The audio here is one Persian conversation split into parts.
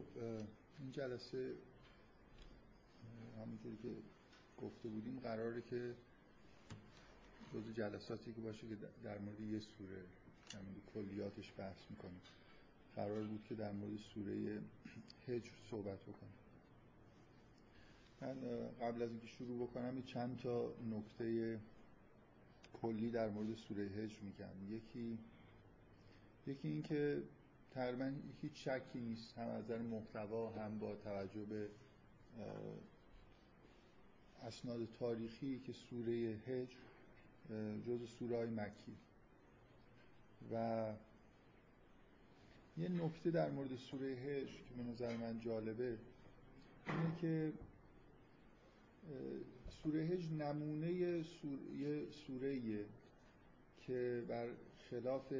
خب این جلسه همونطوری که گفته بودیم قراره که جزو جلساتی که باشه که در مورد یه سوره در مورد کلیاتش بحث میکنیم. قرار بود که در مورد سوره هجر صحبت بکنیم. من قبل از اینکه شروع بکنم چند تا نکته کلی در مورد سوره هجر میگم. یکی این که تقریبا هیچ شکی نیست، هم از نظر محتوا هم با توجه به اسناد تاریخی، که سوره هجر جزو سوره‌های مکی. و یه نکته در مورد سوره هجر که به نظر من جالبه اینه که سوره هجر نمونه سوره‌ایه که بر خلاف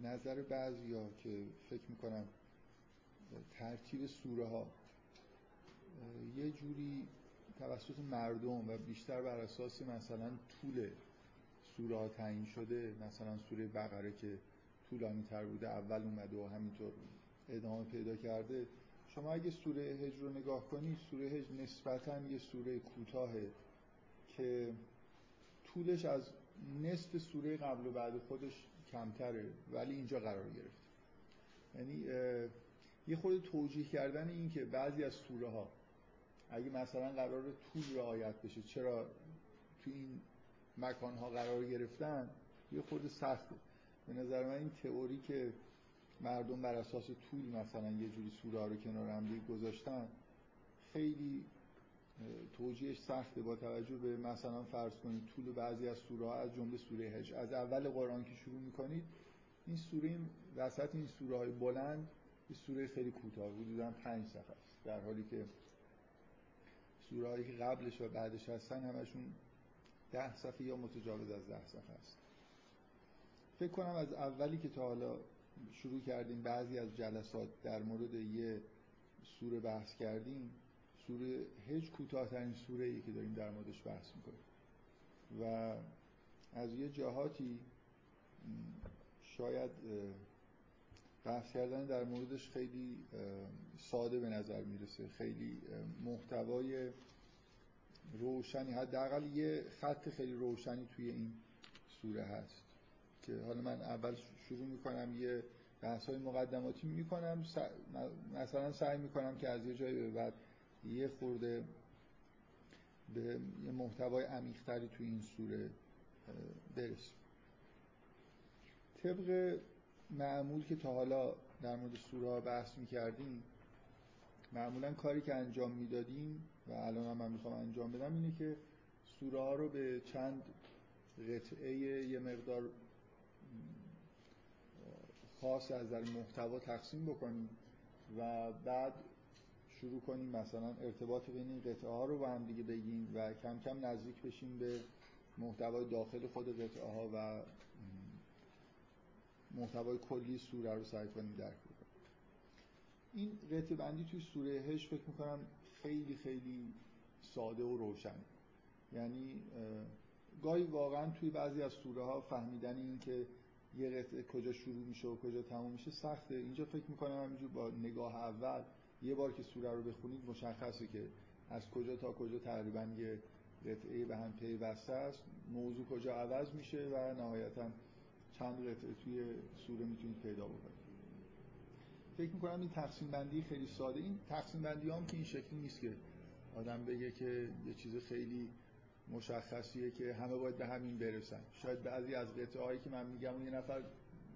نظر بعضیا که فکر میکنم ترتیب سوره ها یه جوری توسط مردم و بیشتر بر اساس مثلا طول سوره ها تعیین شده، مثلا سوره بقره که طولانی تر بوده اول اومده و همینطور ادامه پیدا کرده. شما اگه سوره هجر رو نگاه کنید، سوره هجر نسبتاً یه سوره کوتاهه که طولش از نصف سوره قبل و بعد خودش کمتره، ولی اینجا قرار گرفت. یعنی یه خود توجیه کردن این که بعضی از سوره ها اگه مثلا قرار طول رعایت بشه چرا تو این مکان ها قرار گرفتن، یه خود سخته. به نظر من این تئوری که مردم بر اساس طول مثلا یه جوری سوره ها رو کنار هم دیگه گذاشتن خیلی توجیهش سخته، با توجه به مثلا فرض کنید طول بعضی از سوره ها از جمله سوره هجر از اول قرآن که شروع میکنید، این سوره وسط این سوره های بلند یه سوره خیلی کوتاه حدوداً 5 صفحه است، در حالی که سوره هایی که قبلش و بعدش هستن همشون 10 صفحه یا متجاوز از 10 صفحه است. فکر کنم از اولی که تا حالا شروع کردیم بعضی از جلسات در مورد یه سوره بحث کردیم، سوره هجر کوتاه‌ترین سوره‌ای که داریم در موردش بحث می‌کنیم و از یه جهاتی شاید بحث کردن در موردش خیلی ساده به نظر میرسه، خیلی محتوای روشنی، حداقل یه خط خیلی روشنی توی این سوره هست که حالا من اول شروع می‌کنم یه بحث‌های مقدماتی می‌کنم، مثلا سعی می‌کنم که از یه جایی به بعد یه خورده به یه محتوای عمیق‌تری تو این سوره برسیم. طبق معمول که تا حالا در مورد سوره ها بحث می‌کردیم، معمولاً کاری که انجام میدادیم و الان هم من می‌خوام انجام بدم اینه که سوره ها رو به چند قطعه یه مقدار خاص از نظر محتوا تقسیم بکنیم و بعد شروع کنیم مثلا ارتباط بین این قطعه ها رو با هم دیگه بگیم و کم کم نزدیک بشیم به محتوای داخل خود قطعه ها و محتوای کلی سوره رو سعی کنیم درک بکنیم. این قطعه بندی توی سوره هجر فکر می‌کنم خیلی خیلی ساده و روشنه. یعنی گاهی واقعا توی بعضی از سوره ها فهمیدن این که یه قطعه کجا شروع میشه و کجا تموم میشه سخته. اینجا فکر می‌کنم همینجور با نگاه اول یه بار که سوره رو بخونید مشخصه که از کجا تا کجا تقریبا یه قطعه به هم پیوسته است، موضوع کجا عوض میشه و نهایتاً چند قطعه توی سوره میتونید پیدا بکنید. فکر می‌کنم این تقسیم بندی خیلی ساده، این تقسیم بندی هم که این شکلی نیست که آدم بگه که یه چیز خیلی مشخصیه که همه باید به همین برسن. شاید بعضی از قطعه‌هایی که من میگم یه نفر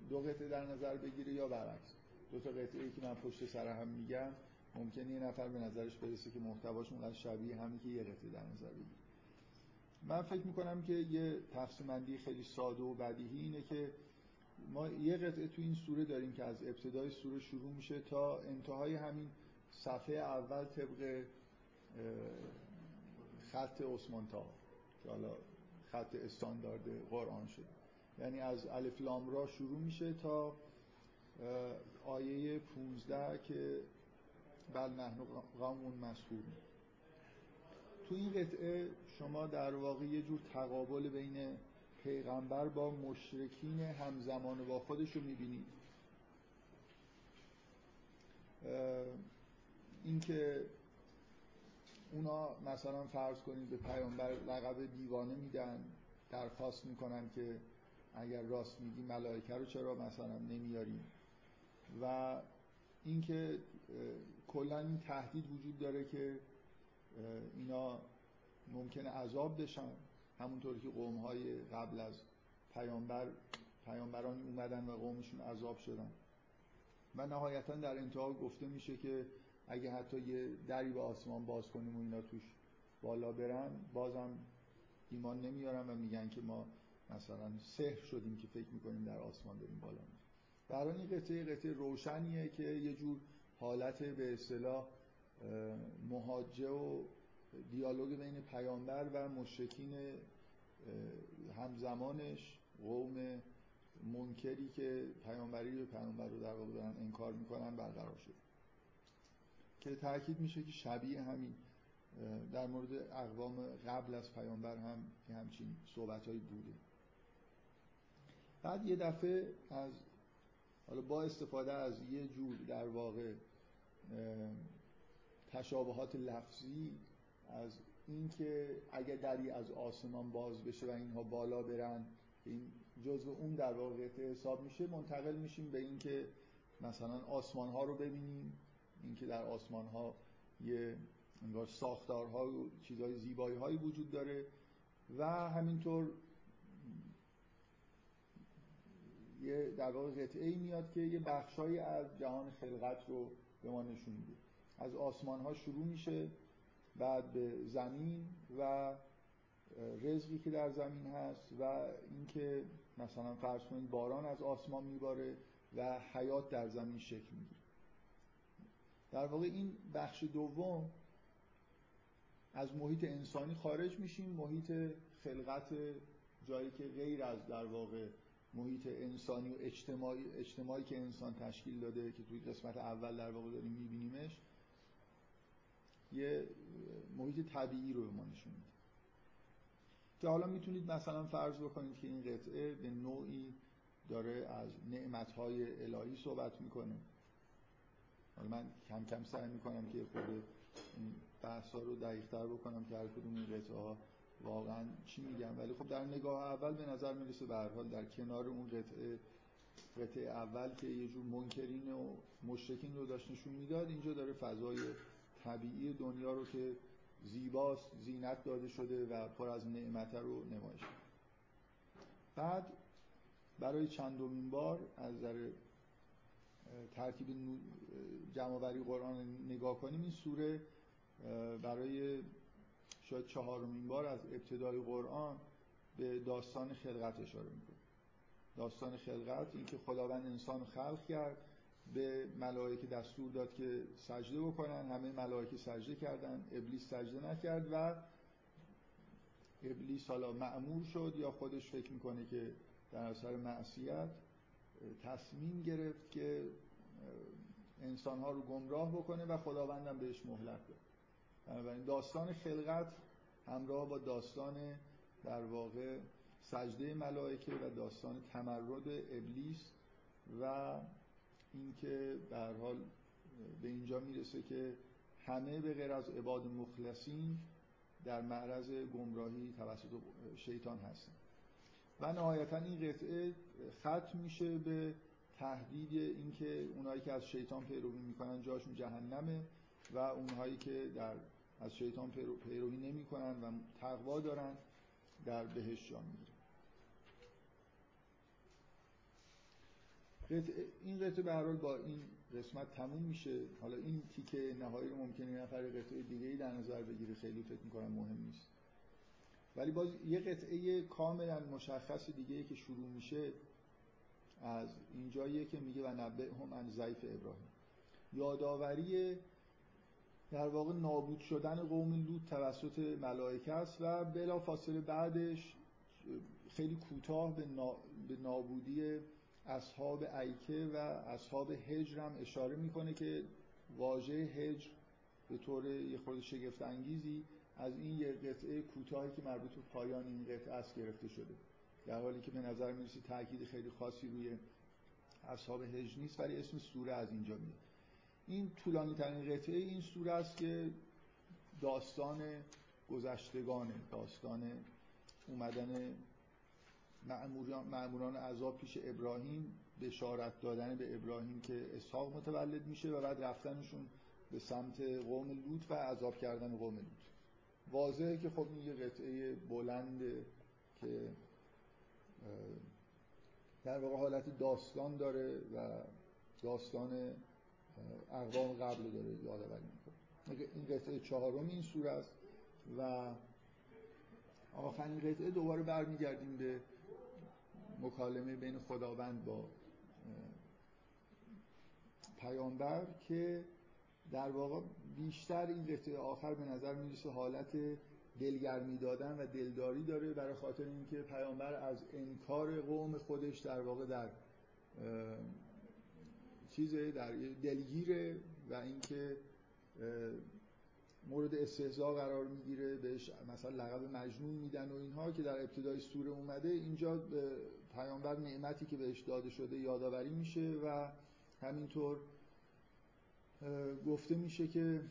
دو قطعه در نظر بگیره یا برعکس، دو تا قطعه‌ای که من پشت سر هم میگم ممکنه یه نفر به نظرش برسه که محتواش اونقدر شبیه همین که یه قطعه در نظر بگیره. من فکر میکنم که یه تقسیم بندی خیلی ساده و بدیهی اینه که ما یه قطعه تو این سوره داریم که از ابتدای سوره شروع میشه تا انتهای همین صفحه اول طبق خط عثمان‌طاها که حالا خط استاندارد قرآن شده. یعنی از الف لام را شروع میشه تا آیه 15 که بل نحن قوم مسحورون. تو این قطعه شما در واقع یه جور تقابل بین پیغمبر با مشرکین همزمان با خودش رو میبینید اینکه اونا مثلا فرض کنید به پیامبر لقب دیوانه میدن، درخواست میکنن که اگر راست میگی ملائکه رو چرا مثلا نمیاریم، و اینکه کلا این تهدید وجود داره که اینا ممکنه عذاب بشن، همونطوری که قوم‌های قبل از پیامبرانی اومدن و قومشون عذاب شدن. و نهایتا در انتها گفته میشه که اگه حتی یه دری به آسمان باز کنیم و اینا توش بالا برن بازم ایمان نمیارن و میگن که ما مثلا سحر شدیم که فکر میکنیم در آسمان بریم بالا. برای این قطعه روشنیه که یه جور حالت به اصطلاح محاجه و دیالوگ بین پیامبر و مشرکین همزمانش، قوم منکری که پیامبری و پیامبر رو در واقع دارن انکار میکنن برقرار شد، که تاکید میشه که شبیه همین در مورد اقوام قبل از پیامبر هم همچین صحبت‌هایی بوده. بعد یه دفعه از حالا با استفاده از یه جور در واقع تشابهات لفظی از این که اگه دری از آسمان باز بشه و اینها بالا برن، این جزء اون در واقع حساب میشه، منتقل میشیم به این که مثلا آسمان ها رو ببینیم، این که در آسمان ها یه انگار ساختارها و چیزهای زیبایی هایی وجود داره و همینطور یه در واقع قطعه‌ای میاد که یه بخشایی از جهان خلقت رو به ما نشون میده. از آسمان ها شروع میشه، بعد به زمین و رزقی که در زمین هست و اینکه مثلا فرض کنید باران از آسمان میباره و حیات در زمین شکل میگیره. در واقع این بخش دوم از محیط انسانی خارج میشیم، محیط خلقت، جایی که غیر از در واقع محیط انسانی و اجتماعی که انسان تشکیل داده که توی قسمت اول در واقع داریم میبینیمش، یه محیط طبیعی رو به ما نشون میده. که حالا میتونید مثلا فرض بکنید که این قطعه به نوعی داره از نعمت‌های الهی صحبت میکنه. حالا من کم کم سعی میکنم که خود بحثا رو دقیق‌تر بکنم که هر کدوم این قطعه‌ها واقعا چی میگن، ولی خب در نگاه اول به نظر میرسه به هر حال در کنار اون قطعه اول که یه جور منکرین و مشرکین رو داشت نشون میداد، اینجا داره فضای طبیعی دنیا رو که زیباست، زینت داده شده و پر از نعمت رو نمایش میده. بعد برای چندمین بار از نظر ترتیب جمع‌آوری قرآن نگاه کنیم، این سوره برای شاید چهارمین بار از ابتدای قرآن به داستان خلقت اشاره میکنه. داستان خلقت، اینکه خداوند انسان خلق کرد، به ملائکه دستور داد که سجده بکنن، همه ملائکه سجده کردن، ابلیس سجده نکرد و ابلیس حالا مأمور شد یا خودش فکر میکنه که در اثر معصیت تصمیم گرفت که انسانها رو گمراه بکنه و خداوندم بهش مهلت داد. بنابراین داستان خلقت همراه با داستان در واقع سجده ملائکه و داستان تمرد ابلیس و اینکه به هر حال به اینجا میرسه که همه به غیر از عباد مخلصین در معرض گمراهی توسط شیطان هستن. و نهایتا این قطعه ختم میشه به تهدید اینکه اونایی که از شیطان پیروی میکنن جاشون جهنمه و اونهایی که از شیطان پیروی نمیکنن و تقوا دارن در بهشت جا میگیرن. این قطعه به هر حال با این قسمت تموم میشه. حالا این تیکه نهایی رو ممکنه یه نفر قطعه دیگه‌ای در نظر بگیره، خیلی فکر می‌کنم مهم نیست، ولی باز یه قطعه کاملا مشخص دیگه‌ای که شروع میشه از اینجاییه که میگه و نبئهم عن ضیف ابراهیم، یادآوری در واقع نابود شدن قوم لوط توسط ملائکه است و بلافاصله بعدش خیلی کوتاه به نابودی اصحاب ایکه و اصحاب هجر هم اشاره میکنه که واژه هجر به طور یه خورده شگفت انگیزی از این یه قطعه کوتاهی که مربوط به پایان این قطعه است گرفته شده، در حالی که به نظر میرسه تاکید خیلی خاصی روی اصحاب هجر نیست، ولی اسم سوره از اینجا میاد. این طولانی ترین قطعه این سوره است که داستان گذشتگانه، داستان اومدن مأموران عذاب پیش ابراهیم، بشارت دادن به ابراهیم که اسحاق متولد میشه و بعد رفتنشون به سمت قوم لوط و عذاب کردن قوم لوط. واضحه که خب این یه قطعه بلنده که در واقع حالت داستان داره و داستان اقوام قبل داره یادآوری میکنه. این قطعه چهارم این سوره است و آخرین قطعه دوباره برمیگردیم به مکالمه بین خداوند با پیامبر که در واقع بیشتر این قطعه آخر به نظر میرسه حالت دلگرمی دادن و دلداری داره، برای خاطر اینکه پیامبر از انکار قوم خودش در واقع در در دلگیره و اینکه مورد استهزاء قرار میگیره، بهش مثلا لقب مجنون میدن و اینها که در ابتدای سوره اومده. اینجا پیامبر نعمتی که بهش داده شده یادآوری میشه و همینطور گفته میشه که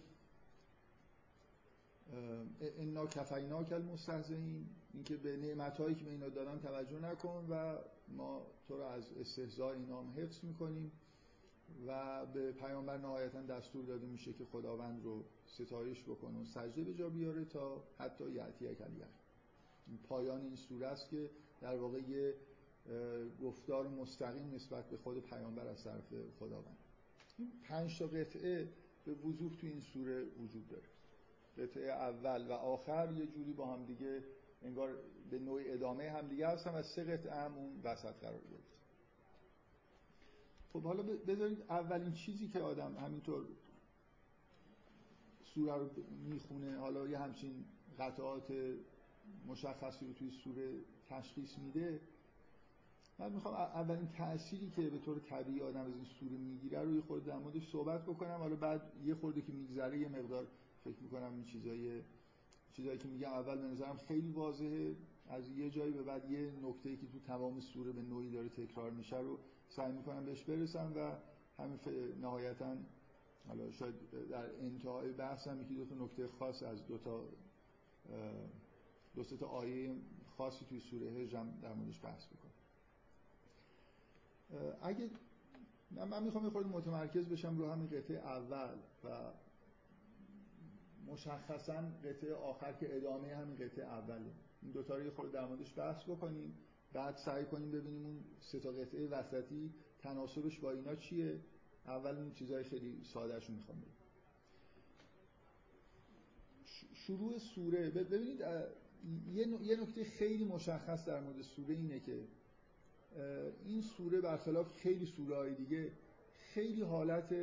انا کفیناک المستهزئین، اینکه به نعمتایی که به اینا دادن توجه نکن و ما تو رو از استهزاء اینا هم حفظ میکنیم و به پیامبر نهایتاً دستور داده میشه که خداوند رو ستایش بکنه و سجده به جا بیاره تا حتی یعطیک الیقین. پایان این سوره است که در واقع یه گفتار مستقیم نسبت به خود پیامبر از طرف خداوند. این 5 تا قطعه به وضوح تو این سوره وجود داره. قطعه اول و آخر یه جوری با هم دیگه انگار به نوع ادامه هم دیگه هستن و 3 قطعه هم اون وسط قرار گرفت. خب حالا بذارید اولین چیزی که آدم همینطور سوره رو میخونه، حالا یه همچین قطعات مشخصی رو توی سوره تشخیص میده، من میخوام اولین تأثیری که به طور طبیعی آدم از این سوره میگیره رو یه خورده در موردش صحبت بکنم. حالا بعد یه خورده که میگذره یه مقدار فکر میکنم این چیزایی که میگم اول به نظرم خیلی واضحه، از یه جایی به بعد یه نکته‌ای که تو تمام سوره به نوعی داره تکرار میشه رو سعی میکنم بهش برسم و همین نهایتاً حالا شاید در انتهای بحث هم یکی دو تا نکته خاص از دو سه تا آیه خاصی توی سوره هجر هم در موردش بحث بکنم. اگه من میخوام یه خورده متمرکز بشم رو همین قطعه اول و مشخصاً قطعه آخر که ادامه همین قطعه اوله، این دوتا رو یه خورده در موردش بحث بکنیم، بعد سعی کنیم ببینیم اون 3 تا قطعه وسطی تناسبش با اینا چیه. اول اون چیزای خیلی ساده‌اش رو می‌خوام بگم. شروع سوره، ببینید یه نکته خیلی مشخص در مورد سوره اینه که این سوره برخلاف خیلی سوره‌های دیگه خیلی حالت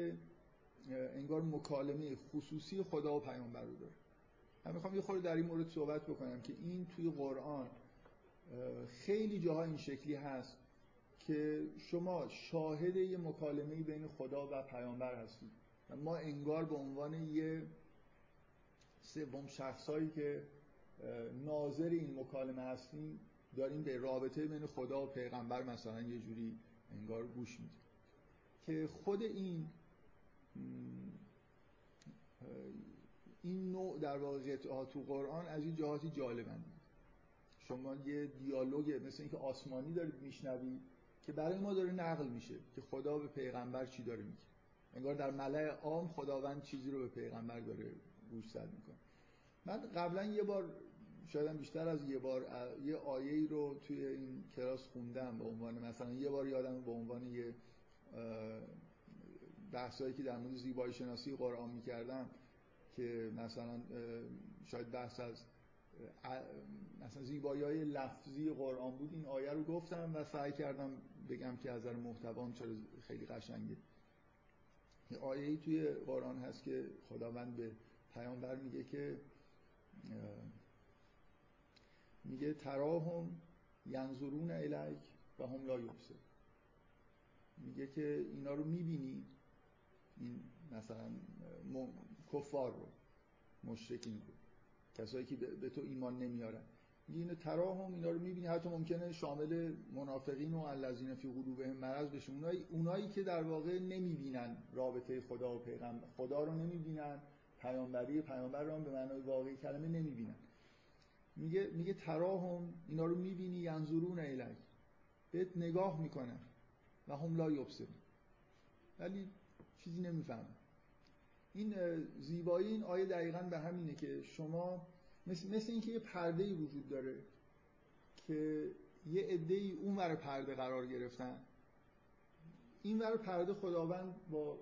انگار مکالمه خصوصی خدا و پیامبر رو داره. من میخوام یه خورده در این مورد صحبت بکنم که این توی قرآن خیلی جاها این شکلی هست که شما شاهد یه مکالمه‌ای بین خدا و پیامبر هستید. ما انگار به عنوان یه سوم شخصایی که ناظر این مکالمه هستیم داریم به رابطه بین خدا و پیغمبر مثلا یه جوری انگار گوش میدیم، که خود این نوع در واقع قطعه تو قرآن از این جهاتی جالبند. شما یه دیالوگه مثل اینکه آسمانی دارید میشنوید که برای ما داره نقل میشه که خدا به پیغمبر چی داره میگه، انگار در ملأ عام خداوند چیزی رو به پیغمبر داره گوشزد میکنه. من قبلا یه بار، شاید بیشتر از یه بار، یه آیه‌ای رو توی این کلاس خوندم به عنوان مثلا یه بار یادم به عنوان یه بحثایی که در مورد زیبایی شناسی قرآن میکردم که مثلا شاید بحث از مثلا زیبایی‌های لفظی قرآن بود، این آیه رو گفتم و سعی کردم بگم که از نظر محتوام چرا خیلی قشنگه. یه آیه‌ای توی قرآن هست که خداوند به پیامبر میگه که میگه تراهم ینظرون الیک و هم لا یبصر، میگه که اینا رو میبینی، این مثلا کفار رو، مشرکین رو، کسایی که به تو ایمان نمیارن، دین تراهم اینا رو می‌بینی، حتی ممکنه شامل منافقین و الذین فی قلوبهم مرض بشه. اونایی که در واقع نمی‌بینن رابطه خدا و پیغمبر، خدا رو نمی‌بینن، پیامبر رو هم به معنای واقعی کلمه نمی‌بینن. میگه تراهم اینا رو می‌بینی، ینظرون الیک، بهت نگاه میکنن و هم لا یبصرون، ولی چیزی نمی‌فهمن. این زیبایی این آیه دقیقاً به همینه که شما مثل اینکه یه پرده‌ای وجود داره که یه عده‌ای اونور پرده قرار گرفتن، اینور پرده خداوند با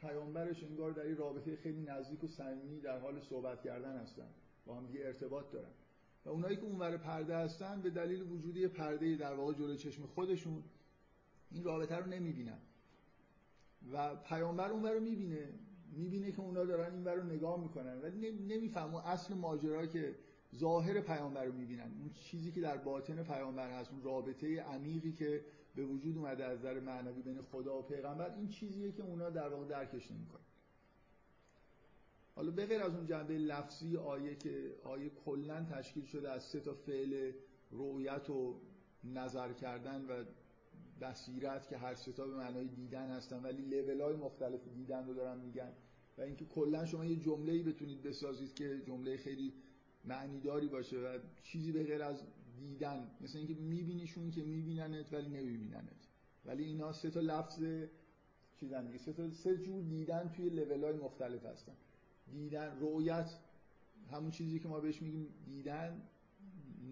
پیامبرش انگار در یه رابطه خیلی نزدیک و صمیمی در حال صحبت کردن هستن، با هم دیگه ارتباط دارن، و اونایی که اونور پرده هستن به دلیل وجود یه پرده‌ای در واقع جلوی چشم خودشون این رابطه رو نمی‌بینن، و پیامبر اونور رو می‌بینه که اونا دارن اینور رو نگاه میکنن، ولی نمیفهمن اصل ماجرا که ظاهر پیامبر رو می‌بینن، اون چیزی که در باطن پیامبر هست، اون رابطه عمیقی که به وجود اومده از نظر معنوی بین خدا و پیغمبر، این چیزیه که اونا در واقع درکش نمی‌کنن. حالا به غیر از اون جنبه لفظی آیه که آیه کلاً تشکیل شده از 3 تا فعل رؤیت و نظر کردن و بصیرت که هر سه تا به معنای دیدن هستن، ولی لول‌های مختلف دیدن رو دارن میگن، و اینکه کلا شما یه جمله‌ای بتونید بسازید که جمله خیلی معنیداری باشه و چیزی به غیر از دیدن، مثلا اینکه می‌بینیشون که می‌بیننت ولی نمی‌بیننت، ولی اینا سه تا لفظ چیزن دیگه، سه جور دیدن توی لول‌های مختلف هستن. دیدن، رؤیت همون چیزی که ما بهش میگیم دیدن،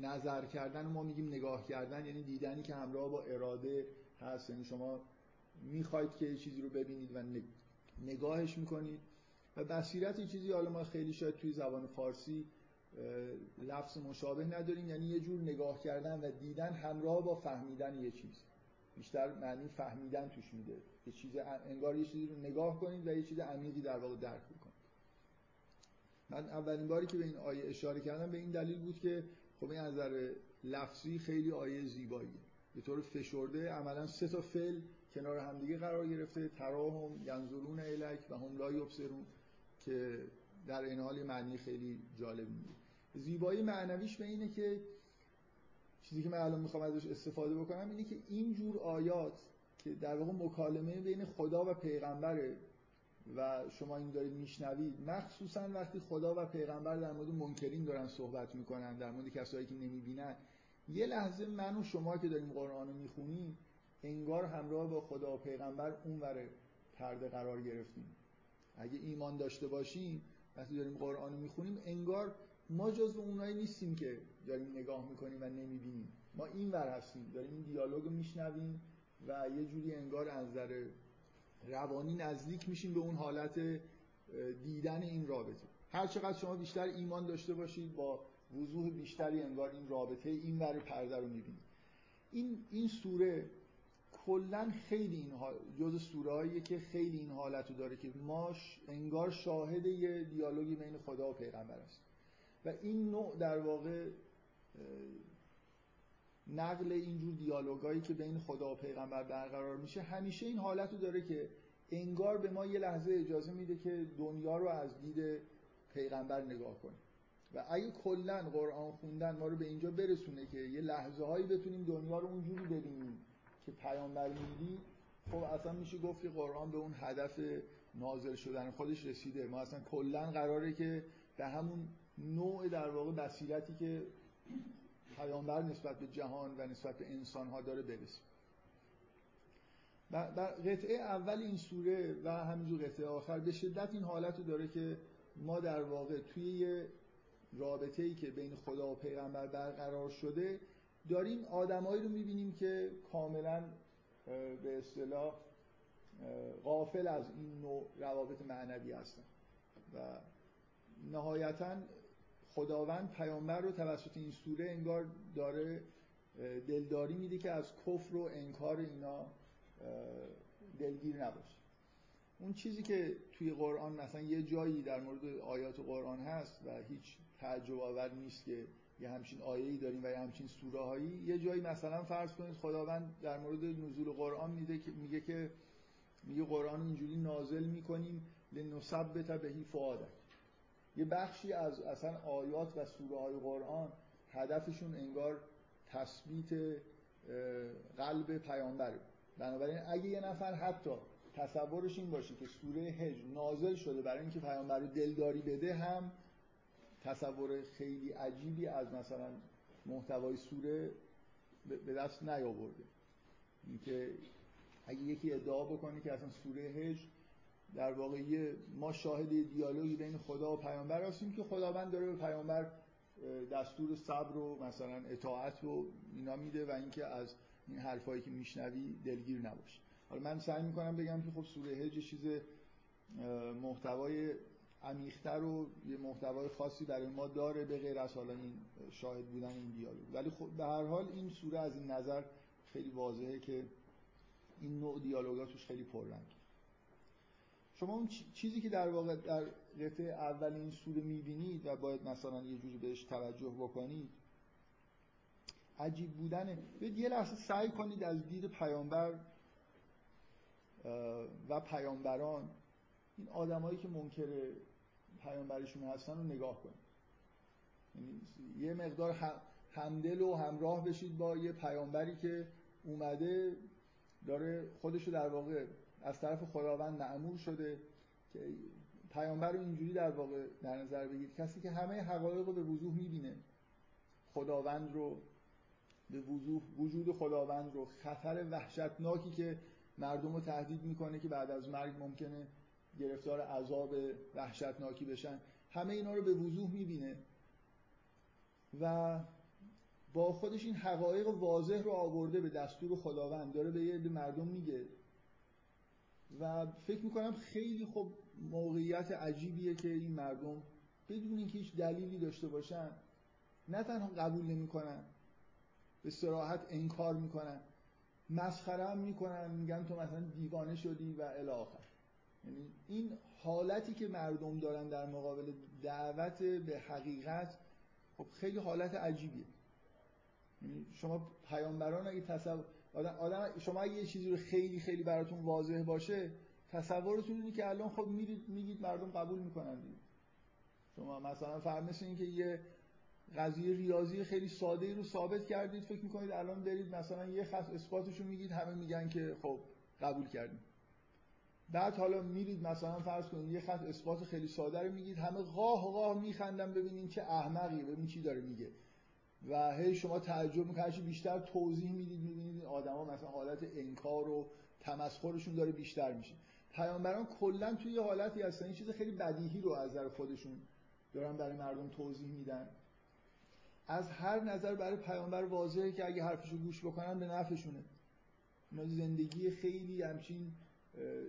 نظر کردن ما میگیم نگاه کردن، یعنی دیدنی که همراه با اراده هست، یعنی شما میخواید که یه چیزی رو ببینید و نگاهش میکنید، و بصیرت یه چیزی حالا ما خیلی شاید توی زبان فارسی لفظ مشابه نداریم، یعنی یه جور نگاه کردن و دیدن همراه با فهمیدن یه چیز، بیشتر معنی فهمیدن توش میده، یه چیز انگار یه چیزی رو نگاه کنید و یه چیز عمیقی در واقع درک کنید. من اولین باری که به این آیه اشاره کردم به این دلیل بود که خب این از نظر لفظی خیلی آیه زیباییه، به طور فشرده عملا سه تا فعل کنار همدیگه قرار گرفته، تراهم، ینظرون الیک و هم لا یبصرون، که در این حال معنی خیلی جالب میده. زیبایی معنویش به اینه که چیزی که من الان میخوام ازش استفاده بکنم اینه که اینجور آیات که در واقع مکالمه بین خدا و پیغمبره و شما این دارید میشنوید، مخصوصا وقتی خدا و پیغمبر در مورد منکرین دارن صحبت میکنن، در مورد کسایی که نمیبینن، یه لحظه من و شما که داریم قرآن رو میخونیم انگار همراه با خدا و پیغمبر اونور پرده قرار گرفتیم. اگه ایمان داشته باشیم وقتی داریم قرآن رو میخونیم انگار ما جزو اونایی نیستیم که داریم نگاه میکنیم و نمیبینیم، ما اینور هستیم، داریم این دیالوگ رو میشنویم و یه جوری انگار از نظر روانی نزدیک میشین به اون حالت دیدن این رابطه. هر چقدر شما بیشتر ایمان داشته باشید با وضوح بیشتری انگار این رابطه این ور پرده رو میبینید. این سوره کلا خیلی اینها جزء سوره‌ایه که خیلی این حالت رو داره که ما انگار شاهد یه دیالوگی بین خدا و پیغمبر است، و این نوع در واقع نقل اینجور دیالوگایی که بین خدا و پیغمبر برقرار میشه همیشه این حالت رو داره که انگار به ما یه لحظه اجازه میده که دنیا رو از دید پیغمبر نگاه کنیم، و اگه کلا قرآن خوندن ما رو به اینجا برسونه که یه لحظه هایی بتونیم دنیا رو اونجوری ببینیم که پیامبر میدی، خب اصلا میشه گفت که قرآن به اون هدف نازل شدن خودش رسیده. ما اصلا کلا قراره که به همون نوع در واقع بصیرتی که پیامبر نسبت به جهان و نسبت به انسان‌ها داره برسیم. در قطعه اول این سوره و همینجور قطعه آخر به شدت این حالت رو داره که ما در واقع توی یه رابطه‌ای که بین خدا و پیغمبر برقرار شده داریم آدمایی رو می‌بینیم که کاملاً به اصطلاح غافل از این نوع روابط معنوی هستن، و نهایتاً خداوند پیامبر رو توسط این سوره انگار داره دلداری میده که از کفر و انکار اینا دلگیر نباشه. اون چیزی که توی قرآن مثلا یه جایی در مورد آیات قرآن هست و هیچ تعجب آور نیست که یه همچین آیه‌ای داریم و یه همچین سوره‌هایی، یه جایی مثلا فرض کنید خداوند در مورد نزول قرآن میگه قرآن اینجوری نازل میکنیم لنثبت به فؤادک. یه بخشی از اصلا آیات و سوره های قرآن هدفشون انگار تثبیت قلب پیامبره. بنابراین اگه یه نفر حتی تصورش این باشه که سوره هجر نازل شده برای اینکه پیامبر رو دلداری بده، هم تصور خیلی عجیبی از مثلا محتوای سوره به دست نیاورده. اینکه اگه یکی ادعا بکنه که اصلا سوره هجر در واقع ما شاهد دیالوگی بین خدا و پیامبر هستیم که خداوند داره به پیامبر دستور صبر و مثلا اطاعت و اینا میده و اینکه از این حرفایی که میشنوی دلگیر نباشی. حالا من سعی میکنم بگم که خب سوره هجر چیز محتوای عمیق‌تر و یه محتوای خاصی برای ما داره به غیر از حالا این شاهد بودن این دیالوگ، ولی خب به هر حال این سوره از این نظر خیلی واضحه که این نوع دیالوگا توش خیلی پررنگه. شما اون چیزی که در واقع در قطعه اول این سوره می‌بینید و باید مثلا یه جوری بهش توجه بکنید، عجیب بودنه. باید یه لحظه سعی کنید از دید پیامبر و پیامبران، این آدمایی که منکر پیامبرشون هستن رو نگاه کنید. یعنی یه مقدار همدل و همراه بشید با یه پیامبری که اومده داره خودشو در واقع از طرف خداوند مأمور شده که پیامبر رو اینجوری در واقع در نظر بگیرید، کسی که همه حقایق رو به وضوح می‌بینه، خداوند رو به وضوح، وجود خداوند رو، خطر وحشتناکی که مردم رو تهدید میکنه که بعد از مرگ ممکنه گرفتار عذاب وحشتناکی بشن، همه اینا رو به وضوح میبینه و با خودش این حقایق واضح رو آورده به دستور خداوند، داره به یه مردم میگه و فکر میکنم خیلی خب موقعیت عجیبیه که این مردم بدون اینکه هیچ دلیلی داشته باشن نه تنها قبول نمیکنن، به صراحت انکار میکنن، مسخره هم میکنن، میگن تو مثلا دیوانه شدی و الی آخر. یعنی این حالتی که مردم دارن در مقابل دعوت به حقیقت خب خیلی حالت عجیبیه. یعنی شما پیامبران اگه شما اگه یه چیزی رو خیلی خیلی براتون واضح باشه، تصورتون اینه که الان خب میرید میگید مردم قبول میکنن دیگه. شما مثلا فرض که یه قضیه ریاضی خیلی ساده ای رو ثابت کردید، فکر میکنید الان برید مثلا یه خط اثباتش رو میگید، همه میگن که خب قبول کردیم. بعد حالا میرید مثلا فرض کنید یه خط اثبات خیلی ساده رو میگید، همه قاه قاه میخندن ببینین چه احمقی، ببین چی داره میگه، و هی شما تعجب میکنید، بیشتر توضیح میدید، میبینید آدما مثلا حالت انکار و تمسخرشون داره بیشتر میشه. پیامبران کلا توی یه حالتی هستن چیز خیلی بدیهی رو از نظر خودشون دارن برای مردم توضیح میدن. از هر نظر برای پیامبر واضحه که اگه حرفشو گوش بکنن به نفعشونه. اینا زندگی خیلی همچین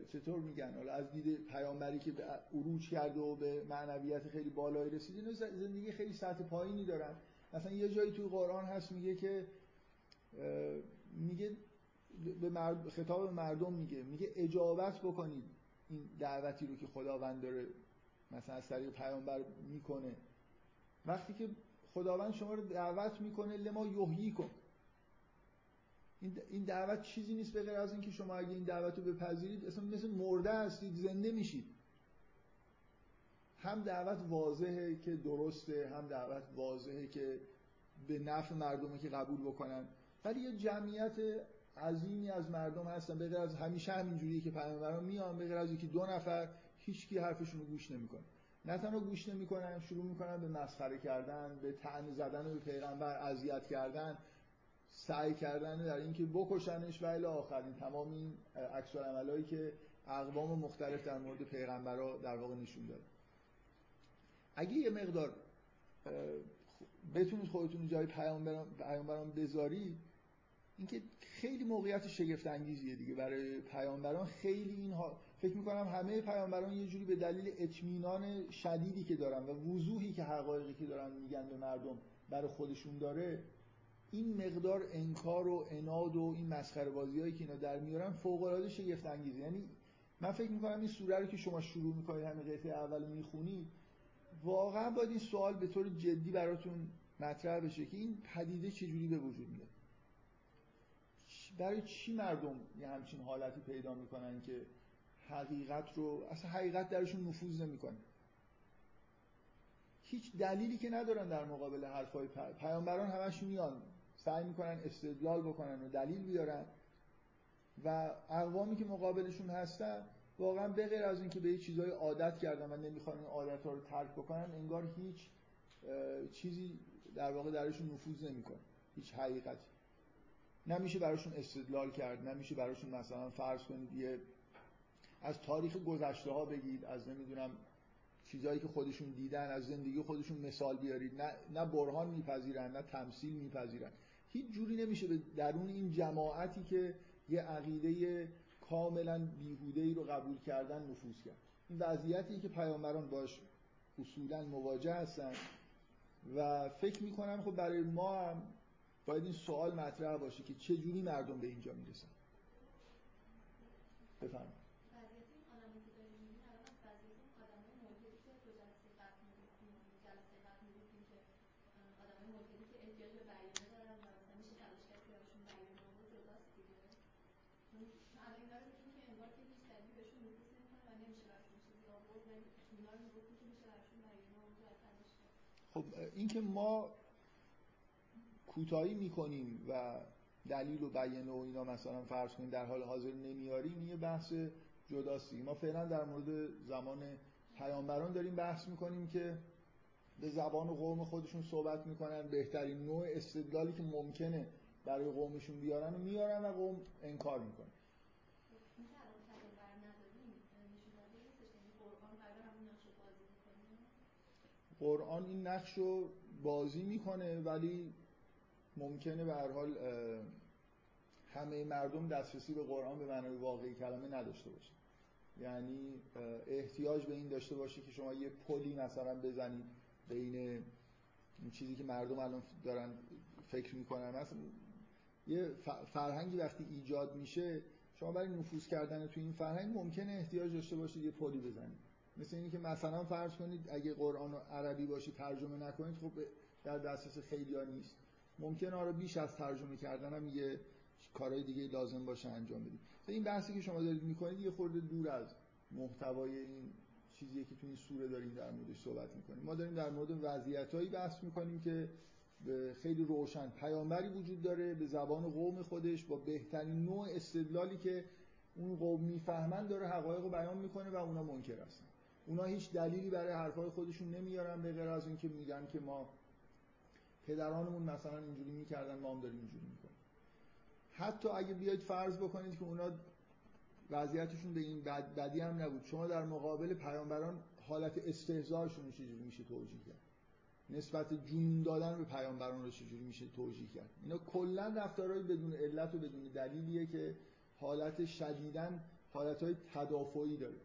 چطور میگن، حالا از دید پیامبری که عروج کرده و به معنویت خیلی بالایی رسیده، اینا زندگی خیلی سطح پایینی دارن. مثلا یه جایی توی قرآن هست میگه که میگه خطاب مردم، میگه اجابت بکنید این دعوتی رو که خداوند داره مثلا از طریق پیامبر میکنه. وقتی که خداوند شما رو دعوت میکنه لما یحیی کن، این دعوت چیزی نیست به غیر از اینکه شما اگه این دعوت رو بپذیرید اصلا مثل مرده هستید زنده میشید. هم دعوت واضحه که درسته، هم دعوت واضحه که به نفع مردمه که قبول بکنن، ولی یه جمعیت عظیمی از مردم هستن به غیر از همیشه همینجوریه که پیامبران میان، به غیر از اینکه دو نفر هیچکی حرفشون رو گوش نمیکنه. نه تنها گوش نمیکنن، شروع میکنن به مسخره کردن، به طعن زدن به پیغمبر، اذیت کردن، سعی کردن در اینکه بکشنش و الی آخر. این تمام این عکس العملایی که اقوام مختلف در مورد پیغمبرا در واقع نشون داده. اگه یه مقدار بتونید خودتون جای پیامبران بذاری، اینکه خیلی موقعیت شگفت انگیزیه دیگه برای پیامبران. خیلی اینها فکر میکنم همه پیامبران یه جوری به دلیل اطمینان شدیدی که دارن و وضوحی که حقایقی که دارن میگن به مردم برای خودشون داره، این مقدار انکار و عناد و این مسخره بازیایی که اینا در میارن فوق العاده شگفت انگیزه. یعنی من فکر میکنم این سوره رو که شما شروع میکنید، همین قطعه اول رو میخونید، واقعا باید این سوال به طور جدی براتون مطرح بشه که این پدیده چجوری به وجود میاد، برای چی مردم یه همچین حالتی پیدا میکنن که حقیقت رو اصلا حقیقت درشون نفوذ نمیکنه. هیچ دلیلی که ندارن در مقابل حرفای پیامبران همش میان سعی میکنن استدلال بکنن و دلیل بیارن و اقوامی که مقابلشون هستن واقعا به غیر از اینکه به یه چیزای عادت کردن و نمیخوان این عادت‌ها رو ترک بکنن انگار هیچ چیزی در واقع درشون نفوذ نمیکنه، هیچ حقیقتی نمیشه براشون استدلال کرد، نمیشه براشون مثلا فرض کنید یه از تاریخ گذشته ها بگید، از نمیدونم چیزایی که خودشون دیدن از زندگی خودشون مثال بیارید، نه برهان میپذیرن نه تمثیل میپذیرن، هیچ جوری نمیشه به درون این جماعتی که یه عقیده کاملا بیهوده‌ای رو قبول کردن نفوذ کرد. این وضعیتی که پیامبران باش اصولا مواجه هستن و فکر میکنم خب برای ما هم باید این سوال مطرح باشه که چه جوری مردم به اینجا میرسن. بفرمایید. خب این که ما کوتاهی میکنیم و دلیل و بیانه و اینا مثلا فرض کنیم در حال حاضر نمیاریم، این یه بحث جداست. ما فعلا در مورد زمان پیامبران داریم بحث میکنیم که به زبان و قوم خودشون صحبت میکنن، بهترین نوع استدلالی که ممکنه برای قومشون بیارن و میارن و قوم انکار میکنن. قرآن این نقش رو بازی میکنه ولی ممکنه به هر حال همه مردم دسترسی به قرآن به معنای واقعی کلمه نداشته باشه، یعنی احتیاج به این داشته باشه که شما یه پلی مثلا بزنید بین این چیزی که مردم الان دارن فکر میکنن. مثلا یه فرهنگی وقتی ایجاد میشه شما برای نفوذ کردن تو این فرهنگ ممکنه احتیاج داشته باشید یه پلی بزنید، مثل این که مثلا فرض کنید اگه قرآن عربی باشه ترجمه نکنید خب در دسترس خیلی‌ها نیست، ممکنه آره بیش از ترجمه کردن هم یه کارهای دیگه لازم باشه انجام بدید. این بحثی که شما دارید میکنید یه خورده دور از محتوای این چیزیه که تو این سوره داریم در موردش صحبت میکنیم. ما داریم در مورد وضعیتایی بحث میکنیم که خیلی روشن پیامبری وجود داره به زبان قوم خودش با بهترین نوع استدلالی که اون قوم میفهمن داره حقایق رو بیان میکنه و اونا منکر هستن. اونا هیچ دلیلی برای حرفای خودشون نمیارن به غیر از اینکه میگن که ما پدرانمون مثلا اینجوری میکردن ما هم داریم اینجوری میکنیم. حتی اگه بیاید فرض بکنید که اونا وضعیتشون به این بدی هم نبود، شما در مقابل پیامبران حالت استهزارشون چجوری میشه توجیه کرد؟ نسبت جون دادن به پیامبران رو چجوری میشه توجیه کرد؟ اینا کلا رفتارهای بدون علت و بدون دلیلیه که حالت شدیدن حالتهای تدافعی داره.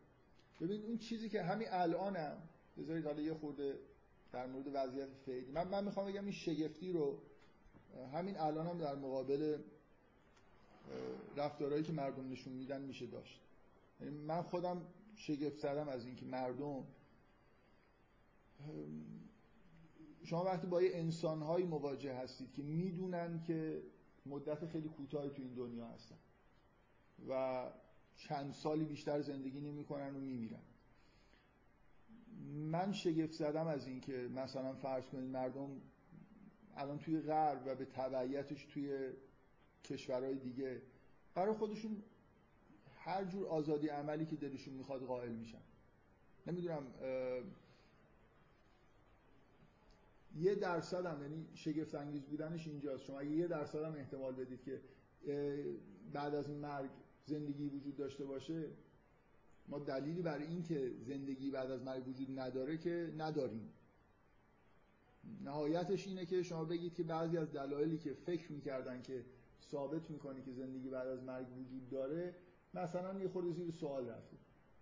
ببینید اون چیزی که همین الانم بذارید حالا یه خورده در مورد وضعیت فعلی من میخوام بگم این شگفتی رو همین الانم در مقابل رفتارهایی که مردم نشون میدن میشه داشت. یعنی من خودم شگفت زدم از اینکه مردم شما وقتی با یه انسان‌هایی مواجه هستید که میدونن که مدت خیلی کوتاهی تو این دنیا هستن و چند سالی بیشتر زندگی نمی‌کنن و می‌میرن، من شگفت زدم از این که مثلا فرض کنید مردم الان توی غرب و به تبعیتش توی کشورهای دیگه برای خودشون هر جور آزادی عملی که دلشون میخواد قائل میشن. نمیدونم یه درصد هم، یعنی شگفت انگیز بودنش اینجاست، شما اگه 1% هم احتمال بدید که بعد از مرگ زندگی وجود داشته باشه، ما دلیلی برای این که زندگی بعد از مرگ وجود نداره که نداریم. نهایتش اینه که شما بگید که بعضی از دلایلی که فکر می‌کردن که ثابت می‌کنه که زندگی بعد از مرگ وجود داره مثلا یه خورده زیر سوال رفته.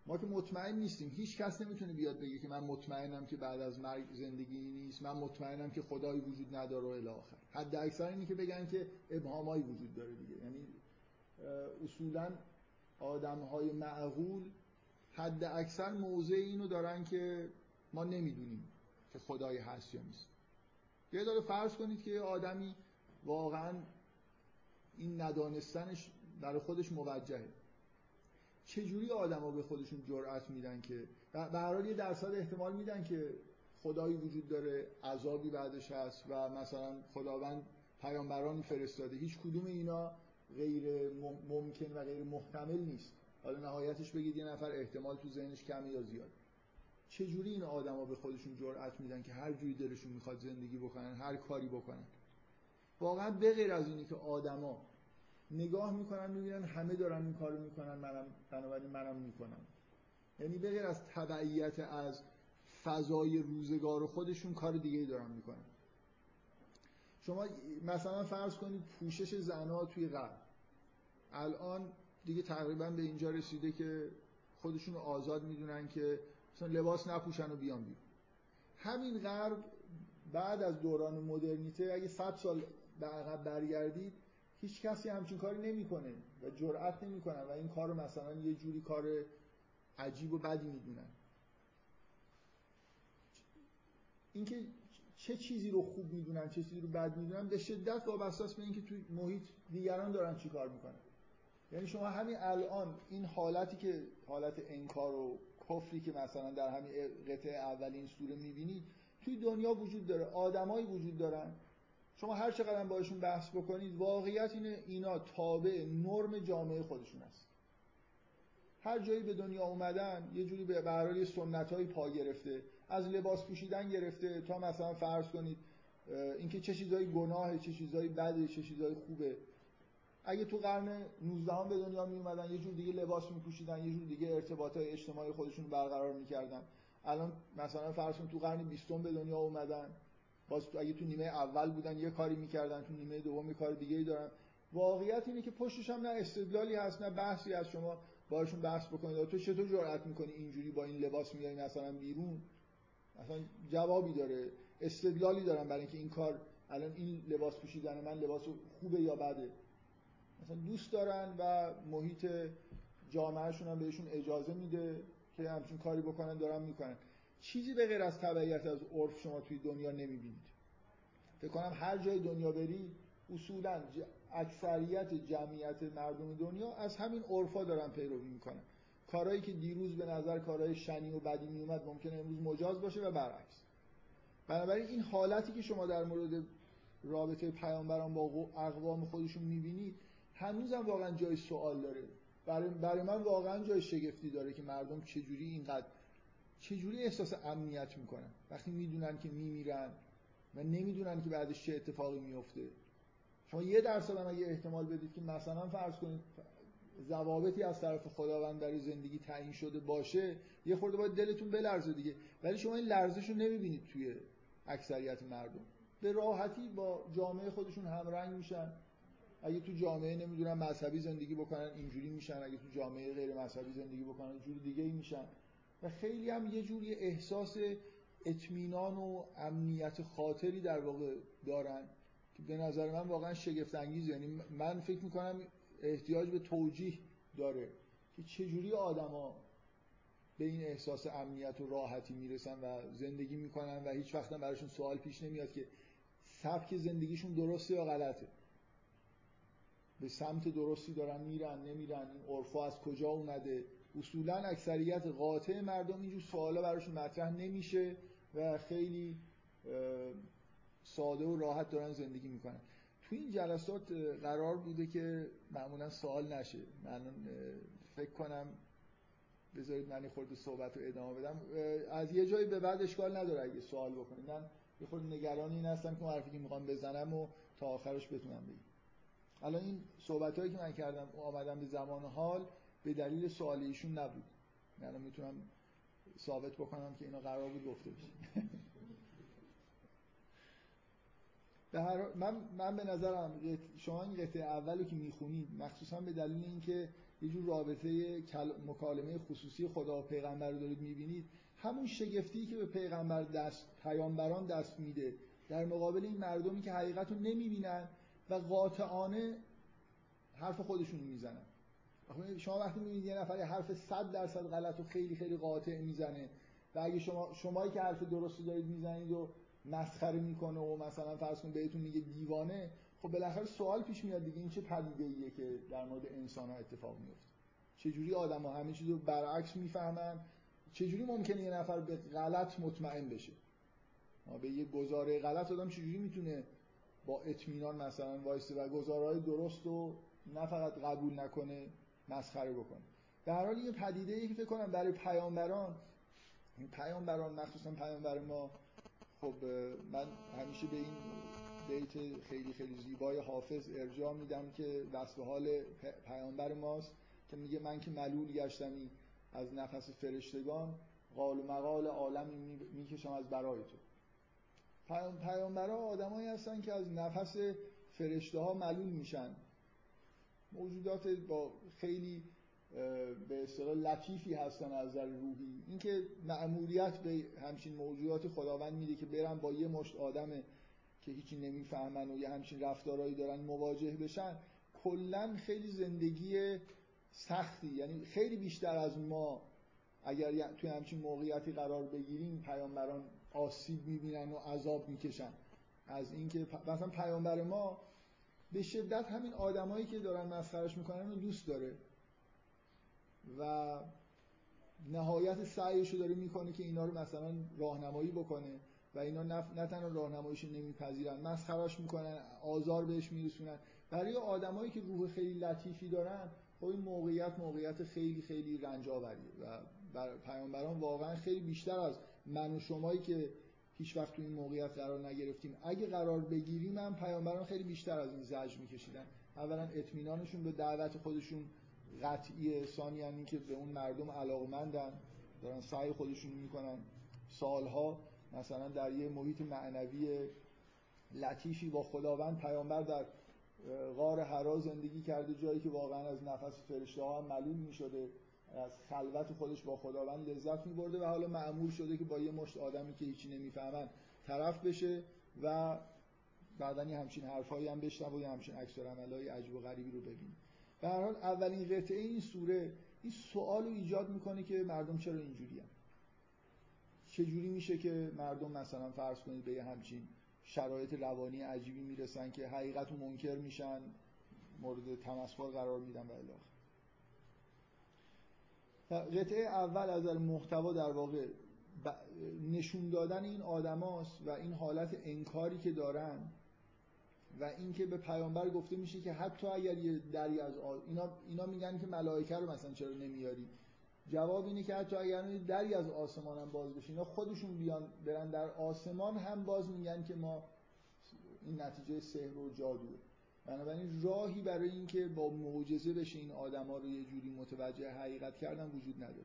ما که مطمئن نیستیم، هیچ کس نمیتونه بیاد بگه که من مطمئنم که بعد از مرگ زندگی نیست، من مطمئنم که خدایی وجود نداره و الی آخر. حد اکثر اینه که بگن که ابهامایی وجود داره دیگه. یعنی اصولاً آدم‌های معقول حد اکثر موضع اینو دارن که ما نمیدونیم که خدایی هست یا نیست. یه داره فرض کنید که آدمی واقعاً این ندانستنش در خودش موجهه، چجوری آدم‌ها به خودشون جرأت میدن که به هر حال 1% احتمال میدن که خدایی وجود داره، عذابی بعدش هست و مثلا خداوند پیامبران فرستاده، هیچ کدوم اینا غیر ممکن و غیر محتمل نیست. حالا نهایتش بگید یه نفر احتمال تو ذهنش کمی یا زیاد. چجوری این آدما به خودشون جرأت میدن که هر جوری دلشون میخواد زندگی بکنن، هر کاری بکنن؟ واقعا به غیر از اینی که آدما نگاه میکنن میبینن همه دارن این کارو میکنن، منم میکنم، یعنی به غیر از تبعیت از فضای روزگار خودشون کار دیگه‌ای دارن میکنن. شما مثلا فرض کنید پوشش زن‌ها توی غرب الان دیگه تقریبا به اینجا رسیده که خودشون رو آزاد میدونن که مثلا لباس نپوشن و بیان بیرون. همین غرب بعد از دوران مدرنیته اگه 100 سال به عقب برگردید هیچ کسی همچین کاری نمیکنه و جرأت نمیکنن و این کارو مثلا یه جوری کار عجیب و بدی میدونن. اینکه چه چیزی رو خوب میدونن چه چیزی رو بد میدونن به شدت وابسته است به اینکه توی محیط دیگران دارن چی کار میکنن. یعنی شما همین الان این حالتی که حالت انکار و کفری که مثلا در همین قطعه اول این سوره میبینید توی دنیا وجود داره، آدمایی وجود دارن، شما هر چقدر باهاشون بحث بکنید واقعیت اینه اینا تابع نرم جامعه خودشون است. هر جایی به دنیا اومدن یه جوری به هر حال سنت‌های پا گرفته، از لباس پوشیدن گرفته تا مثلا فرض کنید اینکه چه چیزایی گناهه، چه چیزایی بده، چه چیزایی خوبه. اگه تو قرن 19 به دنیا می اومدن یه جور دیگه لباس می‌پوشیدن، یه جور دیگه ارتباطات اجتماعی خودشون رو برقرار می‌کردن. الان مثلا فرض کن تو قرن 20 به دنیا اومدن، باز اگه تو نیمه اول بودن یه کاری می‌کردن، تو نیمه دوم یه کار دیگه‌ای دارن. واقعیت اینه که پشتش هم نه استدلالی هست نه بحثی از شما باهاشون بحث بکنید تو چطور جرأت می‌کنی اینجوری با این لباس میای مثلا بیرون. اصلا جوابی داره، استدلالی دارن برای اینکه این کار الان این لباس پوشیدن من لباس خوبه یا بده. مثلا دوست دارن و محیط جامعهشون هم بهشون اجازه میده که همچین کاری بکنن، دارن میکنن. چیزی به غیر از تبعیت از عرف شما توی دنیا نمیبینید. فکر کنم هر جای دنیا بری اصولا اکثریت جمعیت مردم دنیا از همین عرفا دارن پیروی میکنن. کارهایی که دیروز به نظر کارهای شنی و بدی میومد ممکنه امروز مجاز باشه و برعکس. بنابراین این حالتی که شما در مورد رابطه پیامبران با اقوام خودشون میبینید هنوزم واقعا جای سوال داره. برای من واقعا جای شگفتی داره که مردم چجوری اینقدر چجوری احساس امنیت میکنن وقتی میدونن که میمیرن و نمیدونن که بعدش چه اتفاقی میفته. شما 1% هم اگه احتمال بدید که مثلا فرض کنید ضوابطی از طرف خداوند برای زندگی تعیین شده باشه یه خورده باید دلتون بلرزه دیگه، ولی شما این لرزش رو نمیبینید توی اکثریت مردم. به راحتی با جامعه خودشون همرنگ میشن. اگه تو جامعه نمیدونن مذهبی زندگی بکنن اینجوری میشن، اگه تو جامعه غیر مذهبی زندگی بکنن جور دیگه ای میشن و خیلی هم یه جوری احساس اطمینان و امنیت خاطری در واقع دارن که به نظر من واقعا شگفت انگیزه. یعنی من فکر میکنم احتیاج به توجیه داره که چجوری آدما به این احساس امنیت و راحتی میرسن و زندگی میکنن و هیچ وقت هم براشون سوال پیش نمیاد که سبک زندگیشون درسته یا غلطه، به سمت درستی دارن میرن نمیرن، این عرفا از کجا اومده. اصولا اکثریت قاطع مردم اینجور سوالا براشون مطرح نمیشه و خیلی ساده و راحت دارن زندگی میکنن. تو این جلسات قرار بوده که معمولا سوال نشه. من فکر کنم بذارید من یه خورده صحبت رو ادامه بدم. از یه جایی به بعد اشکال نداره اگه سوال بکنید. من یه خورده نگران این هستم که حرفی که میخوام بزنم و تا آخرش بتونم بگم. الان این صحبتایی که من کردم اومدم به زمان حال به دلیل سوال ایشون نبود. من میتونم ثابت بکنم که اینا قرار بود گفته بشه. من به نظرم شما این قطعه اولو که میخونید مخصوصا به دلیل اینکه یه جور رابطه مکالمه خصوصی خدا و پیغمبر رو دارید میبینید، همون شگفتی که به پیامبران دست میده در مقابل این مردمی که حقیقت رو نمیبینن و قاطعانه حرف خودشون میزنن. شما وقتی میبینید یه نفر حرف 100% غلط و خیلی خیلی قاطع میزنه و اگه شمایی که حرف درست دارید میزنید و مسخره میکنه و مثلا فرض کن بهتون میگه دیوانه، خب بالاخره سوال پیش میاد دیگه این چه پدیده‌ایه که در مورد انسان‌ها اتفاق میفته. چه جوری آدم‌ها همه چیزو برعکس میفهمن؟ چه جوری ممکنه یه نفر به غلط مطمئن بشه؟ به یه گزاره غلط آدم چجوری میتونه با اطمینان مثلا وایسه و گزاره‌های درست رو نه فقط قبول نکنه، مسخره بکنه. در حال یه پدیده‌ای که فکر کنم برای پیامبران مخصوصا پیامبر ما، خب من همیشه به این بیت خیلی خیلی زیبای حافظ ارجاع میدم که وصف حال پیامبر ماست که میگه من که ملول گشتمی از نفس فرشتگان، قال و مقال عالمی میکشم از برای تو. پیامبرها آدمایی هستن که از نفس فرشته ها ملول میشن، موجودات با خیلی به اصطلاح لطیفی هستن از نظر روحی. اینکه مأموریت به همچین موجودات خداوند میده که برن با یه مشت آدم که هیچی نمیفهمن و یه همچین رفتارهایی دارن مواجه بشن، کلا خیلی زندگی سختی، یعنی خیلی بیشتر از ما اگر توی همچین موقعیتی قرار بگیریم پیامبران آسیب میبینن و عذاب میکشن از اینکه مثلا پیامبر ما به شدت همین آدمایی که دارن مسخرهش میکنن رو دوست داره و نهایت سعیشو داره میکنه که اینا رو مثلا راهنمایی بکنه و اینا نه تنها راهنماییش نمیپذیرن، مسخرهش میکنن، آزار بهش میرسونن. برای آدمایی که روح خیلی لطیفی دارن خب این موقعیت خیلی خیلی رنج‌آوریه و پیامبران واقعا خیلی بیشتر از من و شمایی که هیچ وقت تو این موقعیت قرار نگرفتیم، اگه قرار بگیریم هم پیامبران خیلی بیشتر از این زجر میکشیدن. اولا اطمینانشون به دعوت خودشون قطعیه، ثانیاً اینکه به اون مردم علاقمندن، دارن سعی خودشون میکنن، سالها مثلا در یه محیط معنوی لطیفی با خداوند پیامبر در غار حرا زندگی کرده، جایی که واقعا از نفس فرشته ها هم ملول می شده، از خلوت خودش با خداوند لذت می برده و حالا مأمور شده که با یه مشت آدمی که هیچی نمی فهمن طرف بشه و بعدن یه همچین حرفایی هم بشنوه و یه همچین عکس‌العمل‌های عجب و غریبی رو ببینه. به هر حال اولین قطعه این سوره این سوال رو ایجاد میکنه که مردم چرا اینجوریان، چجوری میشه که مردم مثلا فرض کنید به همچین شرایط روانی عجیبی میرسن که حقیقت رو منکر میشن، مورد تمسخر قرار میدن و الاخر. قطعه اول از محتوا در واقع نشون دادن این آدماست و این حالت انکاری که دارن و اینکه به پیامبر گفته میشه که حتی اگر یه دری از اینا میگن که ملائکه رو مثلا چرا نمیاری، جواب اینه که حتی اگر دری از آسمان هم باز بشه، اینا خودشون بیان برن در آسمان هم باز میگن که ما این نتیجه سحر و جادوه. بنابراین راهی برای این که با معجزه بشه این آدما رو یه جوری متوجه حقیقت کردن وجود نداره.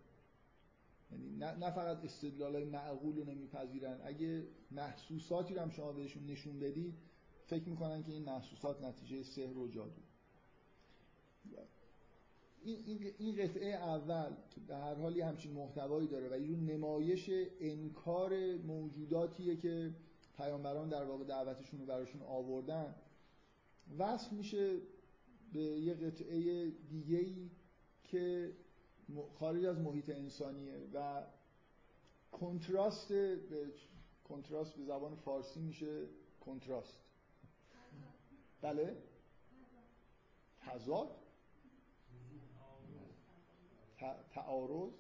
یعنی نه فقط استدلالای معقول رو نمیپذیرن، اگه محسوساتی رو هم شما بهشون نشون بدی فکر میکنن که این محسوسات نتیجه سحر و جادوه. این قطعه اول که به هر حال همچین محتوایی داره و یه نمایش انکار موجوداتیه که پیامبران در واقع دعوتشون رو براشون آوردن، وصف میشه به یه قطعه دیگه‌ای که خارج از محیط انسانیه و کنتراست به زبان فارسی میشه کنتراست. بله؟ تضاد؟ تعارض،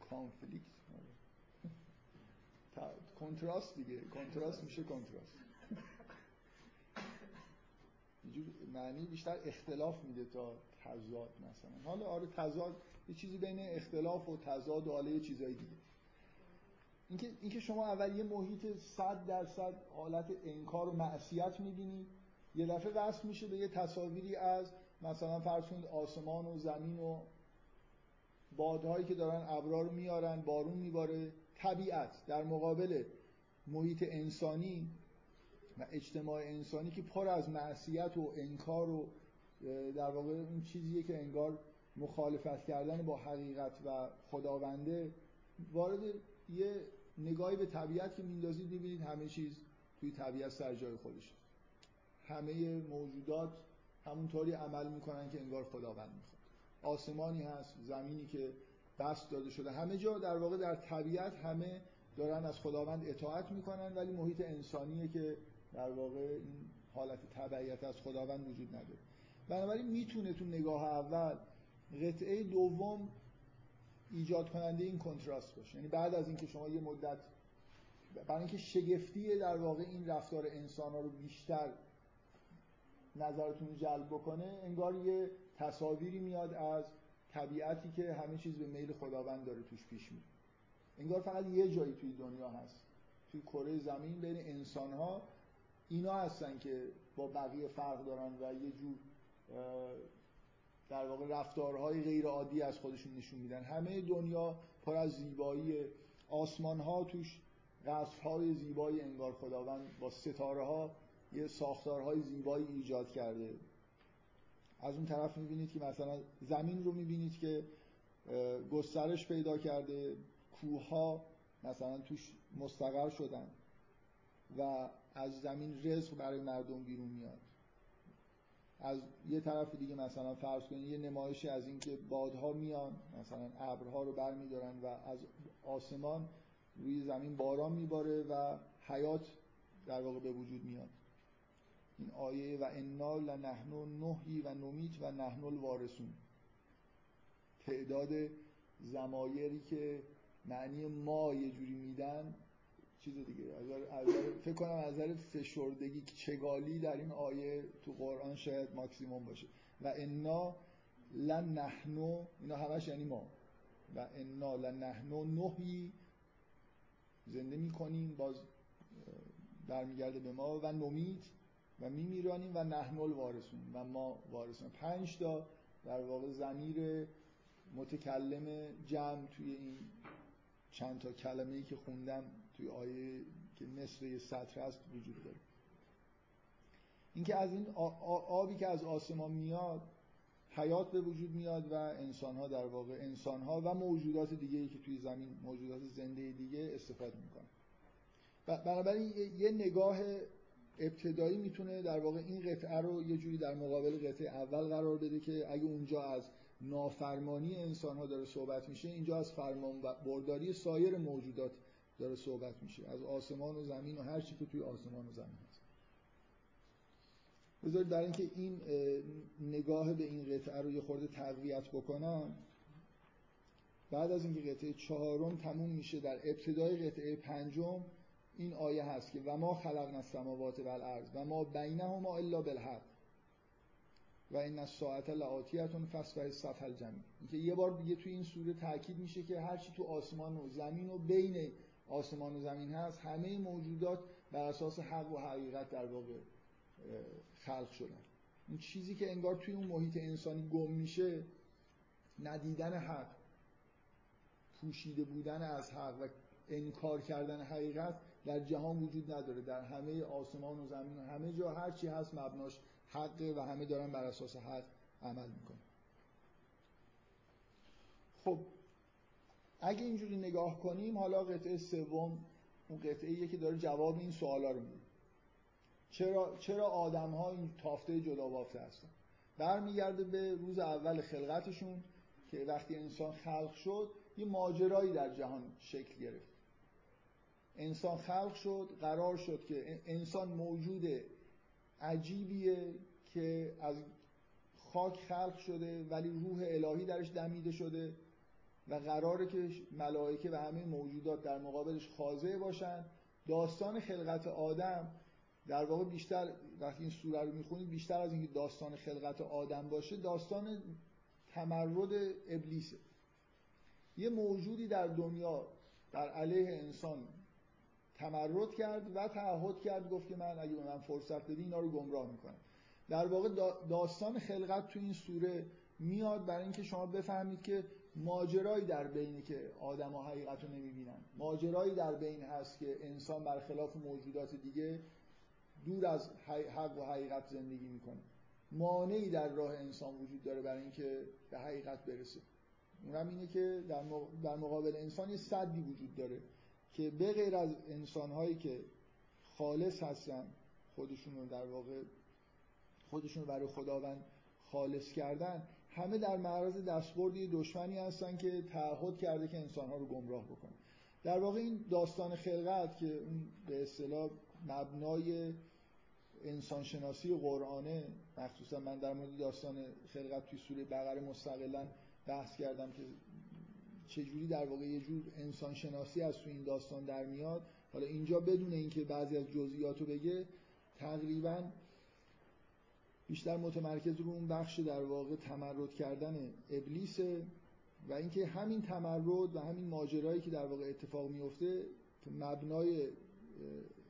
کانفلیکت، کنتراست دیگه، کنتراست میشه کنتراست. یه جور معنی بیشتر اختلاف میده تا تضاد مثلا. حالا آره تضاد یه چیزی بین اختلاف و تضاد و حالا یه چیزای دیگه. اینکه شما اول یه محیط 100% حالت انکار و معصیت میبینی، یه دفعه وصل میشه به یه تصاویری از مثلا فرض کنید آسمان و زمین و بادهایی که دارن ابرار میارن، بارون میباره، طبیعت در مقابل محیط انسانی و اجتماع انسانی که پر از معصیت و انکار و در واقع اون چیزیه که انگار مخالفت کردن با حقیقت و خداونده. وارد یه نگاهی به طبیعت که میندازید میبینید همه چیز توی طبیعت سر جای خودشه، همه موجودات همونطوری عمل میکنن که انگار خداوند میخواد. آسمانی هست، زمینی که بسط داده شده، همه جا در واقع در طبیعت همه دارن از خداوند اطاعت میکنن، ولی محیط انسانیه که در واقع این حالت تبعیت از خداوند وجود نداره. بنابراین میتونه تو نگاه اول قطعه دوم ایجاد کننده این کنتراست باشه. یعنی بعد از اینکه شما یه مدت، برای اینکه شگفتی در واقع این رفتار انسان‌ها رو بیشتر نظرتون رو جلب بکنه، انگار یه تصاویری میاد از طبیعتی که همه چیز به میل خداوند داره توش پیش میره. انگار فقط یه جایی توی دنیا هست، توی کره زمین بین انسان‌ها، اینا هستن که با بقیه فرق دارن و یه جور در واقع رفتارهای غیر عادی از خودشون نشون میدن. همه دنیا پر از زیبایی، آسمان‌ها توش قصرهای زیبایی، انگار خداوند با ستاره‌ها یه ساختارهای زیبایی ایجاد کرده. از اون طرف میبینید که مثلا زمین رو میبینید که گسترش پیدا کرده، کوه‌ها مثلا توش مستقر شدن و از زمین رزق برای مردم بیرون میاد. از یه طرف دیگه مثلا فرض کنید یه نمایشی از این که بادها میان، مثلا ابرها رو برمی‌دارن و از آسمان روی زمین باران میباره و حیات در واقع به وجود میاد. این آیه و انا لنحن نحیی و نمیت و نحن الوارثون، تعداد ضمایری که معنی ما یه جوری میدن چیز دیگه. فکر کنم از نظر فشردگی چگالی در این آیه تو قرآن شاید ماکسیموم باشه. و انا لنحن، اینا همش یعنی ما، و انا لنحن نحیی، زنده میکنیم، باز برمیگرده به ما، و نمیت و میمیرانیم، و نحن الوارثون و ما وارثون. 5 تا در واقع ضمیر متکلم جمع توی این چند تا کلمه‌ای که خوندم توی آیه که مثل یه سطر است وجود داره. اینکه از این آبی که از آسمان میاد حیات به وجود میاد و انسان‌ها در واقع، انسان‌ها و موجودات دیگه‌ای که توی زمین، موجودات زنده دیگه استفاده می‌کنن. بنابراین یه نگاه ابتدایی میتونه در واقع این قطعه رو یه جوری در مقابل قطعه اول قرار بده که اگه اونجا از نافرمانی انسان‌ها داره صحبت میشه، اینجا از فرمان برداری سایر موجودات داره صحبت میشه، از آسمان و زمین و هر چی که توی آسمان و زمین هست. بذارید در اینکه این نگاه به این قطعه رو یه خورده تقویت بکنم، بعد از اینکه قطعه 4 تموم میشه، در ابتدای قطعه 5 این آیه هست که و ما خلقنا السماوات و الارض و ما بینهما الا بالحق و ان الساعه لآتیه فاصفح الصفح الجمیع. اینکه یه بار دیگه توی این سوره تاکید میشه که هر چی تو آسمان و زمین و بین آسمان و زمین هست، همه موجودات بر اساس حق و حقیقت در واقع خلق شدن. این چیزی که انگار توی اون محیط انسانی گم میشه، ندیدن حق، پوشیده بودن از حق و انکار کردن حقیقت در جهان وجود نداره. در همه آسمان و زمین و همه جا هر چی هست مبناش حقه و همه دارن بر اساس حق عمل میکنن. خب اگه اینجوری نگاه کنیم، حالا قطعه 3 اون قطعه‌ایه که داره جواب این سوالا رو میده. چرا آدم‌ها این تافته جدا بافته هستن؟ برمیگرده به روز اول خلقتشون که وقتی انسان خلق شد یه ماجرایی در جهان شکل گرفت. انسان خلق شد، قرار شد که انسان موجود عجیبیه که از خاک خلق شده ولی روح الهی درش دمیده شده و قراره که ملائکه و همه موجودات در مقابلش خاضع باشن. داستان خلقت آدم در واقع بیشتر، وقتی این سوره رو میخونید، بیشتر از اینکه داستان خلقت آدم باشه، داستان تمرد ابلیسه. یه موجودی در دنیا بر علیه انسان تمرد کرد و تعهد کرد، گفت که من اگه به من فرصت بدی اینا رو گمراه میکنم. در واقع داستان خلقت تو این سوره میاد برای اینکه شما بفهمید که ماجرایی در بینه که آدم‌ها حقیقت رو نمیبینن، ماجرایی در بین هست که انسان برخلاف موجودات دیگه دور از حق و حقیقت زندگی میکنه. مانعی در راه انسان وجود داره برای اینکه به حقیقت برسه. اونم اینه که در مقابل انسان یه سدی وجود داره که به غیر از انسان‌هایی که خالص هستن، خودشون رو در واقع خودشون برای خداوند خالص کردن، همه در معرض دستبردی دشمنی هستن که تعهد کرده که انسان‌ها رو گمراه بکنه. در واقع این داستان خلقت که اون به اصطلاح مبنای انسانشناسی قرآنه، مخصوصا من در مورد داستان خلقت توی سوره بقره مستقلاً بحث کردم که چجوری در واقع یه جور انسان شناسی از تو این داستان در میاد. حالا اینجا بدون اینکه بعضی از جزئیاتو بگه تقریباً بیشتر متمرکز رو اون بخش در واقع تمرد کردن ابلیسه و اینکه همین تمرد و همین ماجرایی که در واقع اتفاق میفته که مبنای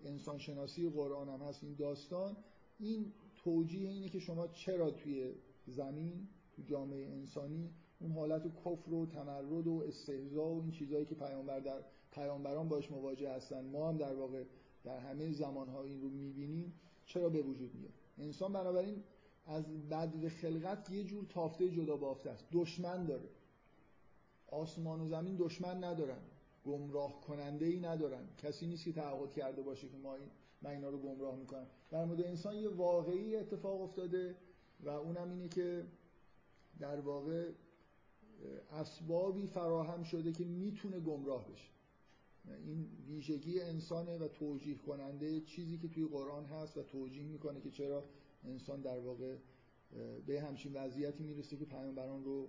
انسان شناسی قرآن هم هست این داستان، این توجیه اینه که شما چرا توی زمین تو جامعه انسانی اون حالت کفر و تمرد و استهزا و این چیزایی که پیامبران باش مواجه هستن ما هم در واقع در همه زمان‌ها این رو می‌بینیم چرا به وجود میاد؟ انسان بنابراین از بدو خلقت یه جور تافته جدا بافته است، دشمن داره. آسمان و زمین دشمن ندارن، گمراه کننده ای ندارن، کسی نیست که تعهد کرده باشه که من اینا رو گمراه میکنم. در مورد انسان یه واقعی اتفاق افتاده و اونم اینه که در واقع اسبابی فراهم شده که میتونه گمراه بشه. این ویژگی انسانه و توجیه کننده چیزی که توی قرآن هست و توجیه میکنه که چرا انسان در واقع به همچین وضعیتی میرسه که پیامبران رو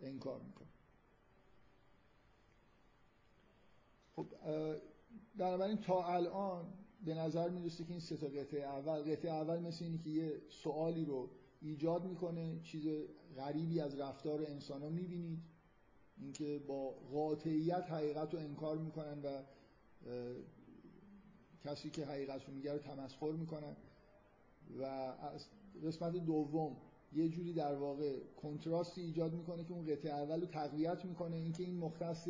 انکار میکنه. خب بنابراین تا الان به نظر میرسه که این سه تا قطعه اول مثل اینه که یه سوالی رو ایجاد میکنه، چیز غریبی از رفتار انسان ها میبینید، اینکه با قاطعیت حقیقت رو انکار میکنن و کسی که حقیقت رو میگه رو تمسخر میکنن. و از قسمت دوم یه جوری در واقع کنتراستی ایجاد میکنه که اون قطعه اول رو تقویت میکنه، اینکه این مختص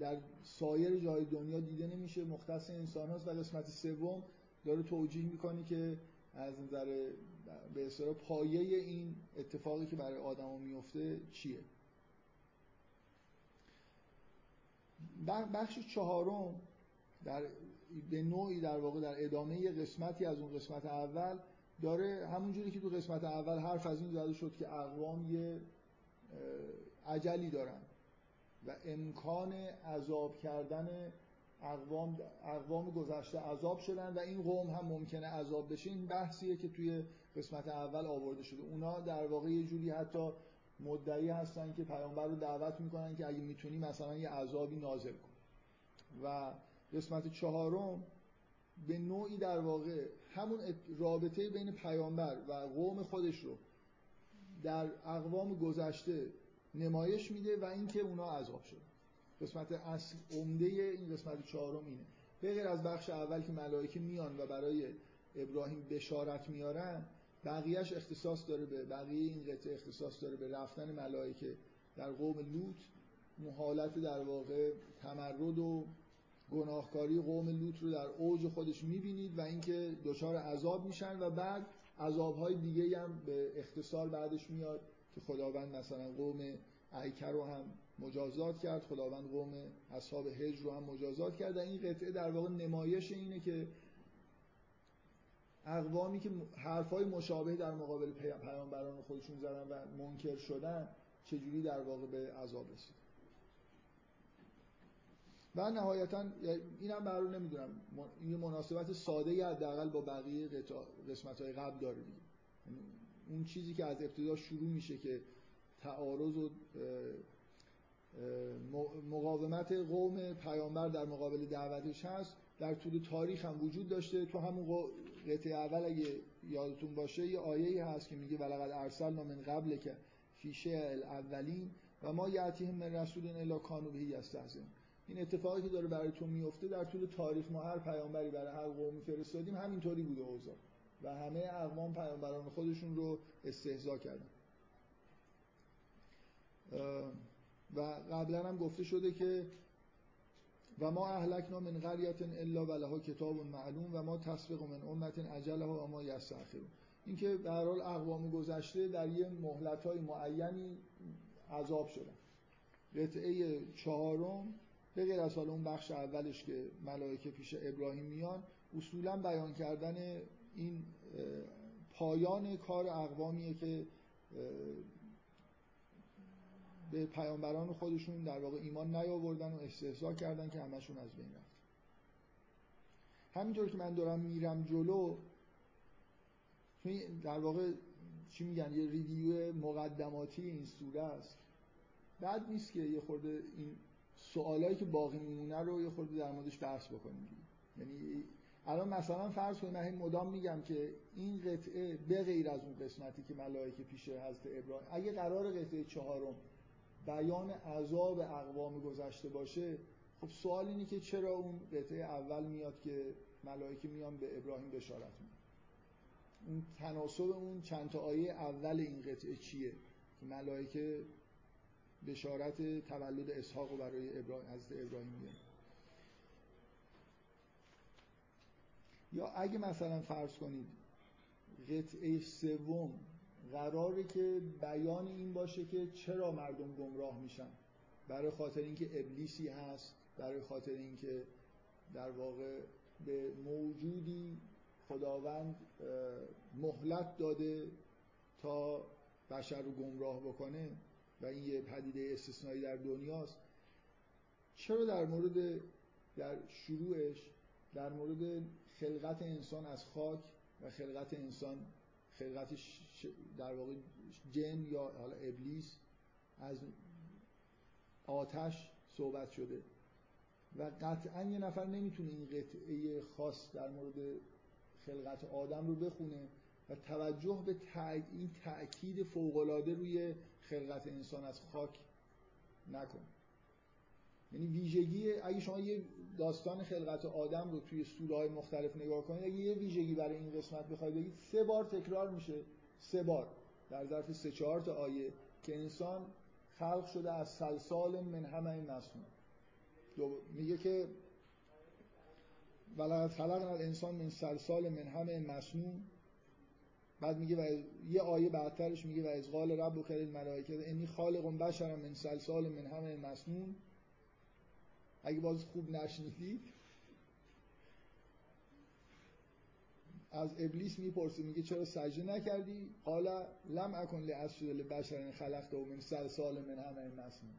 در سایر جای دنیا دیده نمیشه، مختص انسان هاست. و قسمت سوم داره توجیه میکنه که از نظر به اصطلاح پایه این اتفاقی که برای آدما میفته چیه. بخش چهارم به نوعی در واقع در ادامه یه قسمتی از اون قسمت اول داره، همونجوری که تو قسمت اول حرف از این زده شد که اقوام یه اجلی دارن و امکان عذاب کردن اقوام گذشته عذاب شدن و این قوم هم ممکنه عذاب بشه. این بحثیه که توی قسمت اول آورده شده. اونا در واقع یه جوری حتی مدعی هستن که پیامبر رو دعوت میکنن که اگه میتونی مثلا یه عذابی نازل کن. و قسمت چهارم به نوعی در واقع همون رابطه بین پیامبر و قوم خودش رو در اقوام گذشته نمایش میده و اینکه اونا عذاب شدن. قسمت اصل عمده این قسمت چهارم اینه. به غیر از بخش اول که ملائکه میان و برای ابراهیم بشارت میارن، بقیهش اختصاص داره به بقیه این قطعه اختصاص داره به رفتن ملائکه در قوم لوط، محالت در واقع تمرد و گناهکاری قوم لوط رو در اوج خودش میبینید و اینکه دچار عذاب میشن و بعد عذابهای دیگه هم به اختصار بعدش میاد که خداوند مثلا قوم ایکر رو هم مجازات کرد، خداوند قوم اصحاب حجر رو هم مجازات کرد. این قطعه در واقع نمایش اینه که اقوامی که حرفای مشابه در مقابل پیامبران خودشون زدن و منکر شدن چجوری در واقع به عذاب رسید. و نهایتاً اینم برای نمیدونم یه مناسبت ساده‌ای حداقل با بقیه قسمت‌های قبل داره دیگه. اون چیزی که از ابتدا شروع میشه که تعارض و مقاومت قوم پیامبر در مقابل دعوتش هست، در طول تاریخ هم وجود داشته. تو همون قطعه اول اگه یادتون باشه یه آیه‌ای هست که میگه ولقد ارسلنا من قبل که فیشه الاولین و ما یأتیهم من رسول الا کانوا به یستهزئون. این اتفاقی که داره براتون میفته در طول تاریخ، ما هر پیامبری برای هر قومی فرستادیم همینطوری بوده اوضاع و همه اقوام پیامبران خودشون رو استهزا کردن. و قبلا هم گفته شده که و ما اهلکنا من قریة الا ولها کتاب معلوم و ما تسبق من امة اجلها و ما یستأخرون. این که به هر حال اقوام گذشته در یه مهلت‌های معینی عذاب شدن. قطعه چهارم به غیر از اون بخش اولش که ملائکه پیش ابراهیم میان، اصولا بیان کردن این پایان کار اقوامیه که به پیامبران خودشون در واقع ایمان نیاوردن و استهزا کردن که همشون از بین رفت. همینطور که من دارم میرم جلو در واقع چی میگن یه ریویو مقدماتی این سوره است بد نیست که یه خورده این سوالایی که باقی میمونه رو یه خورده در موردش بحث بکنیم. یعنی الان مثلا فرض کنید من مدام میگم که این قطعه به غیر از اون قسمتی که ملائکه پیش حضرت ابراهیم، اگه قرار قطعه چهارم بیان عذاب اقوام گذشته باشه، خب سوال اینه که چرا اون قطعه اول میاد که ملائکه میان به ابراهیم بشارت میدن؟ اون تناسب اون چند تا آیه اول این قطعه چیه که ملائکه بشارت تولد اسحاق برای ابراهیم حضرت ابراهیم میاد؟ یا اگه مثلا فرض کنید قطعه سوم قراره که بیان این باشه که چرا مردم گمراه میشن، برای خاطر اینکه ابلیسی هست، برای خاطر اینکه در واقع به موجودی خداوند مهلت داده تا بشر رو گمراه بکنه و این یه پدیده استثنایی در دنیاست، چرا در شروعش در مورد خلقت انسان از خاک و خلقت انسان، خلقت در واقع جن یا حالا ابلیس از آتش صحبت شده و قطعا یه نفر نمیتونه این قطعه خاص در مورد خلقت آدم رو بخونه و توجه به این تأکید فوق‌العاده روی خلقت انسان از خاک نکنه. یعنی ویژگی، اگه شما یه داستان خلقت آدم رو توی سوره‌های مختلف نگاه کنید، اگه یه ویژگی برای این قسمت بخواید بگید، 3 بار تکرار میشه، 3 بار در ظرف 3-4 تا آیه که انسان خلق شده از سلسال من حمأ مسنون. میگه که ولقد خلقنا الانسان من سلسال من حمأ مسنون، بعد میگه و یه آیه بعدترش میگه و اذ قال ربک للملائکه انی خالق بشرا من سلسال من حمأ مسنون. اگه باز خوب نشنیدید، از ابلیس میپرسه، میگه چرا سجده نکردی؟ قال لم اکن لاسجد لبشر خلقته من صلصال من حمأ مسنون.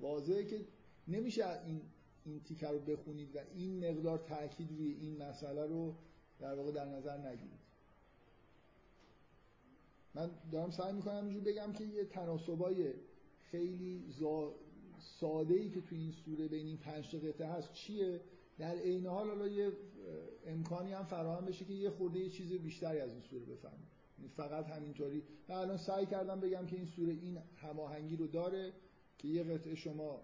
واضحه که نمیشه این تیکه رو بخونید و این مقدار تاکید روی این مسئله رو در واقع در نظر نگیرید. من دارم سعی میکنم اینجوری بگم که یه تناسبای خیلی ساده‌ای که توی این سوره بین این 5 تا قطعه هست چیه، در عین حال حالا یه امکانی هم فراهم بشه که یه خورده یه چیز بیشتری از این سوره بفهمید. فقط همینطوری من الان سعی کردم بگم که این سوره این هماهنگی رو داره که یه قطعه شما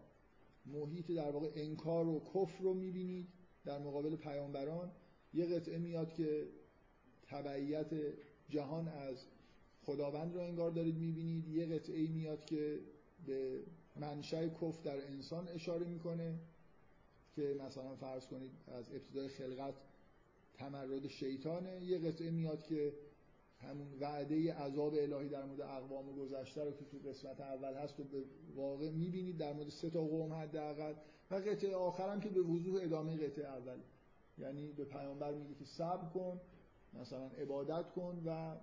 محیط در واقع انکار و کفر رو می‌بینید در مقابل پیامبران، یه قطعه میاد که تبعیت جهان از خداوند رو انگار دارید می‌بینید، یه قطعه میاد که به منشأ کفر در انسان اشاره میکنه که مثلا فرض کنید از ابتدای خلقت تمرد شیطانه، یه قطعه میاد که همون وعده عذاب الهی در مورد اقوام گذشته رو که تو قسمت اول هست و به واقع میبینید در مورد 3 تا قوم حداقل، و قطعه آخرم که به وضوح ادامه قطعه اول، یعنی به پیامبر میگه که صبر کن، مثلا عبادت کن و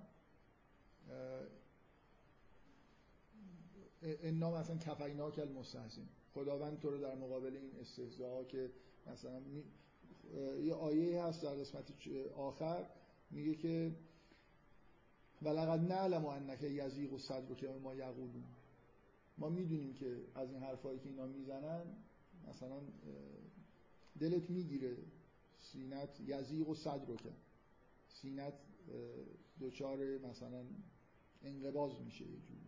اینا مثلا کفیناک المستهزئین، خداوند تو رو در مقابل این استهزاها که مثلا یه آیه هست در قسمت آخر میگه که ولقد نعلم انک یضیق صدرک بما یقولون، ما میدونیم که از این حرفایی که اینا میزنن مثلا دلت میگیره، سینت یضیق صدرک، سینت دوچار مثلا انقباض میشه یه جوری،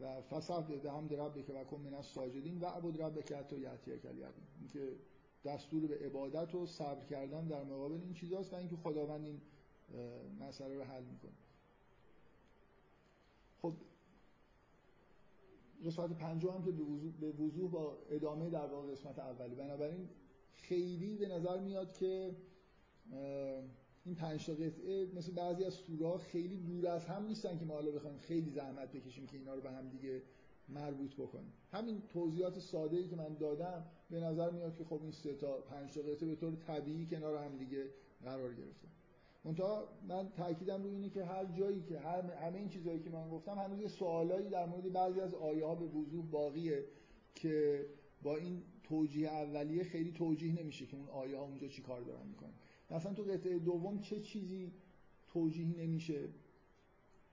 و فسبح بحمد ربک و کن من الساجدین و اعبد ربک حتی یأتیک الیقین. اینکه دستور به عبادت و صبر کردن در مقابل این چیزاست و اینکه خداوند این مسئله رو حل میکنه. خب قسمت 5 هم که به وضوح با ادامه در واقع قسمت اولی، بنابراین خیلی به نظر میاد که این 5 تا قطعه مثل بعضی از سوره‌ها خیلی دور از هم نیستن که ما حالا بخوایم خیلی زحمت بکشیم که اینا رو به هم دیگه مربوط بکنیم. همین توضیحات ساده‌ای که من دادم به نظر میاد که خب این 3 تا 5 تا قطعه به طور طبیعی کنار هم دیگه قرار گرفتن. منتها من تأکیدم روی اینه که هر جایی که همه این چیزایی که من گفتم هنوز یه سوالایی در مورد بعضی از آیه‌ها به وضوح باقیه که با این توجیه اولیه خیلی توجیه نمیشه که اون آیه‌ها اونجا چیکار دارن میکنن. مثلا تو قطعه دوم چه چیزی توجیه نمیشه؟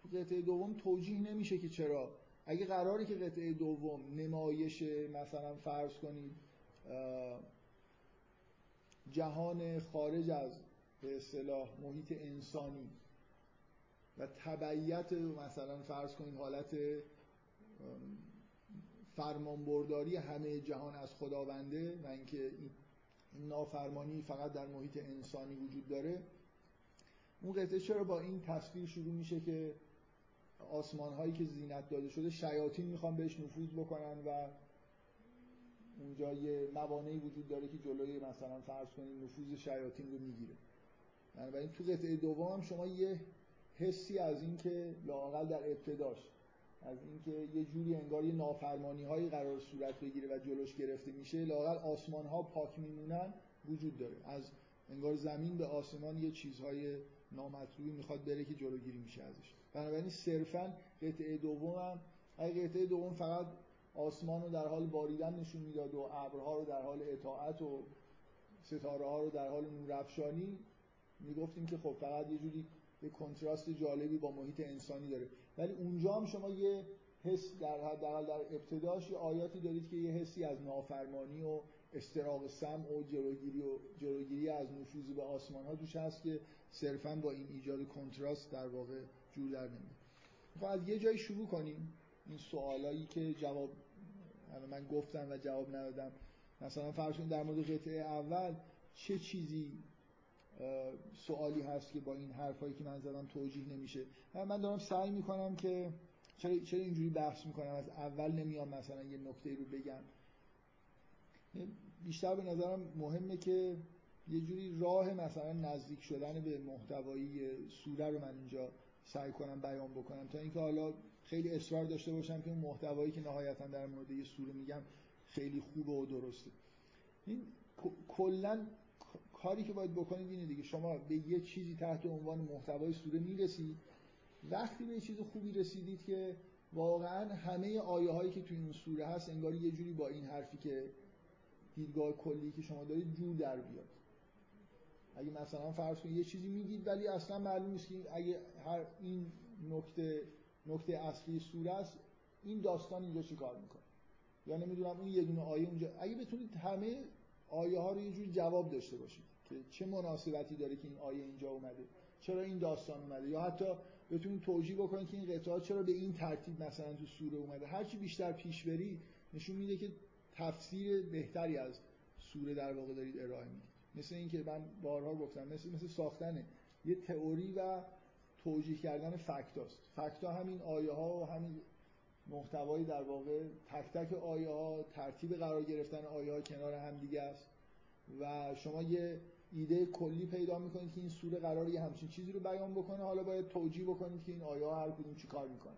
تو قطعه دوم توجیه نمیشه که چرا اگه قراره که قطعه دوم نمایش مثلا فرض کنید جهان خارج از به اصطلاح محیط انسانی و تبعیت مثلا فرض کنید حالت فرمانبرداری همه جهان از خداونده و اینکه این نافرمانی فقط در محیط انسانی وجود داره، اون قطعه چرا با این تصویر شروع میشه که آسمان هایی که زینت داده شده شیاطین میخوان بهش نفوذ بکنن و اونجا یه موانعی وجود داره که جلوی مثلا فرض کنید نفوذ شیاطین رو میگیره. بنابراین تو قطعه دوم هم شما یه حسی از این که لااقل در ابتداش از اینکه یه جوری انگار یه نافرمانی هایی قرار صورت بگیره و جلوش گرفته میشه، لااقل آسمان ها پاک میمونن وجود داره، از انگار زمین به آسمان یه چیزهای نامطلوبی میخواد بره که جلوگیری میشه ازش. بنابراین صرفا قطعه دومم، اگه قطعه دوم فقط آسمان رو در حال باریدن نشون میداد و ابرها رو در حال اطاعت و ستاره ها رو در حال نورافشانی، میگفتیم که خب فقط یه جوری یه کنتراست جالبی با محیط انسانی داره، ولی اونجا هم شما یه حس در ابتداش یه آیاتی دارید که یه حسی از نافرمانی و استراق سمع و جلوگیری از نفوذ به آسمان ها توش هست که صرفا با این ایجاد کنتراست در واقع جور در نمیاد. میخوام از یه جایی شروع کنیم، این سوالایی که جواب من گفتم و جواب ندادم. مثلا فرض کنید در مورد قطعه اول چه چیزی سوالی هست که با این حرفایی که من زدم توجیه نمیشه. من دارم سعی میکنم که چرا اینجوری بحث میکنم، از اول نمیام مثلا یه نکته رو بگم. بیشتر به نظرم مهمه که یه جوری راه مثلا نزدیک شدن به محتوایی سوره رو من اینجا سعی کنم بیان بکنم، تا اینکه حالا خیلی اصرار داشته باشم که اون محتوایی که نهایتا در مورد یه سوره میگم خیلی خوبه و درسته. این کلا کاری که باید بکنید اینه دیگه، شما به یه چیزی تحت عنوان محتوای سوره میرسید، وقتی به یه چیز خوبی رسیدید که واقعا همه آیه هایی که توی این سوره هست انگار یه جوری با این حرفی که دیدگاه کلی که شما دارید جور در بیاد. اگه مثلا فرض کنید یه چیزی میگید ولی اصلا معلوم نیست که اگه هر این نکته اصلی سوره است، این داستان اینجا چیکار میکنه، یا نمیدونم اون یه دونه آیه اونجا. اگه بتونید همه آیه ها رو یه جوری جواب داشته باشید که چه مناسبتی داره که این آیه اینجا اومده، چرا این داستان اومده، یا حتی بتونید توجیه بکنید که این قطعات چرا به این ترتیب مثلا تو سوره اومده. هر چی بیشتر پیش برید نشون میده که تفسیر بهتری از سوره در واقع دارید ارائه میدید. مثل این که من بارها گفتم، مثل ساختن یه تئوری و توجیه کردن فکتاست. فکتا همین آیه ها و همین محتوای در واقع تک تک آیه ها، ترتیب قرار گرفتن آیه ها کنار هم دیگه است و شما یه ایده کلی پیدا میکنید که این سوره قراره یه همچین چیزی رو بیان بکنه، حالا باید توجیه بکنید که این آیه ها هر کدوم چیکار میکنه.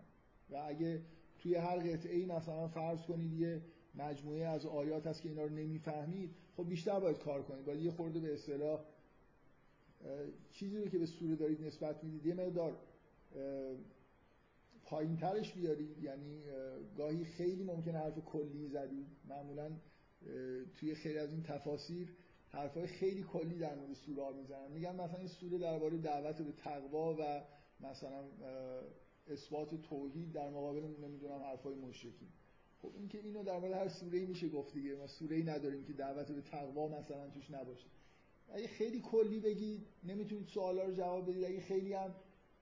و اگه توی هر قطعه‌ای مثلا فرض کنید یه مجموعه از آیات هست که اینا رو نمیفهمید، خب بیشتر باید کار کنید، باید یه خورده به اصطلاح چیزی رو که به سوره دارید نسبت میدید یه مقدار پایین ترش بیارید. یعنی گاهی خیلی ممکنه حرف کلی زدید، معمولا توی خیلی از این تفاسیر حرفای خیلی کلی در مورد سوره ها میزنن، میگن مثلا این سوره درباره دعوت به تقوا و مثلا اثبات توحید در مقابل نمیدونم حرفای مشرکی. خب این که اینو در مورد هر سوره‌ای میشه گفت دیگه، ما سوره‌ای نداریم که دعوت به تقوا مثلا توش نباشه. اگه خیلی کلی بگید نمیتونید سوالا رو جواب بدید، اگه خیلی هم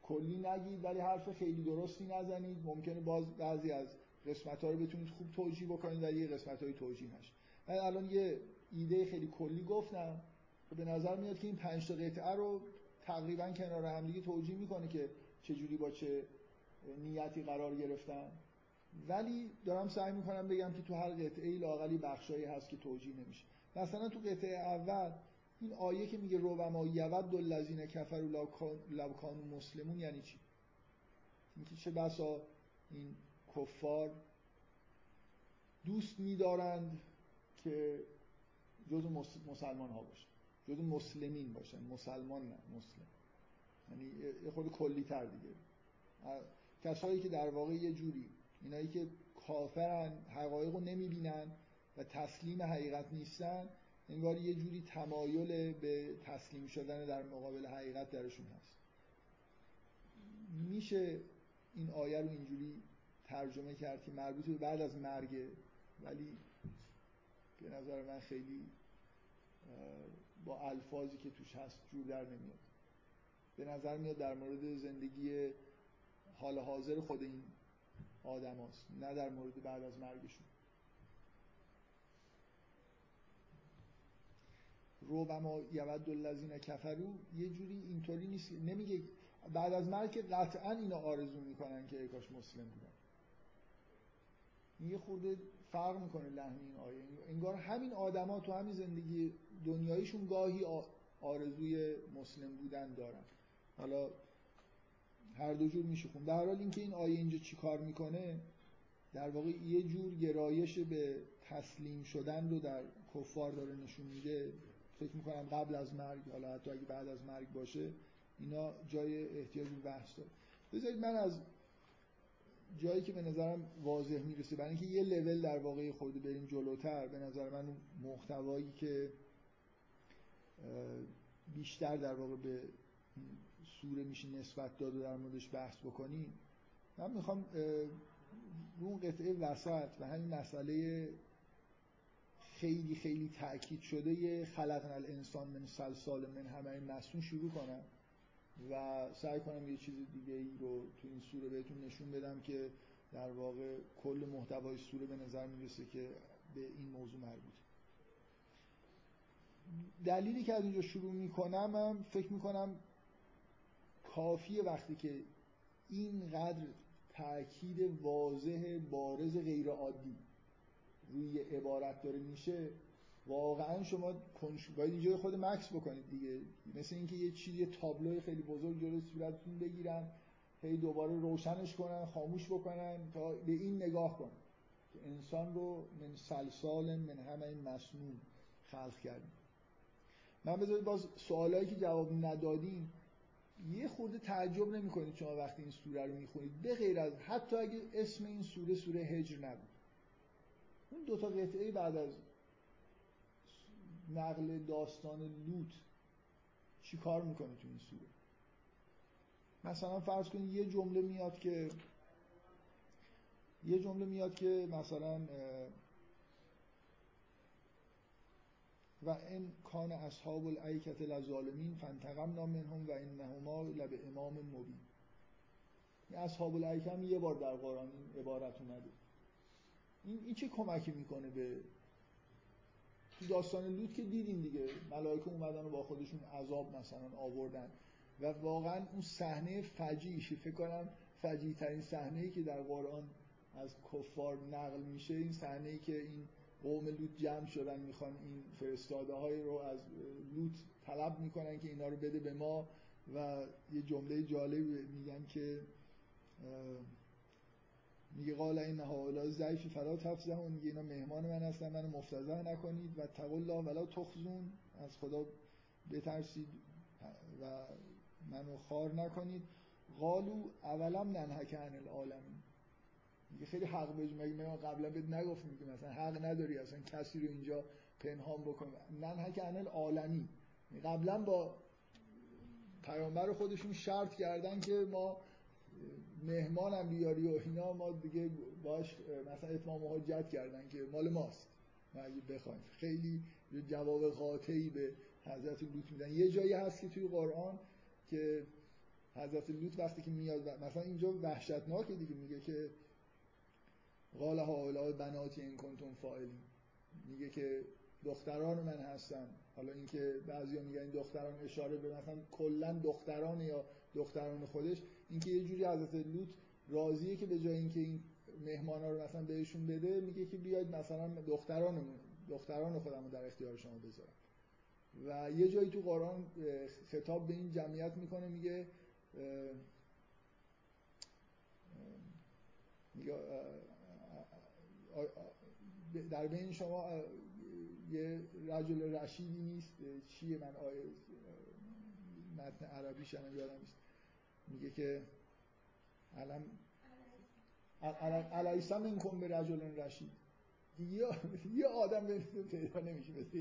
کلی نگید ولی حرف خیلی درستی نزنید، ممکنه باز بعضی از قسمت‌ها رو بتونید خوب توجیه بکنید ولی قسمت‌های توجیه نشه. من الان یه ایده خیلی کلی گفتم که به نظر میاد که این 5 تا قطعه رو تقریبا کنار هم دیگه توجیه می‌کنه که چه جوری با چه نیتی قرار گرفتن، ولی دارم سعی میکنم بگم که تو هر قطعه‌ای لااقل بخشایی هست که توجیه نمیشه. مثلا تو قطعه اول این آیه که میگه ربما یود الذین کفروا لو کانوا مسلمون یعنی چی؟ اینکه چه بسا این کفار دوست می‌دارند که جزو مسلمان ها باشن، جزو مسلمین باشن، مسلمان نه مسلم، یعنی یه خورده کلی‌تر دیگه، کسایی که در واقع یه جوری اینایی که کافرن، حقایق رو نمیبینن و تسلیم حقیقت نیستن، انگار یه جوری تمایل به تسلیم شدن در مقابل حقیقت درشون هست. میشه این آیه رو اینجوری ترجمه کرد که مربوط به بعد از مرگه، ولی به نظر من خیلی با الفاظی که توش هست جور در نمیاد. به نظر میاد در مورد زندگی حال حاضر خود این آدم هاست، نه در مورد بعد از مرگشون. ربما یود الذین کفروا یه جوری اینطوری نیست، نمیگه بعد از مرگ قطعا اینو آرزو میکنن که ای کاش مسلم بودن. یه خورده فرق میکنه لحن این آیه، انگار همین آدما تو همین زندگی دنیاییشون گاهی آرزوی مسلم بودن دارن. حالا هر دو جور میشه خوند. در حال اینکه این آیه اینجا چی کار میکنه، در واقع یه جور گرایش به تسلیم شدن رو در کفار داره نشون میده. فکر میکنم قبل از مرگ، حالا حتی اگه بعد از مرگ باشه، اینا جای احتیاج به بحث داره. بذارید من از جایی که به نظرم واضح میرسه، برای اینکه یه لول در واقع خود بریم جلوتر، به نظر من محتوایی که بیشتر در واقع به سوره میشه نسبت داد و در موردش بحث بکنیم، من میخوام اون قطعه وسط و همین مسئله خیلی خیلی تأکید شده یه خلقنا الانسان من سلسال من حمأ مسنون شروع کنم و سعی کنم یه چیز دیگه ای رو تو این سوره بهتون نشون بدم که در واقع کل محتوای سوره به نظر میرسه که به این موضوع مربوطه. دلیلی که از اینجا شروع میکنم، من فکر میکنم کافیه وقتی که اینقدر تأکید واضح بارز غیر عادی روی عبارت داره میشه، واقعا شما باید اینجا خود مکس بکنید دیگه. مثل اینکه یه چیزی، تابلوی خیلی بزرگ جلوی صورتتون بگیرن، هی دوباره روشنش کنن، خاموش بکنن، تا به این نگاه کن که انسان رو من سلسال من حمأ مسنون خلق کردیم. من بذارید باز سوالایی که جواب ندادیم، یه خورده تعجب نمی‌کنید شما وقتی این سوره رو میخونید، به غیر از حتی اگه اسم این سوره سوره هجر نبود. اون دو تا قطعه بعد از نقل داستان لوط چی کار میکنه تو این سوره؟ مثلا فرض کنید یه جمله میاد که مثلا و ان کان اصحاب الایکه لظالمین فانتقمنا منهم و انهما لبامام مبین. اصحاب الایکه هم یه بار در قرآن این عبارت اومده. این چه کمکی میکنه به داستان لوط که دیدیم دیگه، ملائکه اومدن و با خودشون عذاب مثلا آوردن و واقعا اون صحنه فجیعشه، فکر کنم فجیع ترین صحنه‌ای که در قرآن از کفار نقل میشه، این صحنه‌ای که این قوم لوط جمع شدن میخوان این فرستاده‌های رو از لوط طلب میکنن که اینا رو بده به ما و یه جمله جالبی میگن که میگه قال این هؤلاء ضیفی فلا تفضحون، میگه اینا مهمان من هستن، منو مفتضح نکنید، و اتقوا الله ولا تخزون، از خدا بترسید و منو خوار نکنید. قالوا اولم ننهک عن العالمین، میگه خیلی حق بهش، میگه ما قبلا بهت نگفتیم که مثلا حق نداری اصلا کسی رو اینجا پنهان بکن. ننهک عن العالمین، قبلا با پیامبر خودشون شرط کردن که ما مهمانم بیاری و اینا، ما دیگه باش مثلا اتمام حجت کردن که مال ماست ما اگه بخوایم. خیلی جواب قاطعی به حضرت لوط میدن. یه جایی هست که توی قرآن که حضرت لوط وقتی که میاد مثلا اینجا وحشتناکه دیگه، میگه که قال هؤلاء بناتی ان کنتم فاعلین، میگه که دختران من هستن. حالا اینکه بعضیا میگن این دختران اشاره به مثلا کلا دختران یا دختران خودش، اینکه یه جوری حضرت لوط راضیه که به جای اینکه این مهمانا رو مثلا بهشون بده، میگه که بیاید مثلا دختران خودمو در اختیار شما بذارم. و یه جایی تو قرآن خطاب به این جمعیت میکنه، میگه در بین شما یه رجل رشیدی نیست، چیه من آیه متن عربیش هم یادم نیست، میگه که علیسم این کن به رجل رشید، یه آدم بینیتون پیدا نمیشه، مثل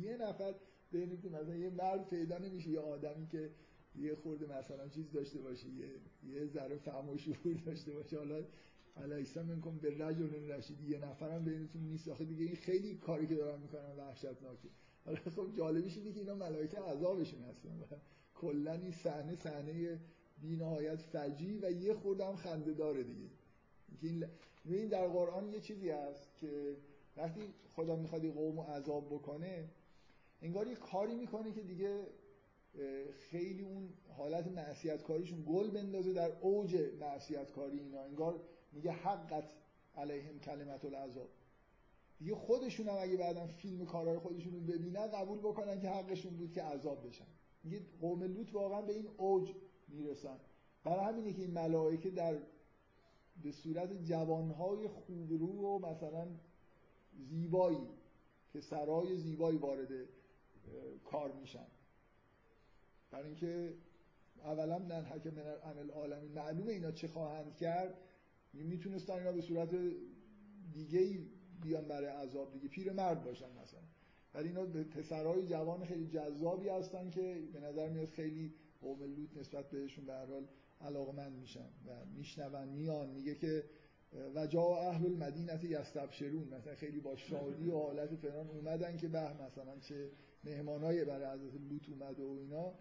یه نفر بینیتون مثلا یه مرد پیدا نمیشه، یه آدمی که یه خورده مثلا چیز داشته باشه، یه ذره فهم و شعور داشته باشه. حالا علیسا منکم بالرجل رشید، یه نفرم بینتون نیست آخه دیگه، این خیلی کاری که دارن میکنن وحشتناکه. حالا خب جالبیش اینه که اینا ملائکه عذابشون هستن و کلا این صحنه بی‌نهایت فجیع و یه خورده هم خنده‌داره دیگه. این در قرآن یه چیزی هست که وقتی خدا میخواد یه قوم رو عذاب بکنه انگار یه کاری میکنه که دیگه خیلی اون حالت معصیتکاریشون گل بندازه در اوج معصیتکاری اینا، انگار میگه حقت علیهم کلمت العذاب، دیگه خودشون هم اگه بعداً فیلم کارهای خودشون رو ببینن قبول بکنن که حقشون بود که عذاب بشن. میگه قوم لوط واقعا به این اوج میرسن. برای همینه که این ملائکه در به صورت جوانهای خوبرو و مثلا زیبایی که سرای زیبایی وارد کار میشن، برای اینکه اولا نن حکم من عمل عالمین، معلومه اینا چه خواهند کرد، میتونستن اینا به صورت دیگه‌ای بیان برای عذاب دیگه، پیرمرد باشن مثلا، ولی اینا پسرای جوان خیلی جذابی هستن که به نظر میاد خیلی قوم لوط نسبت بهشون به هر حال علاقمند میشن و میشنون میان. میگه که و جا اهل المدینه یستبشرون، مثلا خیلی با شادی و حالت فران اومدن که به مثلا چه مهمانای برای حضرت لوط اومده و اینا.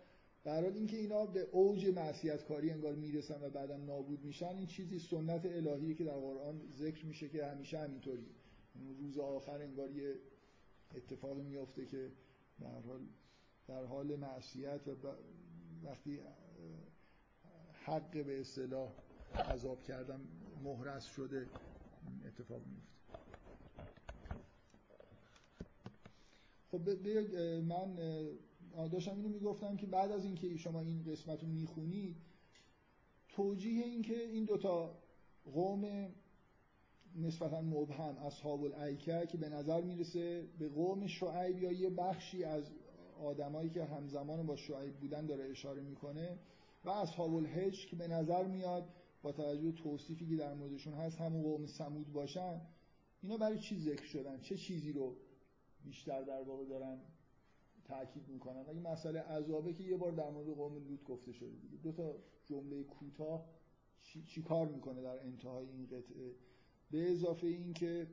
برای اینکه اینا به اوج معصیتکاری انگار میرسن و بعدم نابود میشن، این چیزی سنت الهیه که در قرآن ذکر میشه که همیشه همینطوری روز آخر انگار یه اتفاقی میفته که در حال معصیت و وقتی حق به اصطلاح عذاب کردن محرز شده اتفاق میفته. خب بیاید من داشتم اینو میگفتم که بعد از اینکه شما این قسمت رو میخونید توجیه این که این دوتا قوم نسبتا مبهم اصحاب الایکه که به نظر میرسه به قوم شعیب یا یه بخشی از آدمایی که همزمان با شعیب بودن داره اشاره میکنه و اصحاب الحجر که به نظر میاد با توجه به توصیفی که در موردشون هست همون قوم ثمود باشن، اینا برای چی ذکر شدن؟ چه چیزی رو بیشتر در واقع دارن تاکید میکنن؟ این مسئله عذابه که یه بار در مورد قوم لوط گفته شده دیگه. دو تا جمله کوتاه چی کار میکنه در انتهای این قطعه؟ به اضافه این که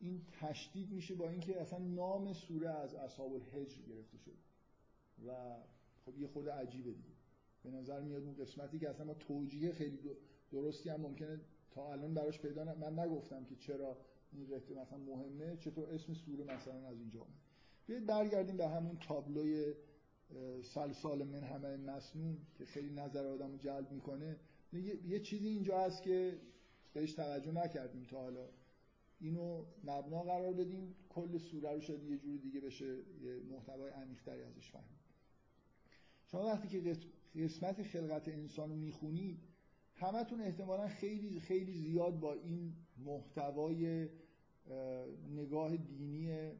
این تشدید میشه با اینکه اصلا نام سوره از اصحاب الحجر گرفته شده و خب یه خورده عجیبه دیگه. به نظر میاد اون قسمتی که اصلا ما توجیه خیلی درستی هم ممکنه تا الان براش پیدا من نگفتم که چرا این قطعه مثلا مهمه، چطور اسم سوره مثلا از اینجا اومد. بیاید برگردیم به همون تابلوی سلسال من همه مسنون که خیلی نظر آدمو جلب میکنه. یه چیزی اینجا هست که بهش توجه نکردیم تا حالا، اینو مبنا قرار بدیم کل سوره رو، شاید یه جوری دیگه بشه یه محتوای عمیق‌تری ازش فهمید. شما وقتی که قسمت خلقت انسان رو میخونید همتون احتمالاً خیلی خیلی زیاد با این محتوای نگاه دینی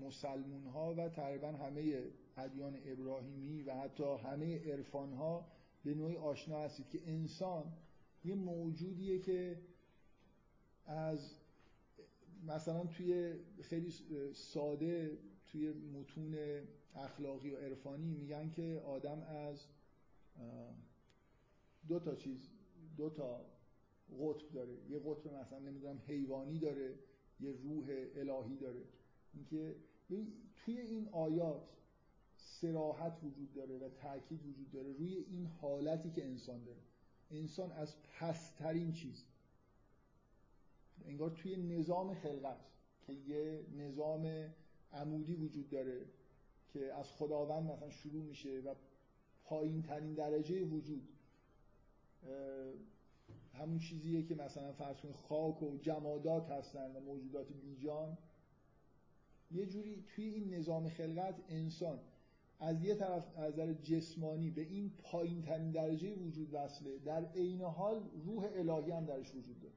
مسلمون ها و تقریباً همه ادیان ابراهیمی و حتی همه عرفان ها به نوعی آشنا هستید که انسان یه موجودیه که از مثلا توی خیلی ساده توی متون اخلاقی و عرفانی میگن که آدم از دو تا قطب داره، یه قطب مثلا نمیدونم حیوانی داره، یه روح الهی داره. اینکه توی این آیات صراحت وجود داره و تاکید وجود داره روی این حالتی که انسان داره. انسان از پست‌ترین چیز انگار توی نظام خلقت که یه نظام عمودی وجود داره که از خداوند مثلا شروع میشه و پایین ترین درجه وجود همون چیزیه که مثلا فرض کنید خاک و جمادات هستن و موجودات بی جان. یه جوری توی این نظام خلقت انسان از یه طرف از نظر جسمانی به این پایین ترین درجه وجود وصله، در عین حال روح الهی هم درش وجود داره.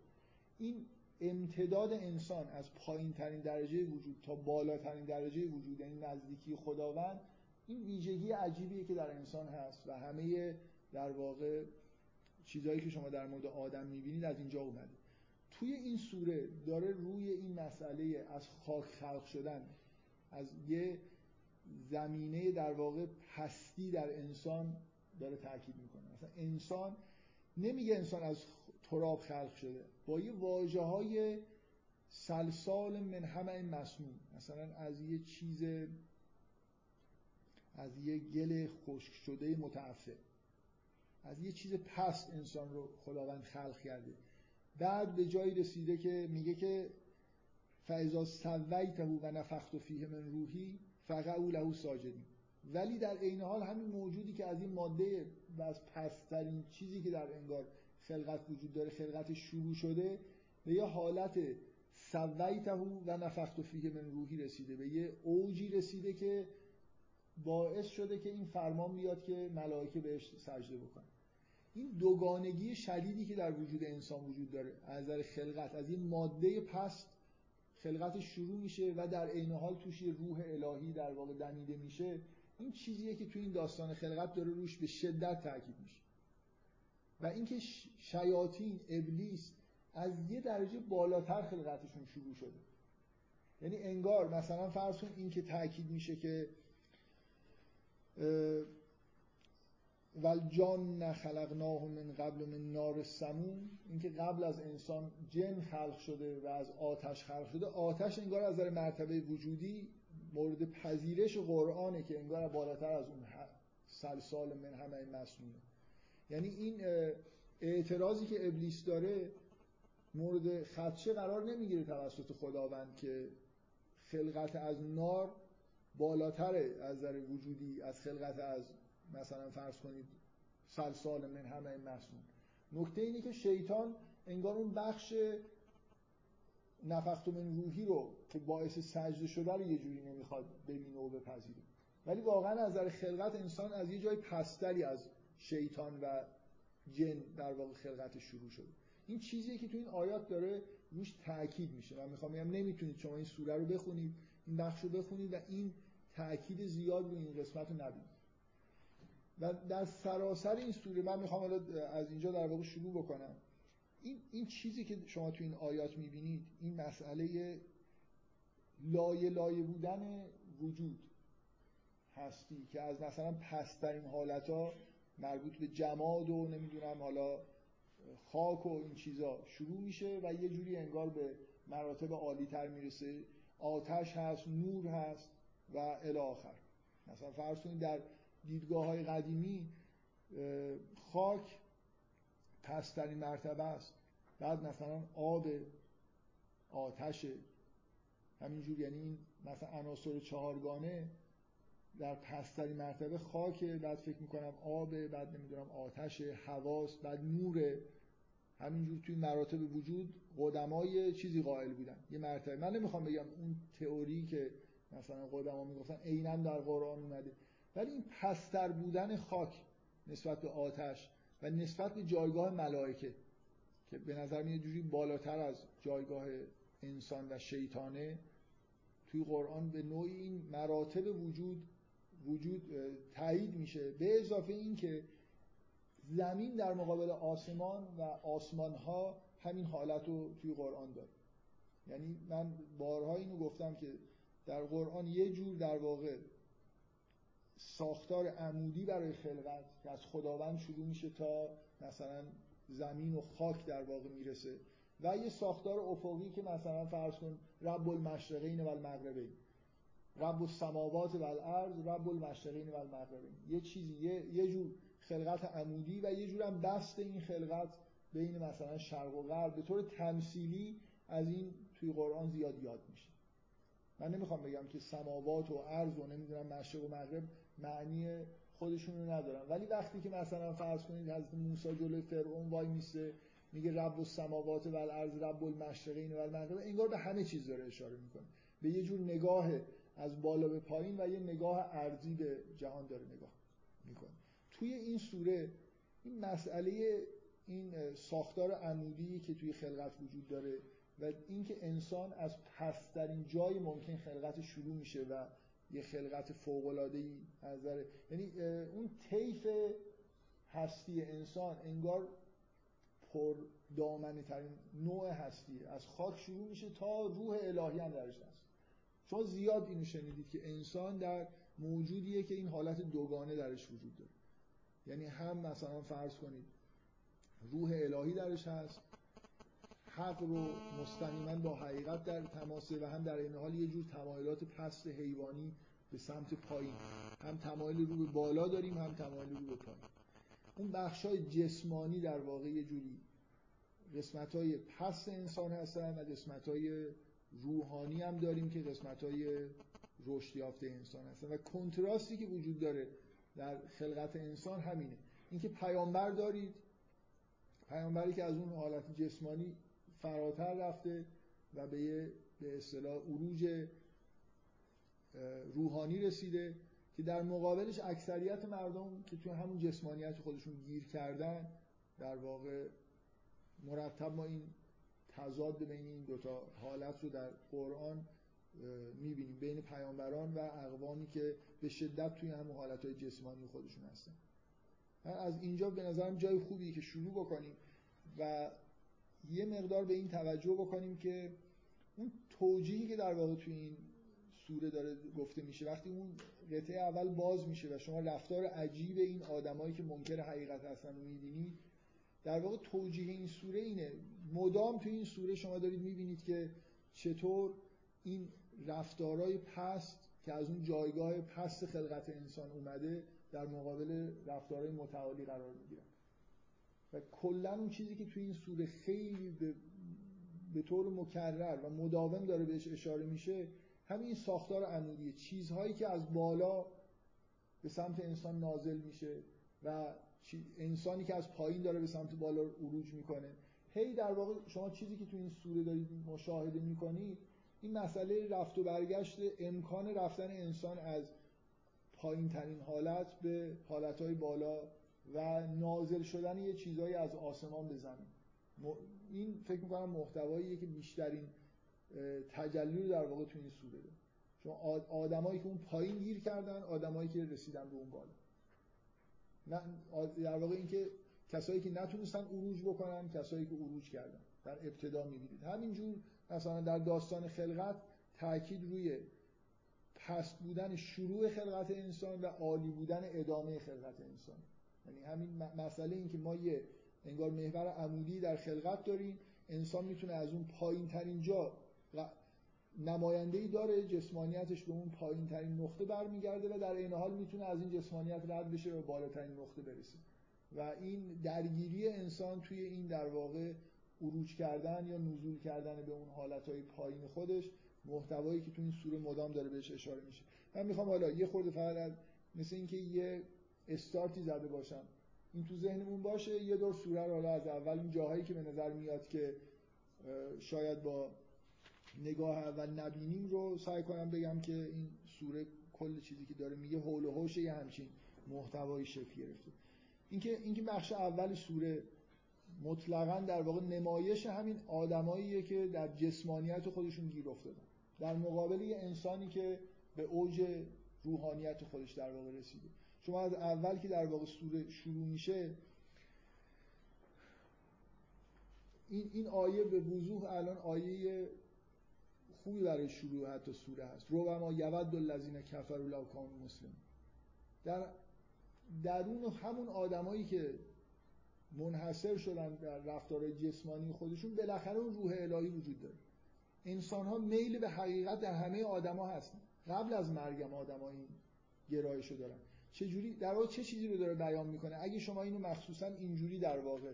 این امتداد انسان از پایین ترین درجه وجود تا بالاترین درجه وجود، یعنی نزدیکی خداوند، این ویژگی عجیبیه که در انسان هست و همه در واقع چیزایی که شما در مورد آدم میبینید از اینجا اومده. توی این سوره داره روی این مسئله از خاک خلق شدن، از یه زمینه در واقع پستی در انسان داره تأکید میکنه. مثلا انسان نمیگه انسان از تراب خلق شده، با یه واژه های سلسال من حمأ مسنون، مثلا از یه چیز، از یه گل خشک شده متعفن، از یه چیز پست انسان رو خداوند خلق کرده. بعد به جایی رسیده که میگه که فاذا سویته و نفخت فیه من روحی فقعوا له ساجدین، ولی در عین حال همین موجودی که از این ماده و از پست‌ترین چیزی که در انگار خلقت وجود داره، خلقت شروع شده، به یه حالت سویته و نفخت فیه من روحی رسیده، به یه اوجی رسیده که باعث شده که این فرمان بیاد که ملائکه بهش سجده بکنن. این دوگانگی شدیدی که در وجود انسان وجود داره از نظر خلقت، از این ماده پست خلقت شروع میشه و در عین حال توش یه روح الهی در واقع دمیده میشه، این چیزیه که تو این داستان خلقت داره روش به شدت تاکید میشه. و اینکه شیاطین، ابلیس از یه درجه بالاتر خلقتشون شروع شده، یعنی انگار مثلا فرض کن این که تاکید میشه که والجان خلقناه من قبل من نار سموم، اینکه قبل از انسان جن خلق شده و از آتش خلق شده. آتش انگار از نظر مرتبه وجودی مورد پذیرش قرآنه که انگار بالاتر از اون سلسال من حمأ مسنونه. یعنی این اعتراضی که ابلیس داره مورد خدشه قرار نمیگیره توسط خداوند که خلقت از نار بالاتره از نظر وجودی از خلقت از مثلا فرض کنید سلسال من حمأ مسنون. نکته اینه که شیطان انگار اون بخش نفخت من روحی رو که باعث سجده شده رو یه جوری نمیخواد ببینه و بپذیره، ولی واقعا از نظر خلقت انسان از یه جای پستری از شیطان و جن در واقع خلقت شروع شده. این چیزیه که تو این آیات داره روش تأکید میشه. من میخوام بگم نمیتونید شما این سوره رو بخونید، این بخش رو بخونید و این تأکید زیاد رو این قسمت رو نبینید. و در سراسر این سوره من میخوام از اینجا در واقع شروع بکنم. این چیزی که شما تو این آیات میبینید، این مسئله لایه لایه بودن وجود هستی که از مثلا پست‌ترین حالت‌ها مربوط به جماد و نمیدونم حالا خاک و این چیزا شروع میشه و یه جوری انگار به مراتب عالی تر میرسه. آتش هست، نور هست و الی آخر. مثلا فرض کنید در دیدگاه های قدیمی خاک پست‌ترین مرتبه است، بعد مثلا آب، آتش، همینجور. یعنی این مثلا عناصر چهارگانه در پست‌ترین مرتبه خاکه، بعد فکر میکنم آب، بعد نمیدونم آتش، هواست، بعد نوره. همینجور توی مراتب وجود قدمای چیزی قائل بودن یه مرتبه. من نمیخوام بگم اون تئوری که مثلا قدما میگفتن عیناً در قرآن اومده، ولی این پست‌تر بودن خاک نسبت به آتش و نسبت به جایگاه ملائکه که به نظر میاد جوری بالاتر از جایگاه انسان و شیطانه، توی قرآن به نوعی این مراتب وجود تایید میشه. به اضافه این که زمین در مقابل آسمان و آسمان‌ها همین حالت رو توی قرآن داره. یعنی من بارها اینو گفتم که در قرآن یه جور در واقع ساختار عمودی برای خلقت که از خداوند شروع میشه تا مثلا زمین و خاک در واقع میرسه، و یه ساختار افقی که مثلا فرض کن رب المشرقین و المغربین، رب السماوات و الارض، رب المشرقین و المغربین، یه چیزی، یه جور خلقت عمودی و یه جورم بست این خلقت بین مثلا شرق و غرب به طور تمثیلی. از این توی قرآن زیاد یاد میشه. من نمیخوام بگم که سماوات و ارض و نمیدونم مشرق و مغرب معنی خودشون رو ندارن، ولی وقتی که مثلا فرض کنید حضرت موسی جلوی فرعون وای میسه میگه رب السماوات و الارض رب المشرقین و المغرب، انگار به همه چیز داره اشاره میکنه، به یه جور نگاه از بالا به پایین و یه نگاه ارضی به جهان داره نگاه میکنه. توی این سوره این مسئله این ساختار عمودی که توی خلقت وجود داره و اینکه انسان از پست‌ترین جای ممکن خلقت شروع میشه و یه خلقت فوق‌العاده‌ای از نظر، یعنی اون طیف هستی انسان انگار پر دامنه ترین نوع هستی، از خاک شروع میشه تا روح الهی هم درش هست. شما زیاد اینو شنیدید که انسان در موجودیه که این حالت دوگانه درش وجود داره. یعنی هم مثلا فرض کنید روح الهی درش هست، حق رو مستقیما با حقیقت در تماسه و هم در این حال یه جور تمایلات پست حیوانی به سمت پایین، هم تمایل رو به بالا داریم هم تمایل رو به پایین. اون بخشای جسمانی در واقع یه جوری قسمت‌های پست انسان هستن و قسمت‌های روحانی هم داریم که قسمت‌های رشد یافته انسان هستن و کنتراستی که وجود داره در خلقت انسان همینه، اینکه پیامبر دارید، پیامبری که از اون حالت جسمانی فراتر رفته و به اصطلاح عروج روحانی رسیده، که در مقابلش اکثریت مردم که توی همون جسمانیت خودشون گیر کردن، در واقع مرتب ما این تضاد بین این دوتا حالت رو در قرآن میبینیم، بین پیامبران و اقوامی که به شدت توی همون حالتهای جسمانی خودشون هستن. من از اینجا به نظرم جای خوبیه که شروع بکنیم و یه مقدار به این توجه بکنیم که اون توجیهی که در واقع توی این سوره داره گفته میشه، وقتی اون قطعه اول باز میشه و شما رفتار عجیب این آدمایی که منکر حقیقت هستن رو میبینید، در واقع توجیه این سوره اینه. مدام توی این سوره شما دارید میبینید که چطور این رفتارهای پست که از اون جایگاه پست خلقت انسان اومده در مقابل رفتارهای متعالی قرار میگیرن و کلا اون چیزی که توی این سوره خیلی به طور مکرر و مداوم داره بهش اشاره میشه همین ساختار عمودیه، چیزهایی که از بالا به سمت انسان نازل میشه و انسانی که از پایین داره به سمت بالا عروج میکنه. در واقع شما چیزی که تو این سوره دارید مشاهده میکنید این مسئله رفت و برگشت، امکان رفتن انسان از پایین ترین حالت به حالتهای بالا و نازل شدن یه چیزهایی از آسمان به زمین. این فکر میکنم محتواییه که بیشترین تجلی رو در واقع تو این سوره داره، چون آدمایی که اون پایین گیر کردن، آدمایی که رسیدن به اون بالا، در واقع این که کسایی که نتونستن عروج بکنن، کسایی که عروج کردن در ابتدا میبینید. همینجور مثلا در داستان خلقت تاکید روی پست بودن شروع خلقت انسان و عالی بودن ادامه خلقت انسان، یعنی همین مسئله این که ما یه انگار محور عمودی در خلقت داریم، انسان میتونه از اون پایین ترین جا نماینده‌ای داره، جسمانیتش به اون پایین ترین نقطه برمیگرده و در این حال میتونه از این جسمانیت رد بشه و بالاترین نقطه برسه و این درگیری انسان توی این در واقع عروج کردن یا نزول کردن به اون حالتهای پایین خودش محتوایی که تو این سوره مدام داره بهش اشاره میشه. من میخوام حالا یه خورده فقط مثل اینکه یه استارتی زده باشم، این تو ذهنمون باشه، یه دور سوره رو حالا از اول این جاهایی که به نظر میاد که شاید با نگاه اول نبینیم رو سعی کنم بگم که این سوره کل چیزی که داره میگه حول و حوش یه همچین محتوایی شکل گرفته. اینکه بخش اول سوره مطلقاً در واقع نمایش همین آدماییه که در جسمانیت خودشون گیر افتادن در مقابل یه انسانی که به اوج روحانیت خودش در واقع رسیده. شما از اول که در واقع سوره شروع میشه این آیه به وضوح الان آیه خوبی برای شروع حتی سوره هست. ربما یود الذین کفروا لو کانوا مسلمین، در درون همون آدمایی که منحصر شدن در رفتارهای جسمانی خودشون بالاخره اون روح الهی وجود داره. انسان ها میل به حقیقت در همه آدما هستن، قبل از مرگم آدما این گرایشو دارن. چجوری در واقع چه چیزی رو داره بیان میکنه؟ اگه شما اینو مخصوصا اینجوری در واقع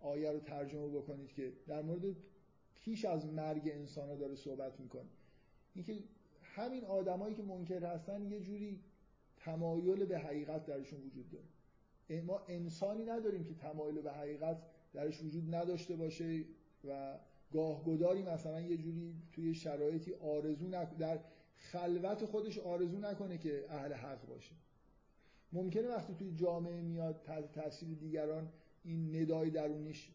آیه رو ترجمه بکنید که در مورد پیش از مرگ انسان ها داره صحبت میکنه، اینکه همین آدمایی که منکر هستن یه جوری تمایل به حقیقت درشون وجود داره. ما انسانی نداریم که تمایل به حقیقت درش وجود نداشته باشه و گاهگداری مثلا یه جوری توی شرایطی آرزو در خلوت خودش آرزو نکنه که اهل حق باشه. ممکنه وقتی توی جامعه میاد تحت تاثیر دیگران این ندای درونیش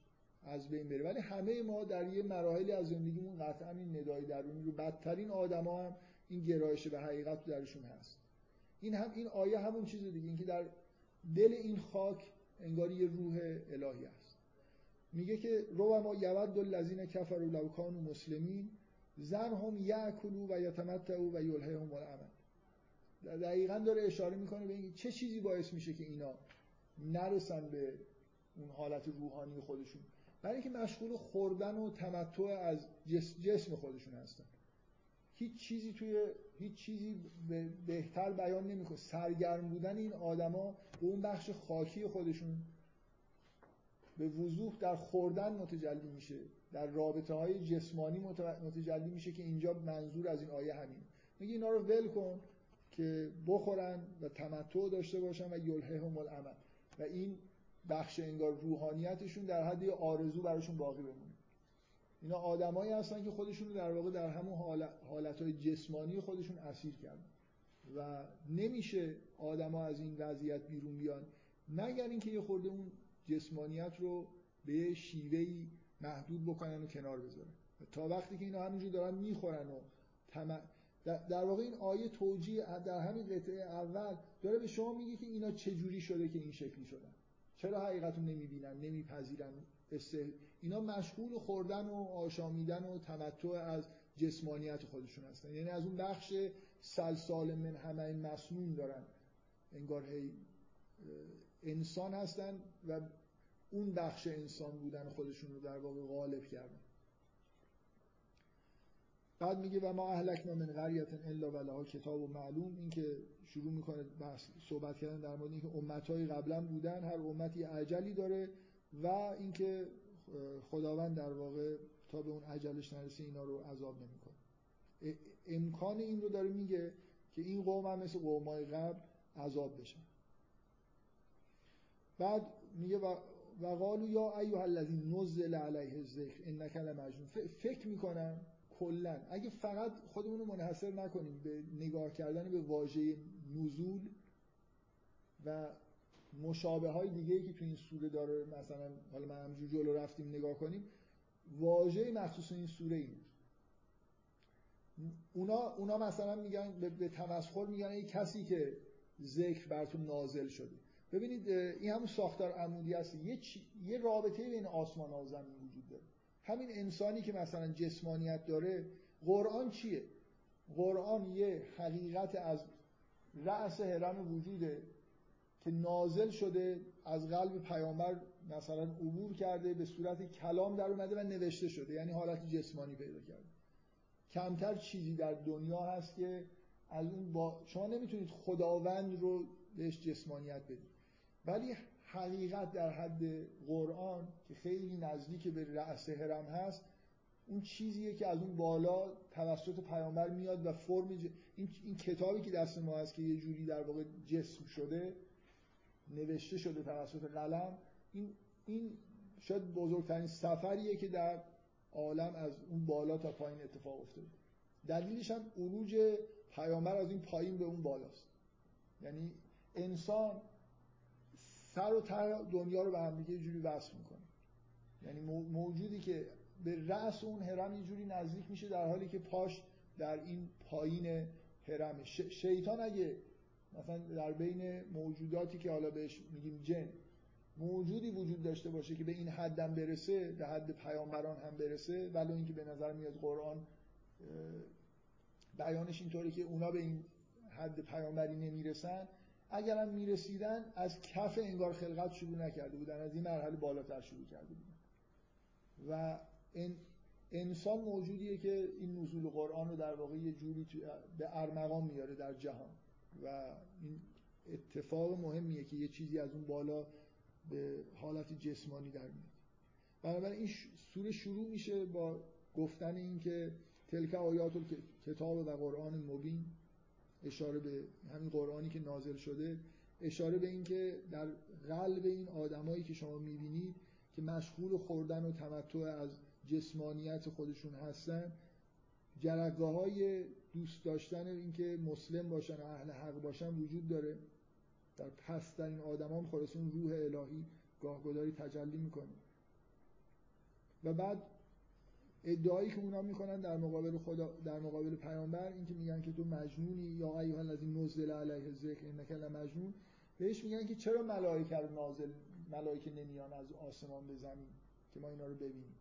از بین بره، ولی همه ما در یه مراحلی از زندگیمون قطعا این ندای درونی رو، بدترین آدما هم این گرایش به حقیقت درشون هست. این آیه همون چیز دیگه، اینکه در دل این خاک انگار یه روح الهی است. میگه که ربما یود الذین کفروا لو کانوا مسلمین ذرهم یاکلوا و یتمتعوا و یلهیهم الامل. دقیقاً داره اشاره میکنه به اینکه چه چیزی باعث میشه که اینا نرسن به اون حالت روحانی خودشون، برای اینکه مشغول خوردن و تمتع از جسم خودشون هستن. هیچ چیزی بهتر بیان نمیکنه سرگرم بودن این آدما به اون بخش خاکی خودشون به وضوح در خوردن متجلی میشه، در رابطه های جسمانی متجلی میشه که اینجا منظور از این آیه همینه. میگه اینا رو ول کن که بخورن و تمتع داشته باشن و یلههم العمل، و این بخش انگار روحانیتشون در حد آرزو براشون باقی بمونه. اینا آدمایی هستن که خودشون رو در واقع در همون حالتهای جسمانی خودشون اسیر کردن و نمیشه آدما از این وضعیت بیرون بیان مگر اینکه یه خورده اون جسمانیت رو به شیوهی محدود بکنن و کنار بذارن. تا وقتی که اینا همینجور دارن میخورن و در واقع این آیه توجیه در همین قطعه اول داره به شما میگه که اینا چجوری شده که این شکلی شدن، چرا حقیقت رو نمیبینن، نمیپذیرن. اینا مشغول خوردن و آشامیدن و تمتع از جسمانیت خودشون هستن، یعنی از اون بخش سلسال من همه مسنون دارن، انگار هی انسان هستن و اون بخش انسان بودن خودشون رو در واقع غالب کردن. بعد میگه و ما اهلکنا من قریة الا و لها کتاب و معلوم، این که شروع میکنه بحث صحبت کردن در مورد اینکه امت‌های قبلا بودن، هر امتی اجلی داره و اینکه خداوند در واقع تا به اون اجلش نرسه اینا رو عذاب نمیکنه. امکان این رو داره میگه که این قوم هم مثل قوم‌های قبل عذاب بشن. بعد میگه و قالوا یا ایها الذی نزل علیه الذکر انک لمجنون. فکر میکنم کلا اگه فقط خودمون رو منحصر نکنیم به نگاه کردن به واژه نزول و مشابه های دیگه ای که تو این سوره داره، مثلا حالا من همجور جلو رفتیم نگاه کنیم، واژه مخصوص این سوره اینه. اونا مثلا میگن به تمسخر میگن این کسی که ذکر براتون نازل شده. ببینید این همون ساختار عمودی هست، یه رابطه بین آسمان و زمین وجود داره. همین انسانی که مثلا جسمانیت داره، قرآن چیه؟ قرآن یه حقیقت از رأس هرم وجوده که نازل شده از قلب پیامبر، مثلا عبور کرده به صورت کلام در اومده و نوشته شده، یعنی حالت جسمانی پیدا کرده. کمتر چیزی در دنیا هست که از اون شما نمیتونید خداوند رو بهش جسمانیت بدید، ولی حقیقت در حد قرآن که خیلی نزدیک به رأس هرم هست، اون چیزیه که از اون بالا توسط پیامبر میاد و فرم این کتابی که دست ما هست که یه جوری در واقع جسم شده، نوشته شده توسط قلم، این شاید بزرگترین سفریه که در عالم از اون بالا تا پایین اتفاق افتاده. دلیلش هم عروج پیامبر از این پایین به اون بالاست، یعنی انسان سر و ته دنیا رو به هم دیگه یه جوری وصل میکنه، یعنی موجودی که به رأس اون هرم یه جوری نزدیک میشه در حالی که پاش در این پایین هرمه. شیطان اگه مثلا در بین موجوداتی که حالا بهش میگیم جن موجودی وجود داشته باشه که به این حد هم برسه، به حد پیامبران هم برسه، ولو اینکه به نظر میاد قرآن بیانش اینطوری که اونا به این حد پیامبری نمیرسن، اگر هم میرسیدن از کف انگار خلقت شروع نکرده بودن، از این مرحله بالاتر شروع کرده بودن. و انسان موجودیه که این نزول قرآن رو در واقع یه جوری به ارمغان میاره در جهان، و این اتفاق مهمیه که یه چیزی از اون بالا به حالت جسمانی در میاد. بنابراین این سوره شروع میشه با گفتن این که تلک آیات الکتاب و قرآن مبین، اشاره به همین قرآنی که نازل شده، اشاره به این که در قلب این آدمایی که شما میبینید که مشغول خوردن و تمتع از جسمانیت خودشون هستن، جرقه‌های دوست داشتن اینکه مسلم باشن و اهل حق باشن وجود داره. در پست‌ترین آدما هم خودشون روح الهی گاهگداری تجلی میکنه. و بعد ادعایی که اونا میکنن در مقابل خدا، در مقابل پیامبر، این که میگن که تو مجنونی، یا ایها الذین نزل علیه الذکر انک لمجنون، بهش میگن که چرا ملائکه نمیان از آسمان به زمین که ما اینا رو ببینیم.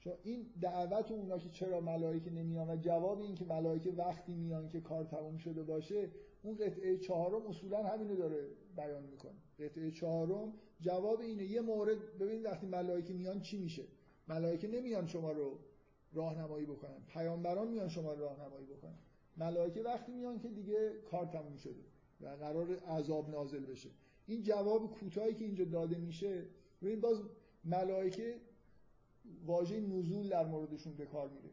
چون این دعوت اونا که چرا ملائکه نمیان و جواب این که ملائکه وقتی میان که کار تموم شده باشه، اون قطعه چهارم اصولا همینو داره بیان میکنه. قطعه چهارم جواب اینه. یه مورد ببینید وقتی ملائکه میان چی میشه؟ ملائکه نمیان شما رو راهنمایی بکنن، پیامبران میان شما رو راهنمایی بکنن. ملائکه وقتی میان که دیگه کار تموم شده و قرار عذاب نازل بشه. این جواب کوتاهی که اینجا داده میشه. ببین باز ملائکه واژه نزول در موردشون به کار میره.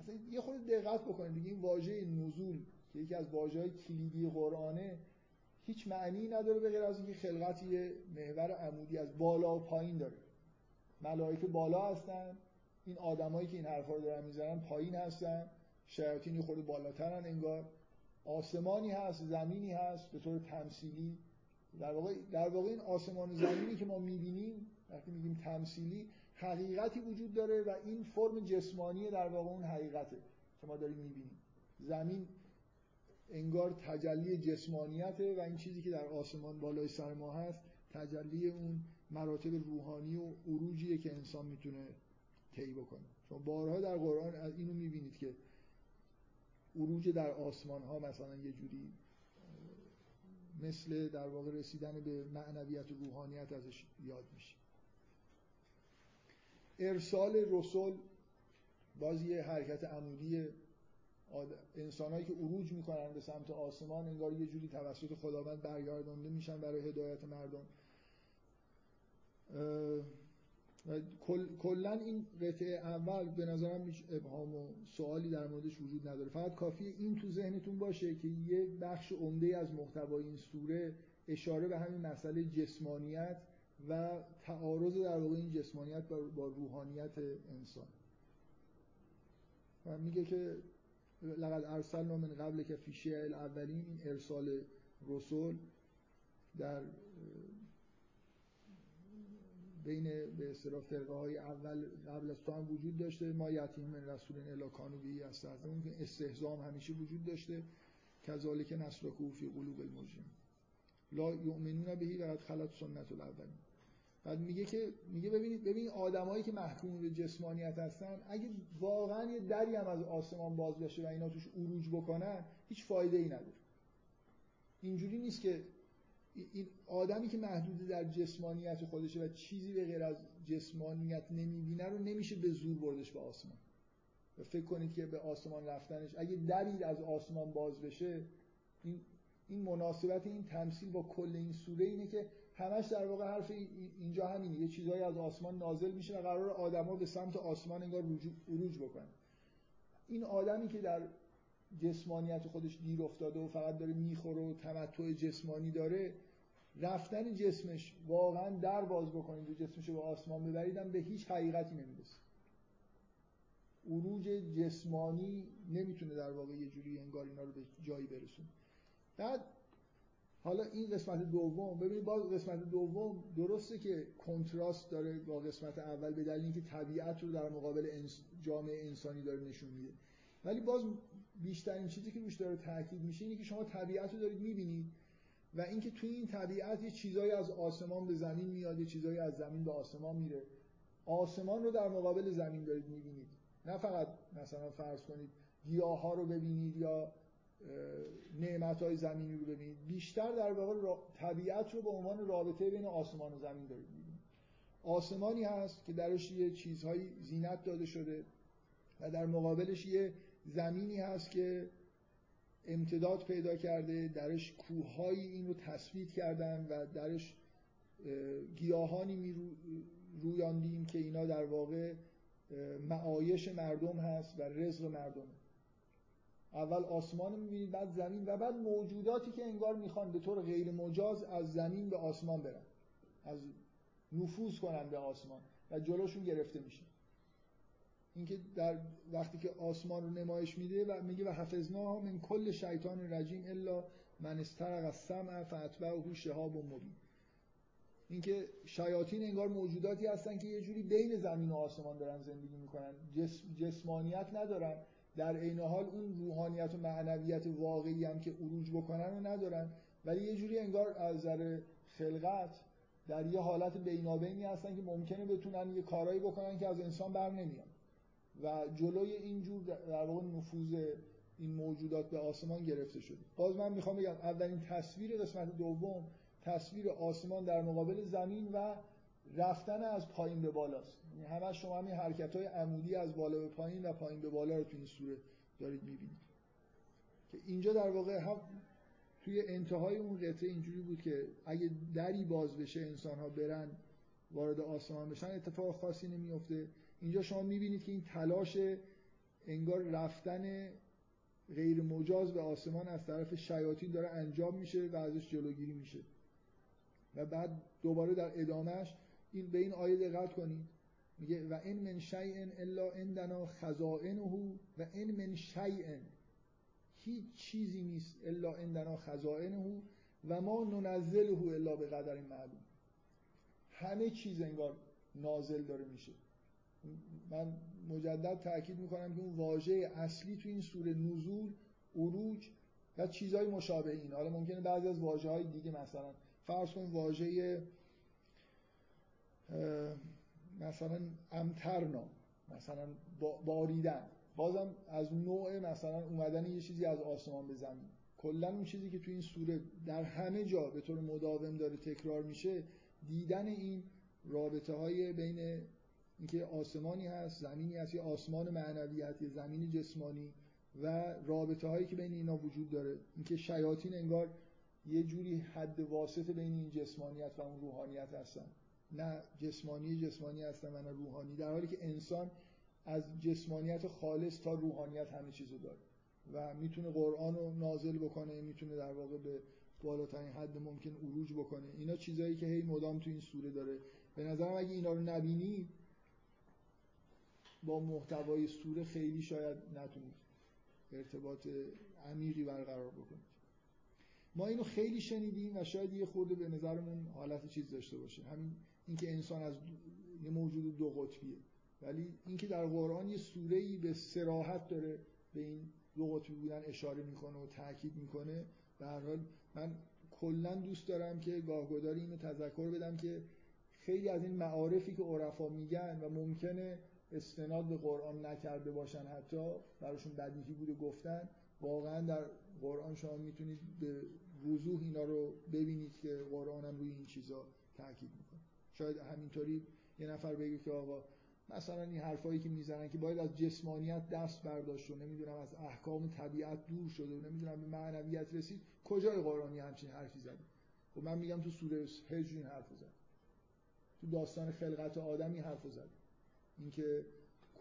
اصلا یه خود دقت بکنید دیگه، این واژه نزول که یکی از واژه‌های کلیدی قرآنه هیچ معنی نداره به غیر از اینکه خلقت یه محور عمودی از بالا و پایین داره. ملائکه بالا هستن، این آدمایی که این حرفا رو دارن میزنن پایین هستن، شیاطین خورده بالاترن، انگار آسمانی هست، زمینی هست به طور تمثیلی. در واقع این آسمان و زمینی که ما می‌بینیم وقتی میگیم تمثیلی، حقیقتی وجود داره و این فرم جسمانی در واقع اون حقیقته که ما داریم می‌بینیم. زمین انگار تجلی جسمانیته و این چیزی که در آسمان بالای سر ما هست تجلی اون مراتب روحانی و عروجیه که انسان میتونه طی بکنه. شما بارها در قرآن از اینو می‌بینید که عروج در آسمان‌ها مثلا یه جوری مثل در واقع رسیدن به معنویت و روحانیت ازش یاد میشه. ارسال رسول باز یه حرکت عمودی، انسان‌هایی که عروج میکنن به سمت آسمان انگار یه جوری توسط خداوند برگردانده میشن برای هدایت مردم. و کلن این قطعه اول به نظرم هیچ ابهام و سوالی در موردش وجود نداره. فقط کافیه این تو ذهنتون باشه که یه بخش عمده از محتوای این سوره اشاره به همین مسئله جسمانیت و تعارض در واقع این جسمانیت با روحانیت انسان. و میگه که لقد ارسلنا من قبل که فی شیع الاولین. این ارسال رسول در بین به اصطلاح فرقه‌های اول قبل از تو هم وجود داشته. ما یتیم من رسول الا کانوا به یستهزئون، که استهزام همیشه وجود داشته. کذالک نسلکه فی قلوب المجرمین لا یؤمنون به و قد خلت سنت الاولین. بعد میگه که ببینید آدمایی که محکوم به جسمانیت هستن اگه واقعا یه دری هم از آسمان باز بشه و اینا توش عروج بکنن هیچ فایده ای نداره. اینجوری نیست که این آدمی که محدود در جسمانیت خودشه و چیزی به غیر از جسمانیت نمیبینه رو نمیشه به زور بردش به آسمان. و فکر کنید که به آسمان رفتنش اگه دری از آسمان باز بشه، این مناسبت این تمثیل با کل این سوره اینه که همش در واقع حرف اینجا همینه. یه چیزایی از آسمان نازل میشه و قرار آدما به سمت آسمان انگار عروج بکنن. این آدمی که در جسمانیت خودش دیر افتاده و فقط داره میخوره و تمتع جسمانی داره، رفتن جسمش واقعا در باز بکنید و جسمش رو به آسمان ببریدن به هیچ حقیقتی نمیرسه. عروج جسمانی نمیتونه در واقع یه جوری انگار اینا رو به جایی برسونه. بعد حالا این قسمت دوم، ببینید باز قسمت دوم درسته که کنتراست داره با قسمت اول به دلیل اینکه طبیعت رو در مقابل جامعه انسانی داره نشون میده، ولی باز بیشترین چیزی که روش داره تاکید میشه اینه که شما طبیعت رو دارید میبینید و اینکه توی این طبیعت یه چیزایی از آسمان به زمین میاد، یه چیزایی از زمین به آسمان میره. آسمان رو در مقابل زمین دارید میبینید، نه فقط مثلا فرض کنید گیاها رو ببینید یا نعمت‌های زمینی رو ببینید. بیشتر در واقع طبیعت رو به عنوان رابطه بین آسمان و زمین دارید میبینید. آسمانی هست که درش یه چیزهای زینت داده شده و در مقابلش یه زمینی هست که امتداد پیدا کرده، درش کوه‌هایی این رو تثبیت کردن و درش گیاهانی رویاندیم که اینا در واقع معایش مردم هست و رزق مردم. اول آسمان رو می‌بینید، بعد زمین و بعد موجوداتی که انگار میخوان به طور غیر مجاز از زمین به آسمان برن، از نفوذ کنن به آسمان و جلوشون گرفته میشه. اینکه در وقتی که آسمان رو نمایش میده و میگه و حفظناها من کل شیطان رجیم الا من استرق السمع فاتبعه شهاب مبین. اینکه شیاطین انگار موجوداتی هستن که یه جوری بین زمین و آسمان دارن زندگی میکنن، جسمانیت ندارن، در عین حال اون روحانیت و معنویت واقعی هم که عروج بکنن رو ندارن، ولی یه جوری انگار از نظر خلقت در یه حالت بینابینی هستن که ممکنه بتونن یه کارایی بکنن که از انسان برنمیاد و جلوی اینجور در واقع نفوذ این موجودات به آسمان گرفته شده. باز من میخوام بگم اولین تصویر قسمت دوم تصویر آسمان در مقابل زمین و رفتن از پایین به بالاست. یعنی همه شما همین حرکت‌های عمودی از بالا به پایین و پایین به بالا رو تو این سوره دارید می‌بینید. که اینجا در واقع هم توی انتهای اون قطعه اینجوری بود که اگه دری باز بشه انسان‌ها برن وارد آسمان بشن اتفاق خاصی نمی‌افته. اینجا شما می‌بینید که این تلاش انگار رفتن غیر مجاز به آسمان از طرف شیاطین داره انجام میشه و ازش جلوگیری میشه. و بعد دوباره در ادامهش این به این آیه دقت کنید میگه و ان من شیء الا عندنا خزائنه و ان من شیء هیچ چیزی نیست الا عندنا خزائنه و ما ننزله الا به قدر معلوم. همه چیز انگار نازل داره میشه. من مجدد تأکید میکنم که اون واژه اصلی تو این سوره نزول، عروج و چیزهای مشابه این. حالا ممکنه بعضی از واژه‌های دیگه مثلا فرض کن واژه مثلا امترنا مثلا باریدن بازم از نوع مثلا اومدن یه چیزی از آسمان به زمین. کلا اون چیزی که تو این سوره در همه جا به طور مداوم داره تکرار میشه دیدن این رابطه‌های بین اینکه آسمانی هست، زمینی هست، یه آسمان معنوی هست، یه زمین جسمانی و رابطه‌هایی که بین اینا وجود داره. اینکه شیاطین انگار یه جوری حد واسطه بین این جسمانیت و اون روحانیت هستن، نه جسمانی هستن و نه روحانی، در حالی که انسان از جسمانیت خالص تا روحانیت همه چیزو داره و میتونه قرآن رو نازل بکنه، میتونه در واقع به بالاترین حد ممکن عروج بکنه. اینا چیزایی که هی مدام تو این سوره داره. به نظرم اگه اینا رو نبینی با محتوای سوره خیلی شاید نتونید ارتباط عمیقی برقرار بکنید. ما اینو خیلی شنیدیم و شاید یه خورده به نظرمون حالت چیز داشته باشه، همین اینکه انسان از یه موجود دو قطبیه، ولی اینکه در قرآن یه سوره‌ای به صراحت داره به این دو قطبی بودن اشاره میکنه و تاکید میکنه. به هر حال من کلا دوست دارم که گاهگداری اینو تذکر بدم که خیلی از این معارفی که عرفا میگن و ممکنه استناد به قرآن نکرده باشن، حتی براشون بدیهی بوده گفتن، واقعا در قرآن شما میتونید به وضوح اینا رو ببینید که قرآن هم روی این چیزا تاکید میکنه. شاید همینطوری یه نفر بگه که آقا مثلا این حرفایی که میزنن که باید از جسمانیت دست برداشت و نمیدونم از احکام طبیعت دور شده و نمیدونم به معنویت رسید، کجای قرآنی همچین حرفی زده؟ خب من میگم تو سوره هجر این حرفو زده، تو داستان خلقت آدم این حرفو زده. اینکه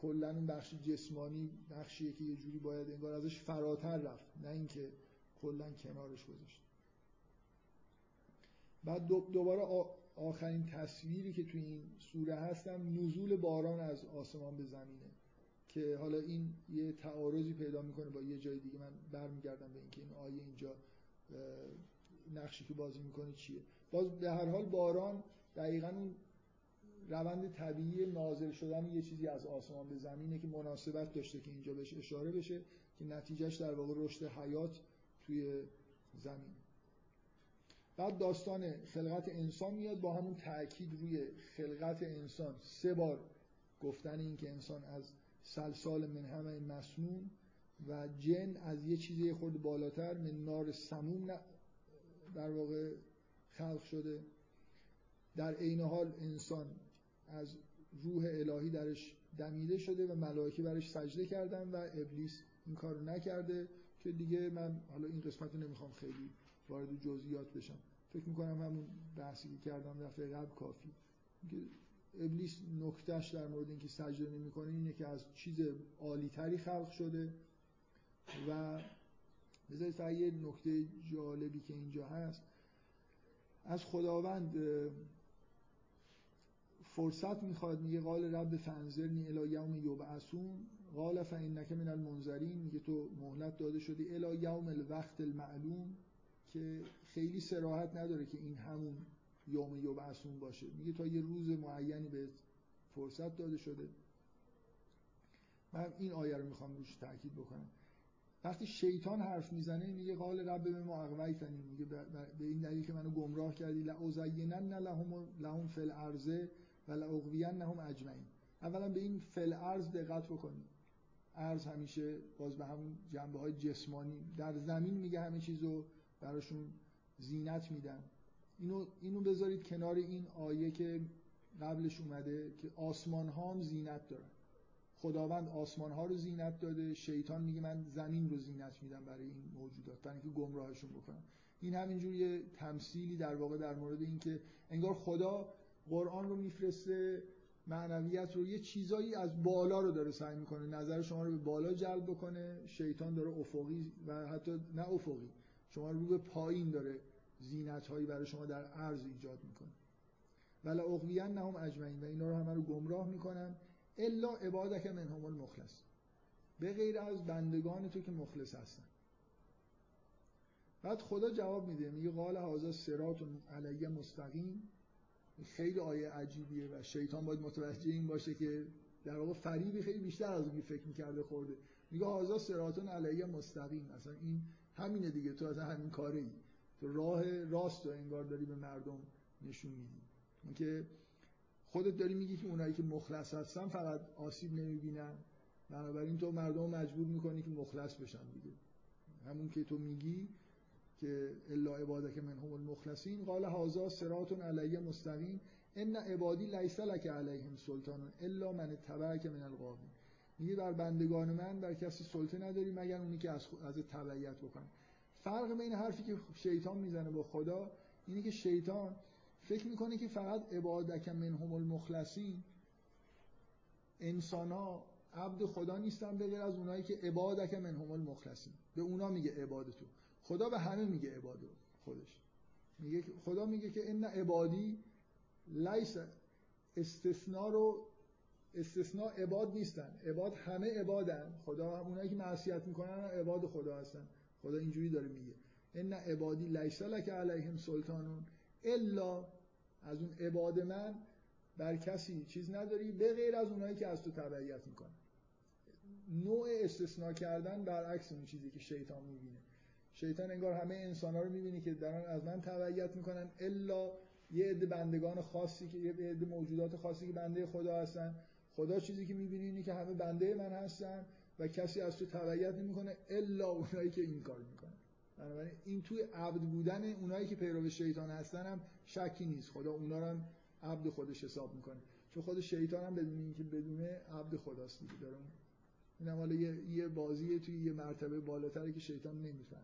کلا اون بخش جسمانی بخشیه که یه جوری باید انگار ازش فراتر رفت، نه اینکه کلا کنارش گذاشت. بعد دوباره آخرین تصویری که توی این سوره هستم نزول باران از آسمان به زمینه که حالا این یه تعارضی پیدا میکنه با یه جای دیگه. من برمیگردم به اینکه این آیه اینجا نقشی که بازی میکنه چیه. باز به هر حال باران دقیقاً اون روند طبیعی نازل شدن یه چیزی از آسمان به زمینه که مناسبت داشته که اینجا بهش اشاره بشه که نتیجهش در واقع رشد حیات توی زمین. بعد داستان خلقت انسان میاد با همون تأکید روی خلقت انسان، سه بار گفتن این که انسان از سلسال من حمأ مسنون و جن از یه چیزی خورد بالاتر من نار سموم در واقع خلق شده. در عین حال انسان از روح الهی درش دمیده شده و ملائکه برش سجده کردن و ابلیس این کارو نکرده که دیگه من حالا این قسمت رو نمیخوام خیلی وارد جزئیات بشم. فکر میکنم همون بحثی که کردم دفعه قبل کافی. ابلیس نکتهش در مورد اینکه سجده نمیکنه اینه که از چیز عالی تری خلق شده. و بذارید فقط یه نکته جالبی که اینجا هست، از خداوند فرصت میخواد، میگه قال رب فانذرنی الی یوم یبعثون قال فانک من المنذرین، میگه تو مهلت داده شدی الی یوم الوقت المعلوم، که خیلی صراحت نداره که این همون یوم یبعثون باشه، میگه تا یه روز معینی بهت فرصت داده شده. من این آیه رو میخوام روش تاکید بکنم. وقتی شیطان حرف میزنه میگه قال رب بما اغویتنی، میگه به این دلیل که منو گمراه کردی لازینن لهم فی الارض و لاغوینهم اجمعین. اولا به این فی الارض دقت بکنید. ارز همیشه باز به همون جنبه های جسمانی در زمین میگه همه چیزو براشون زینت میدن. اینو بذارید کنار این آیه که قبلش اومده که آسمان ها هم زینت دارن. خداوند آسمان ها رو زینت داده، شیطان میگه من زمین رو زینت میدم برای این موجودات، برای اینکه گمراهشون بکنم. این همینجوری یه تمثیلی در واقع در مورد این که انگار خدا قرآن رو میفرسته، معنویت رو، یه چیزایی از بالا رو داره سعی میکنه نظر شما رو به بالا جلب بکنه. شیطان داره افقی و حتی نه افقی، شما رو به پایین داره زینت هایی برای شما در ارض ایجاد میکنه. ولا اغوینهم اجمعین، و اینا رو همه رو گمراه میکنم. الا عبادک منهم المخلص، به غیر از بندگان تو که مخلص هستن. بعد خدا جواب میده، میگه قال هذا صراط علی مستقیم. خیلی آیه عجیبیه و شیطان باید متوجه این باشه که در واقع فریبی خیلی بیشتر از اون فکر می‌کرده خورده. میگه هذا صراط علی مستقیم، اصلا این همینه دیگه، تو اصلا همین کاری، تو راه راست رو انگار داری به مردم نشون میدی. اینکه خودت داری میگی که اونایی که مخلص هستن فقط آسیب نمیبینن، بنابراین تو مردم رو مجبور میکنی که مخلص بشن دیگه. همون که تو میگی که الا عبادک منهم المخلصین. قال هذا صراط علی مستقیم ان عبادی لیس لک علیهم سلطان الا من اتبعک من الغاوین. میگه بر بندگان من بر کسی سلطه نداری مگر اونی که از تبعیت بکنه. فرق بین حرفی که شیطان میزنه با خدا اینه که شیطان فکر میکنه که فقط عبادک منهم المخلصین، انسان ها عبد خدا نیستن به غیر از اونایی که عبادک منهم المخلصین، به اونا میگه عبادتو. خدا به همه میگه عبادو خودش. میگه خدا میگه که ان عبادی لیس، استثناء رو استثناء عباد نیستن، عباد همه عبادن، خدا اونایی که معصیت میکنن عباد خدا هستن. خدا اینجوری داره میگه ان عبادی لیس لک علیهم سلطان الا، از اون عباد من بر کسی چیز نداری به غیر از اونایی که از تو تبعیت میکنن. نوع استثناء کردن برعکس اون چیزی که شیطان میبینه. شیطان انگار همه انسان‌ها رو می‌بینی که دارن از من تبعیت می‌کنن الا یه عده بندگان خاصی که یه عده موجودات خاصی که بنده خدا هستن. خدا چیزی که می‌بینی اینه که همه بنده من هستن و کسی از تو تبعیت نمی‌کنه الا اونایی که این کار می‌کنن. بنابراین این توی عبد بودن اونایی که پیرو شیطان هستن هم شکی نیست. خدا اونا رو هم عبد خودش حساب می‌کنه. چون خود شیطان هم بدون اینکه بدونه عبد خداست دیگه. داره اینم حالا یه بازیه توی یه مرتبه بالاتره که شیطان نمی‌فهمه.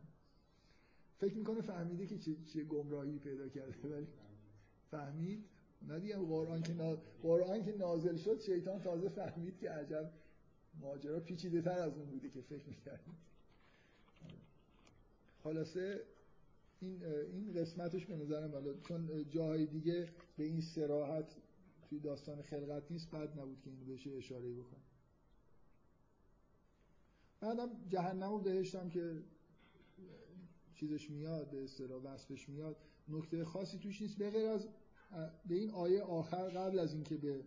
فکر میکنه فهمیده که چه گمراهی پیدا کرده، ولی فهمید نه دیگه. قرآن که نازل شد شیطان تازه فهمید که عجب ماجرا پیچیده تر از اون بوده که فکر میکرد. خلاصه این قسمتش به نظرم بالا، چون جاهای دیگه به این صراحت توی داستان خلقت نیست، بد نبود که اینو بشه اشاره بکنم. بعدم جهنم و بهشت هم که چیزش میاد، به اصطلاح وصفش میاد، نکته خاصی توش نیست به غیر از به این آیه آخر قبل از اینکه به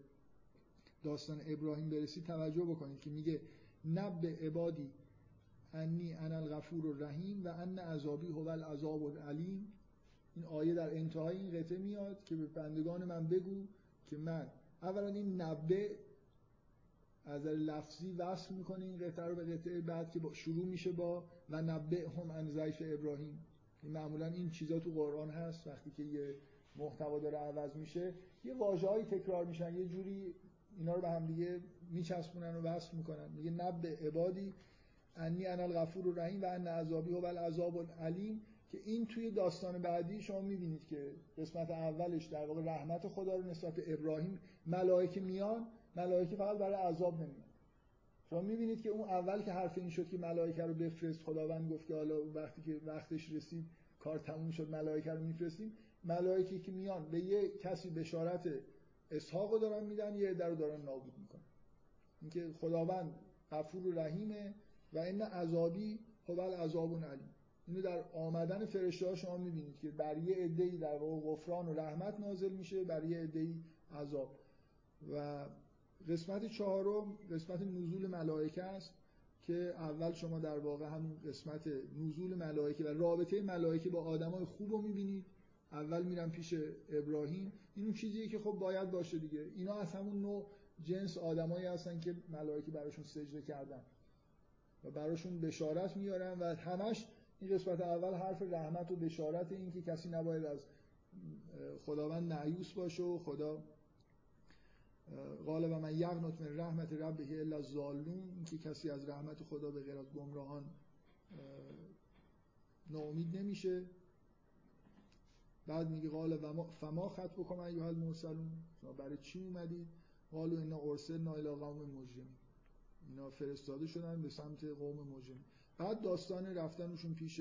داستان ابراهیم برسید توجه بکنید که میگه نب عبادی انی انا الغفور الرحیم و ان عذابی هو العذاب العلیم. این آیه در انتهای این قطعه میاد که به بندگان من بگو که من، اولا این نبه از لفظی وصل میکنه این قطعه رو به قطعه بعد که شروع میشه با و نبئهم عن ضیف ابراهیم. این معمولا این چیزا تو قرآن هست، وقتی که یه محتوا داره عوض میشه یه واژه‌ای تکرار میشن، یه جوری اینا رو به هم دیگه میچسبونن و وصل میکنن. میگه نبئ عبادی انی انا الغفور الرحیم و ان عذابی هو العذاب العلیم، که این توی داستان بعدی شما میبینید که قسمت اولش در واقع رحمت خدا رو نسبت به ابراهیم، ملائکه میان، ملائکه فقط برای عذاب نمیان. شما میبینید که اون اول که حرف این شد که ملائکه رو بفرست، خداوند گفت که حالا وقتی که وقتش رسید کار تموم شد ملائکه رو میفرستیم. ملائکه که میان به یه کسی بشارت اسحاق رو دارن میدن، یه عده رو دارن نابود میکنن. اینکه خداوند غفور و رحیمه و ان عذابی هو العذاب العلیم. اینو در آمدن فرشته‌ها شما میبینید که بر یه عده‌ای در واقع غفران و رحمت نازل میشه، بر یه عده‌ای عذاب. و قسمت چهارم قسمت نزول ملائکه است که اول شما در واقع همون قسمت نزول ملائکه و رابطه ملائکه با آدمای خوب رو میبینید. اول میرن پیش ابراهیم، این اون چیزیه که خب باید باشه دیگه. اینا از همون نوع جنس آدمایی هستن که ملائکه براشون سجده کردن. و براشون بشارت میارن و همش این قسمت اول حرف رحمت و بشارت، این که کسی نباید از خداوند مایوس باشه و خدا غالبا من یغنط من رحمت ربه الا الضالون، این که کسی از رحمت خدا به غیر از گمراهان ناامید نمیشه. بعد میگه قال فما خطبکم ایها المرسلون، شما برای چی اومدید؟ قالوا انا ارسلنا الی قوم مجرمین، اینا فرستاده شدن به سمت قوم مجرم. بعد داستان رفتنشون پیش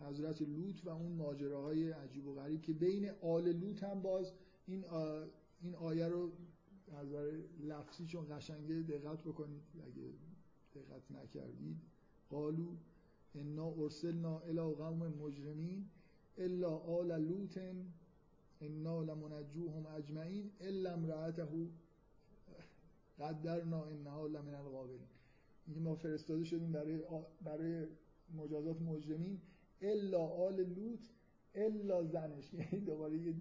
حضرت لوط و اون ماجراهای عجیب و غریب که بین آل لوط هم باز این آیه رو از نظر لفظی چون قشنگه دقت بکنید اگه دقت نکردید، قالوا انا ارسلنا الی قوم مجرمین الا آل لوط انا لمنجوهم اجمعین الا امرأته قدرنا انها لمن الغابرین، این ما فرستاده شدیم برای مجازات مجرمین الا آل لوط الا زنش، یعنی دوباره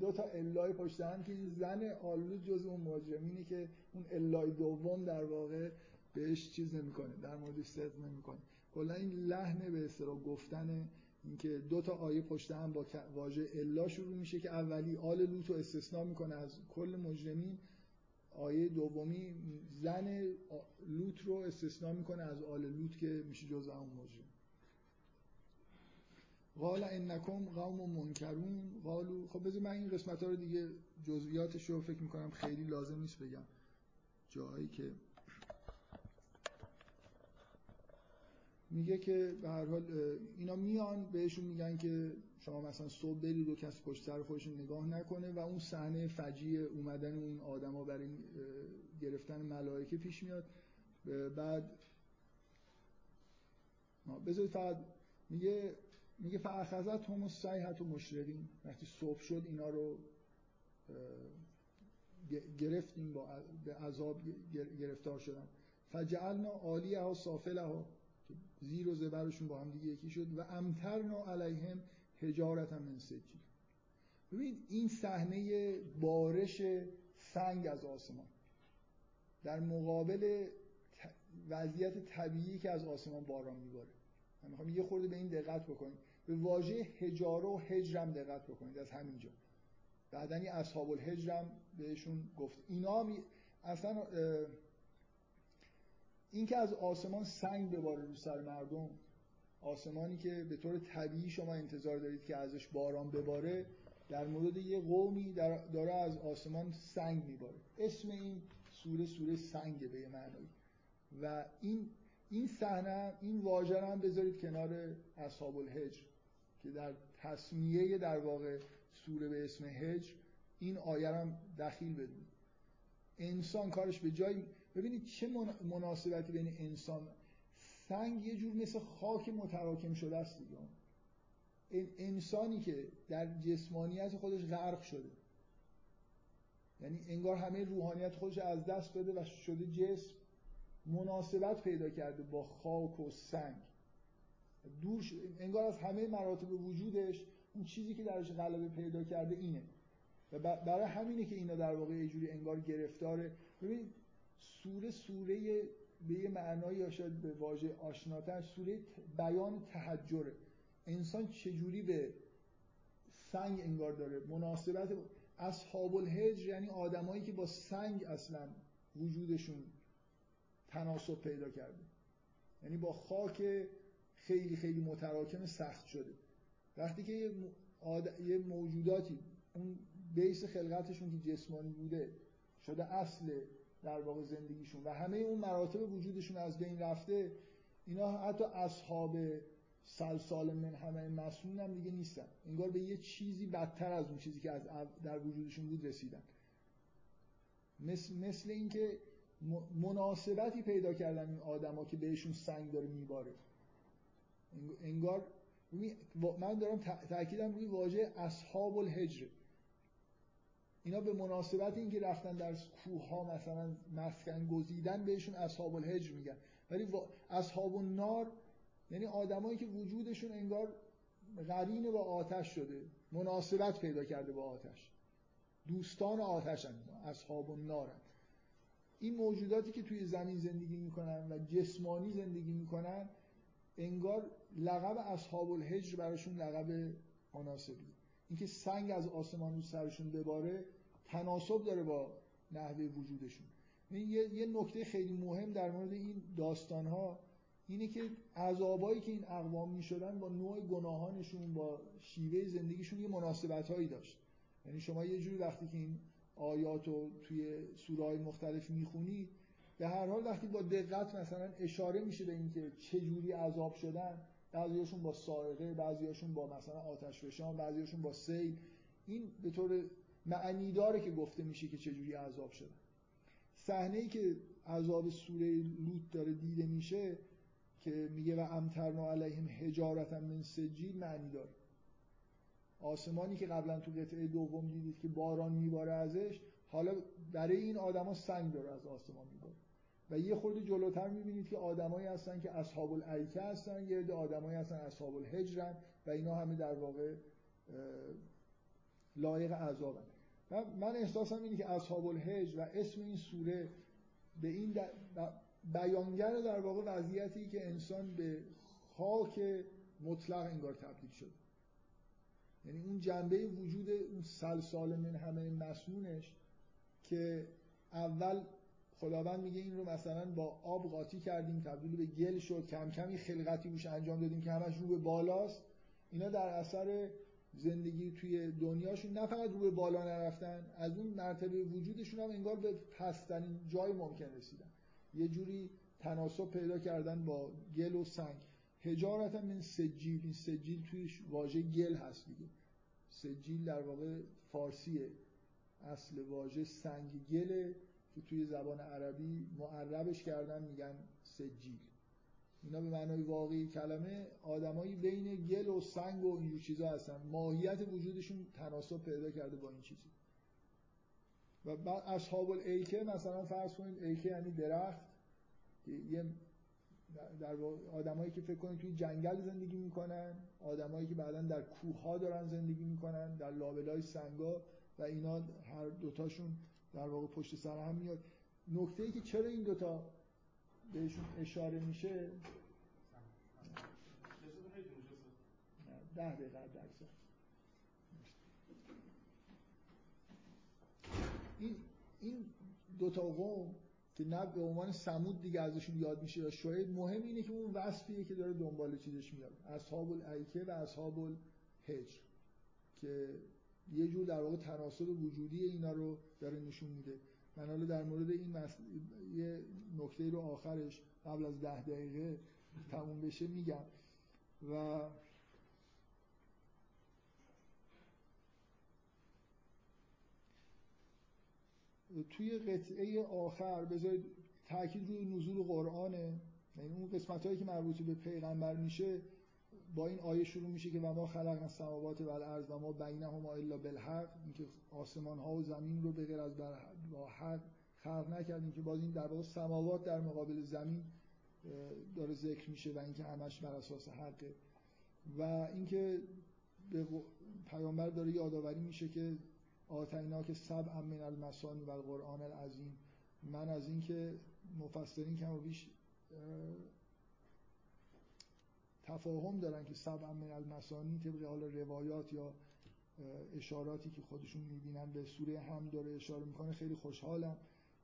دو تا الای پشت هم که این زن آل لوط جزء اون مجرمینی که اون الای دوم در واقع بهش چیز نمیکنه، در موردش صدق نمیکنه. کلا این لحن به اصطلاح گفتن اینکه دو تا آیه پشت هم با واژه الا شروع میشه که اولی آل لوط رو استثناء میکنه از کل مجرمین، آیه دومی زن لوط رو استثناء میکنه از آل لوط که میشه جزء اون مجرم. قال انکم قوم منکرون قالوا، خب بذار من این قسمت ها رو دیگه جزئیاتش رو فکر میکنم خیلی لازم نیست بگم، جایی که میگه که به هر حال اینا میان بهشون میگن که شما مثلا صبح برید و کسی پشت سر خودشون نگاه نکنه و اون صحنه فجیع اومدن اون آدما برای گرفتن ملائکه پیش میاد. بعد بذارید فقط میگه فاخذتهم الصیحة مشرقین، وقتی صبح شد اینا رو گرفتیم، با به عذاب گرفتار شدن. فجعلنا عالیها سافلها، زیر و زبرشون با هم دیگه یکی شد. و امطرنا علیهم حجارة من سجیل، ببین این صحنه بارش سنگ از آسمان در مقابل وضعیت طبیعی که از آسمان باران میباره. من میخوام یه خورده به این دقت بکنید، به واژه حجاره و حجرم دقت بکنید از همینجا. بعدنی اصحاب الحجرم بهشون گفت اینا اصلا این که از آسمان سنگ بباره رو سر مردم، آسمانی که به طور طبیعی شما انتظار دارید که ازش باران بباره، در مورد یه قومی داره از آسمان سنگ میباره. اسم این سوره سنگه به معنایی. و این صحنه، این واژه هم بذارید کنار اصحاب الحجر که در تسمیه در واقع سوره به اسم هجر این آیه هم دخیل بدونید. انسان کارش به جایی، ببینید چه مناسبتی بین انسان، سنگ یه جور مثل خاک متراکم شده است دیگه. انسانی که در جسمانیت خودش غرق شده، یعنی انگار همه روحانیت خودش از دست داده و شده جسم، مناسبت پیدا کرده با خاک و سنگ، دور شده. انگار از همه مراتب وجودش اون چیزی که درش غلبه پیدا کرده اینه و برای همینه که اینا در واقع یه جوری انگار گرفتاره. ببینید سوره به یه معنای یا شاید به واژه آشناتر سوره بیان تحجره. انسان چجوری به سنگ انگار داره مناسبت. اصحاب الحجر یعنی آدمایی که با سنگ اصلا وجودشون تناسب پیدا کرده، یعنی با خاک خیلی خیلی متراکم سخت شده. وقتی که یه موجوداتی اون بیس خلقتشون که جسمانی بوده شده اصل در واقع زندگیشون و همه اون مراتب وجودشون از بین رفته، اینا حتی اصحاب سلسال من همه مسنون هم دیگه نیستن، انگار به یه چیزی بدتر از اون چیزی که از در وجودشون بود رسیدن. مثل اینکه مناسبتی پیدا کردن این آدما که بهشون سنگ داره میباره. انگار من دارم تأکیدم روی واژه اصحاب الحجر، اینا به مناسبت اینکه رفتن در کوه ها مثلا مسکن گزیدن بهشون اصحاب الحجر میگن، ولی اصحاب النار یعنی آدمایی که وجودشون انگار قرین با آتش شده، مناسبت پیدا کرده با آتش، دوستان آتشن، اصحاب النارن. این موجوداتی که توی زمین زندگی میکنن و جسمانی زندگی میکنن انگار لقب اصحاب الحجر براشون لقب مناسبی. اینکه سنگ از آسمان رو سرشون بباره تناسب داره با نحوه وجودشون. یه نکته خیلی مهم در مورد این داستانها اینه که عذابایی که این اقوام میشدن با نوع گناهانشون با شیوه زندگیشون یه مناسبت‌هایی داشت. یعنی شما یه جوری وقتی که این آیات رو توی سوره‌های مختلف میخونی به هر حال وقتی با دقت مثلا اشاره میشه به اینکه چه جوری عذاب شدن، بعضیاشون با صاعقه، بعضیاشون با مثلا آتشفشان، بعضیاشون با سیل، این به طور معنی داره که گفته میشه که چه جوری عذاب شدن. صحنه‌ای که عذاب سوره لوط داره دیده میشه که میگه و امطرنا علیهم حجارة من سجیل معنی داره. آسمانی که قبلا تو قطعه دوم دیدید که باران میباره ازش، حالا برای این آدما سنگ داره از آسمان میباره. و یه خورده جلوتر میبینید که آدمایی هستن که اصحاب الایکه هستن، یه عده آدمایی هستن اصحاب الحجرن و اینا همه در واقع لایق عذابن. من احساسم اینه که اصحاب الحجر و اسم این سوره به این بیانگر در واقع وضعیتی که انسان به خاک مطلق انگار تبدیل شده. یعنی اون جنبه وجود اون سلسال من همه مسنونش که اول خداوند میگه این رو مثلا با آب قاطی کردیم تبدیل به گل شد، کم کمی خلقتی روش انجام دادیم که همش رو به بالاست. اینا در اثر زندگی توی دنیاشون نه فقط رو به بالا نرفتن، از اون مرتبه وجودشون هم انگار به پست‌ترین جای ممکن رسیدن، یه جوری تناسب پیدا کردن با گل و سنگ. حجارة من سجیل، این سجیل توی واژه گل هست دیگه. سجیل در واقع فارسیه، اصل واژه سنگ گله که توی زبان عربی معربش کردن میگن سجیل. اینا به معنای واقعی کلمه آدمایی بین گل و سنگ و اینجور چیزا هستن، ماهیت وجودشون تناسب پیدا کرده با این چیزی. و بعد اصحاب الایکه مثلا فرض کنید ایکه یعنی درخت، یه در آدمایی که فکر کنید توی جنگل زندگی میکنن، آدمایی که بعداً در کوه‌ها دارن زندگی میکنن، در لابلای سنگا و اینا، هر دوتاشون در واقع پشت سر هم میاد. نکته‌ای که چرا این دوتا بهشون اشاره میشه این دوتا قوم که نه به عنوان ثمود دیگه ازشون یاد میشه یا شاید مهم اینه که اون وصفیه که داره دنبال چیزش میاد، اصحاب الایکه و اصحاب الحجر، که یه جور در واقع تناسب وجودی اینا رو داره نشون میده. من حالا در مورد این یه نکته رو آخرش قبل از 10 دقیقه تموم بشه میگم. و توی قطعه آخر بذارید تأکید روی نزول قرآنه، یعنی اون قسمت هایی که مربوط به پیغمبر میشه با این آیه شروع میشه که و ما خلقنا السماوات والارض و ما بینهما الا بالحق، اینکه آسمان ها و زمین رو به غیر از با حق خلق نکردیم، که باز این در واقع سماوات در مقابل زمین داره ذکر میشه و اینکه همش بر اساس حقه. و اینکه پیامبر داره یادآوری میشه که آتیناک سبعا من المثانی و القرآن العظیم. من از اینکه مفسرین کم و بیش تفاهم دارن که سبعا من المثانی طبق حالا روایات یا اشاراتی که خودشون میبینن به سوره حمد داره اشاره میکنه، خیلی خوشحالم.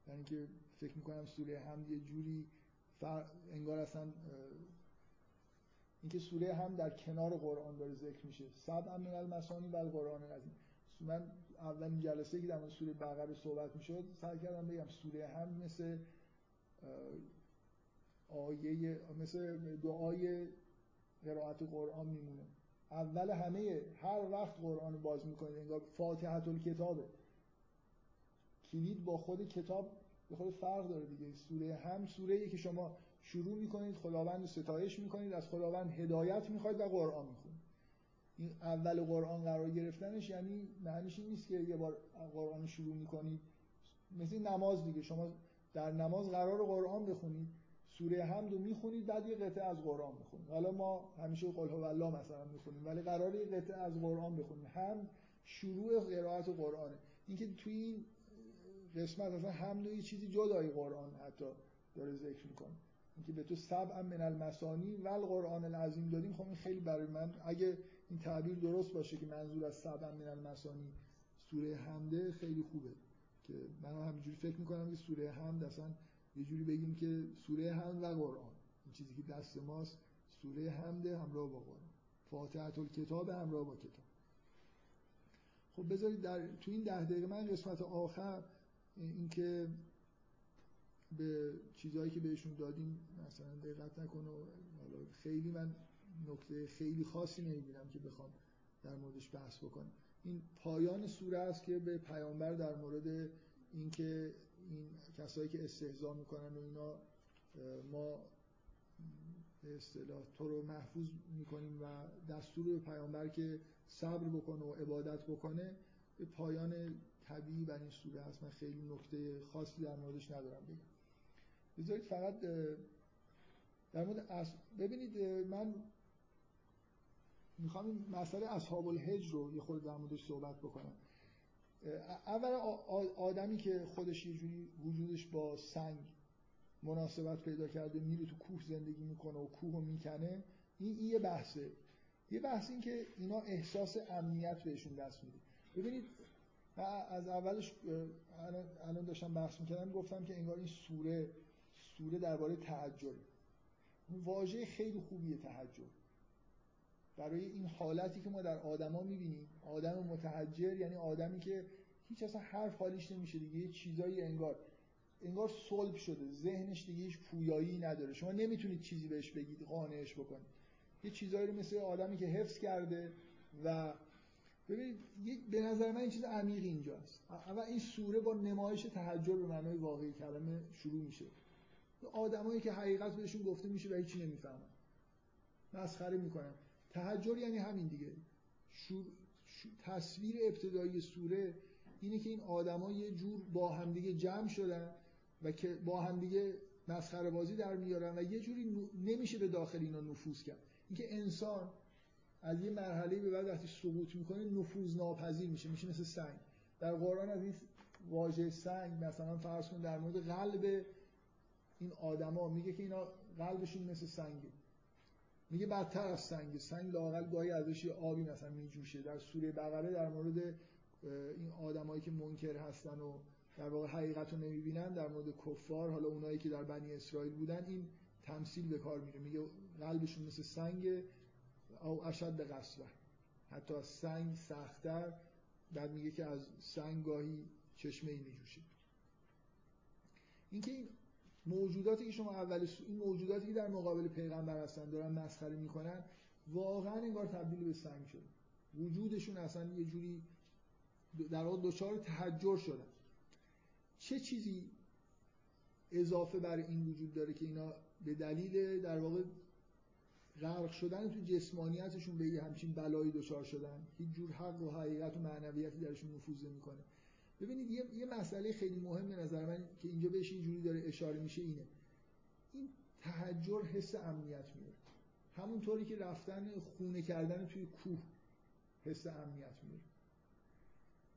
یعنی که فکر میکنم سوره حمد یه جوری انگار اصلا اینکه سوره حمد در کنار قرآن داره ذکر میشه، سبعا من المثانی و القرآن العظیم. من اولین جلسه که در مورد سوره بقره صحبت میشد سعی کردم بگم سوره حمد مثل آیه، مثل دعای قرائت قرآن میمونه. اول همه هر وقت قرآن رو باز میکنید انگار فاتحه الکتابه، کلید با خود کتاب به خود فرق داره دیگه. سوره حمد سوره‌ای که شما شروع میکنید خداوند رو ستایش میکنید، از خداوند هدایت میخواید و قرآن میخونید. این اول قرآن قرار گرفتنش یعنی معنیش این نیست که یه بار قرآن شروع میکنید، مثل نماز دیگه، شما در نماز قرار قرآن بخونید، سوره حمد رو میخونید، بعد یه قطعه از قرآن بخونید. حالا ما همیشه قل هو الله مثلا میخونیم، ولی قرار یه قطعه از قرآن بخونید. هم شروع قرائت قرآنه. اینکه توی این قسمت اصلا حمل یه چیزی جدای قرآن حتی داره ذکر میکنه، اینکه به تو سبعا من المثانی و القرآن العظیم دادیم. خب این خیلی برای من، اگه این تعبیر درست باشه که منظور از سبعا من المثانی سوره حمده، خیلی خوبه که من همینجوری فکر میکنم که سوره حمد اصلا یه جوری بگیم که سوره حمد و قرآن، این چیزی که دست ماست سوره حمد همراه با قرآن، فاتحه الکتاب همراه با کتاب. خب بذارید تو این 10 دقیقه من قسمت آخر، اینکه به چیزهایی که بهشون دادیم مثلا دقت نکنه، حالا خیلی من نکته خیلی خاصی نمی‌بینم که بخوام در موردش بحث بکنم. این پایان سوره است که به پیامبر در مورد اینکه این کسایی که استهزاء میکنن و اینا ما به اصطلاح تو رو محفوظ میکنیم و دستور به پیامبر که صبر بکنه و عبادت بکنه، به پایان طبیعی بر این سوره هست. من خیلی نکته خاصی در موردش ندارم بگم. بذارید فقط در مورد ببینید، من میخوام این مسئله اصحاب الحجر رو یه خورده در موردش صحبت بکنم. اول آدمی که خودش یه جوری وجودش با سنگ مناسبت پیدا کرده، میره تو کوه زندگی میکنه و کوه رو میکنه، این یه بحثه. یه بحث این که اینا احساس امنیت بهشون دست میده. ببینید من از اولش الان داشتم بحث میکردم، گفتم که انگار این سوره درباره تهجده. واژه خیلی خوبیه تهجد، برای این حالتی که ما در آدما می‌بینیم، آدم متحجر یعنی آدمی که هیچ اصلا حرف حالیش نمیشه دیگه، یه چیزایی انگار صلب شده، ذهنش دیگه هیچ پویایی نداره، شما نمیتونید چیزی بهش بگید قانعش بکنید، یه چیزایی رو مثل آدمی که حفظ کرده. و ببینید به نظر من این چیز عمیق اینجا است. اول این سوره با نمایش تهجد به معنای واقعی کلمه شروع میشه، آدمایی که حقیقت بهشون گفته میشه و هیچی نمیفهمن، مسخره میکنن. تهجد یعنی همین دیگه. تصویر ابتدایی سوره اینه که این آدما یه جور با همدیگه جمع شدن و که با همدیگه مسخره بازی در میارن و یه جوری نمیشه به داخل اینا نفوذ کرد. اینکه انسان از یه مرحله به بعد وقتی سقوط میکنه نفوذ ناپذیر میشه مثل سنگ. در قرآن از این واژه سنگ مثلا فرض کن در مورد قلب این آدما میگه که اینا قلبشون مثل سنگه، میگه بدتر از سنگ لااقل گاهی ازش آبی مثلا میجوشه. در سوره بقره در مورد این آدمایی که منکر هستن و در واقع حقیقت رو نمیبینن، در مورد کفار، حالا اونایی که در بنی اسرائیل بودن، این تمثیل به کار میره، میگه قلبشون مثل سنگ او اشد قسوه، حتی از سنگ سخت‌تر. بعد میگه که از سنگ گاهی چشمه‌ای میجوشه. اینکه این موجوداتی که شما این موجوداتی که در مقابل پیغمبر هستن دارن مسخره میکنن، واقعا انگار تبدیل به سنگ شده، وجودشون اصلا یه جوری در واقع دچار تهجر شدن. چه چیزی اضافه برای این وجود داره که اینا به دلیل در واقع غرق شدن تو جسمانیتشون به یه همچین بلایی دچار شدن؟ هیچ جور حق و حقیقت و معنویتی درشون نفوذ نمیکنه. ببینید یه مسئله خیلی مهم به نظر من که اینجا بهش اینجوری داره اشاره میشه اینه، این تهجر حس امنیت میاره، همونطوری که رفتن خونه کردن توی کوه حس امنیت میاره.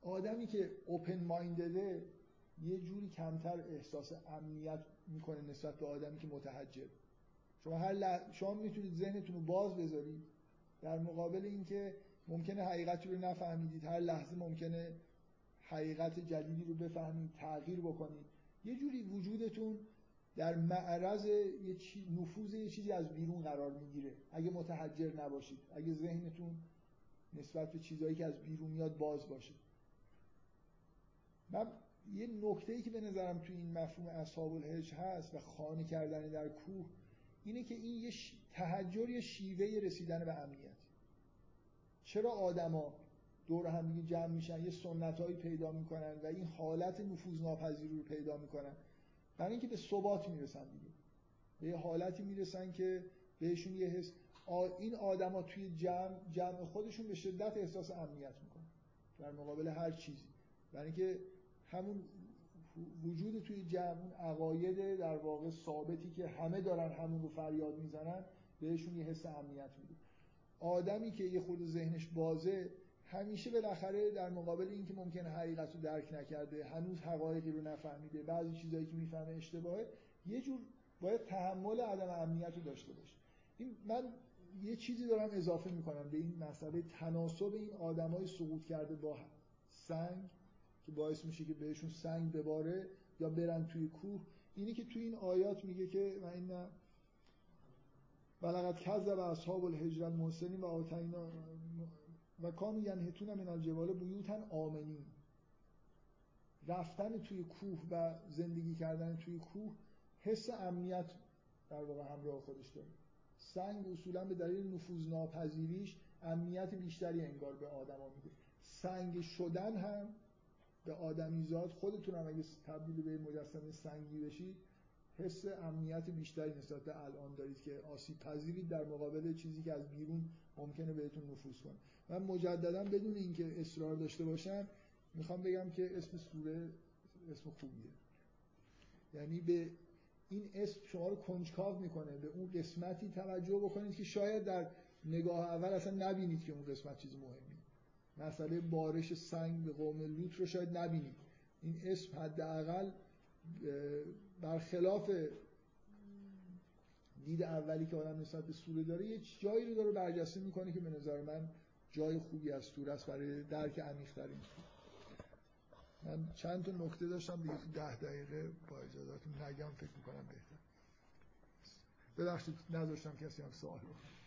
آدمی که اوپن مایندده یه جوری کمتر احساس امنیت میکنه نسبت به آدمی که متهجر. شما شما میتونید ذهنتون رو باز بذارید در مقابل اینکه ممکنه حقیقت رو نفهمیدید، هر لحظه ممکنه حقیقت جدیدی رو بفهمید، تغییر بکنید. یه جوری وجودتون در معرض نفوذ یه چیزی از بیرون قرار میگیره. اگه متحجر نباشید، اگه ذهنتون نسبت به چیزایی که از بیرون میاد باز باشه. من یه نکته‌ای که به نظرم تو این مفهوم اصحاب الحجر هست و خانه کردن در کوه اینه که این یه تهجر یه شیوه رسیدن به امنیت. چرا آدما دور هم دیگه جمع میشن، یه سنت‌هایی پیدا میکنن و این حالت نفوذناپذیری رو پیدا میکنن؟ برای اینکه به ثبات میرسن دیگه، به یه حالتی میرسن که بهشون یه حس این آدما توی جمع خودشون به شدت احساس امنیت میکنن در مقابل هر چیزی، برای اینکه همون وجود توی جمع، اون عقاید در واقع ثابتی که همه دارن همون رو فریاد میزنن، بهشون یه حس امنیت میده. آدمی که یه خورده ذهنش بازه همیشه بالاخره در مقابل اینکه ممکنه حقیقت رو درک نکرده، هنوز حقایقی رو نفهمیده، بعضی چیزایی که میفهمه اشتباهه، یه جور باید تحمل عدم امنیت رو داشته باشه. این من یه چیزی دارم اضافه میکنم به این مسئله تناسب این آدمای سقوط کرده با سنگ که باعث میشه که بهشون سنگ بباره یا برن توی کوه. اینی که توی این آیات میگه که و این ولقد کذب اصحاب الحجر المرسلین و آتینا و کانوا ینحتون من الجبال بیوتا آمنین. رفتن توی کوه و زندگی کردن توی کوه حس امنیت در واقع همراه خودش داره. سنگ اصولا به دلیل نفوذناپذیریش امنیت بیشتری انگار به آدما میده. سنگ شدن هم به آدمیزاد، خودتون هم اگه تبدیل به مجسمه سنگی بشید حس امنیت بیشتری نسبت به الان دارید که آسیب پذیرید در مقابل چیزی که از بیرون ممکنه بهتون نفوذ کنه. من مجددا بدون اینکه اصرار داشته باشم میخوام بگم که اسم سوره اسم خوبیه، یعنی به این اسم شما رو کنجکاو میکنه، به اون قسمتی توجه بکنید که شاید در نگاه اول اصلا نبینید که اون قسمت چیز مهمی. مسئله بارش سنگ به قوم لوط رو شاید نبینید. این اسم حداقل برخلاف دید اولی که آدم نسبت به سوره داره یه جایی رو داره برجسته میکنه که به نظر من جای خوبی از سوره است برای درک عمیق‌تر. من چند تا نکته داشتم دیگه 10 دقیقه با اجازهتون نگم، فکر میکنم بهتر. ببخشید نذاشتم کسی هم سوال بکنه.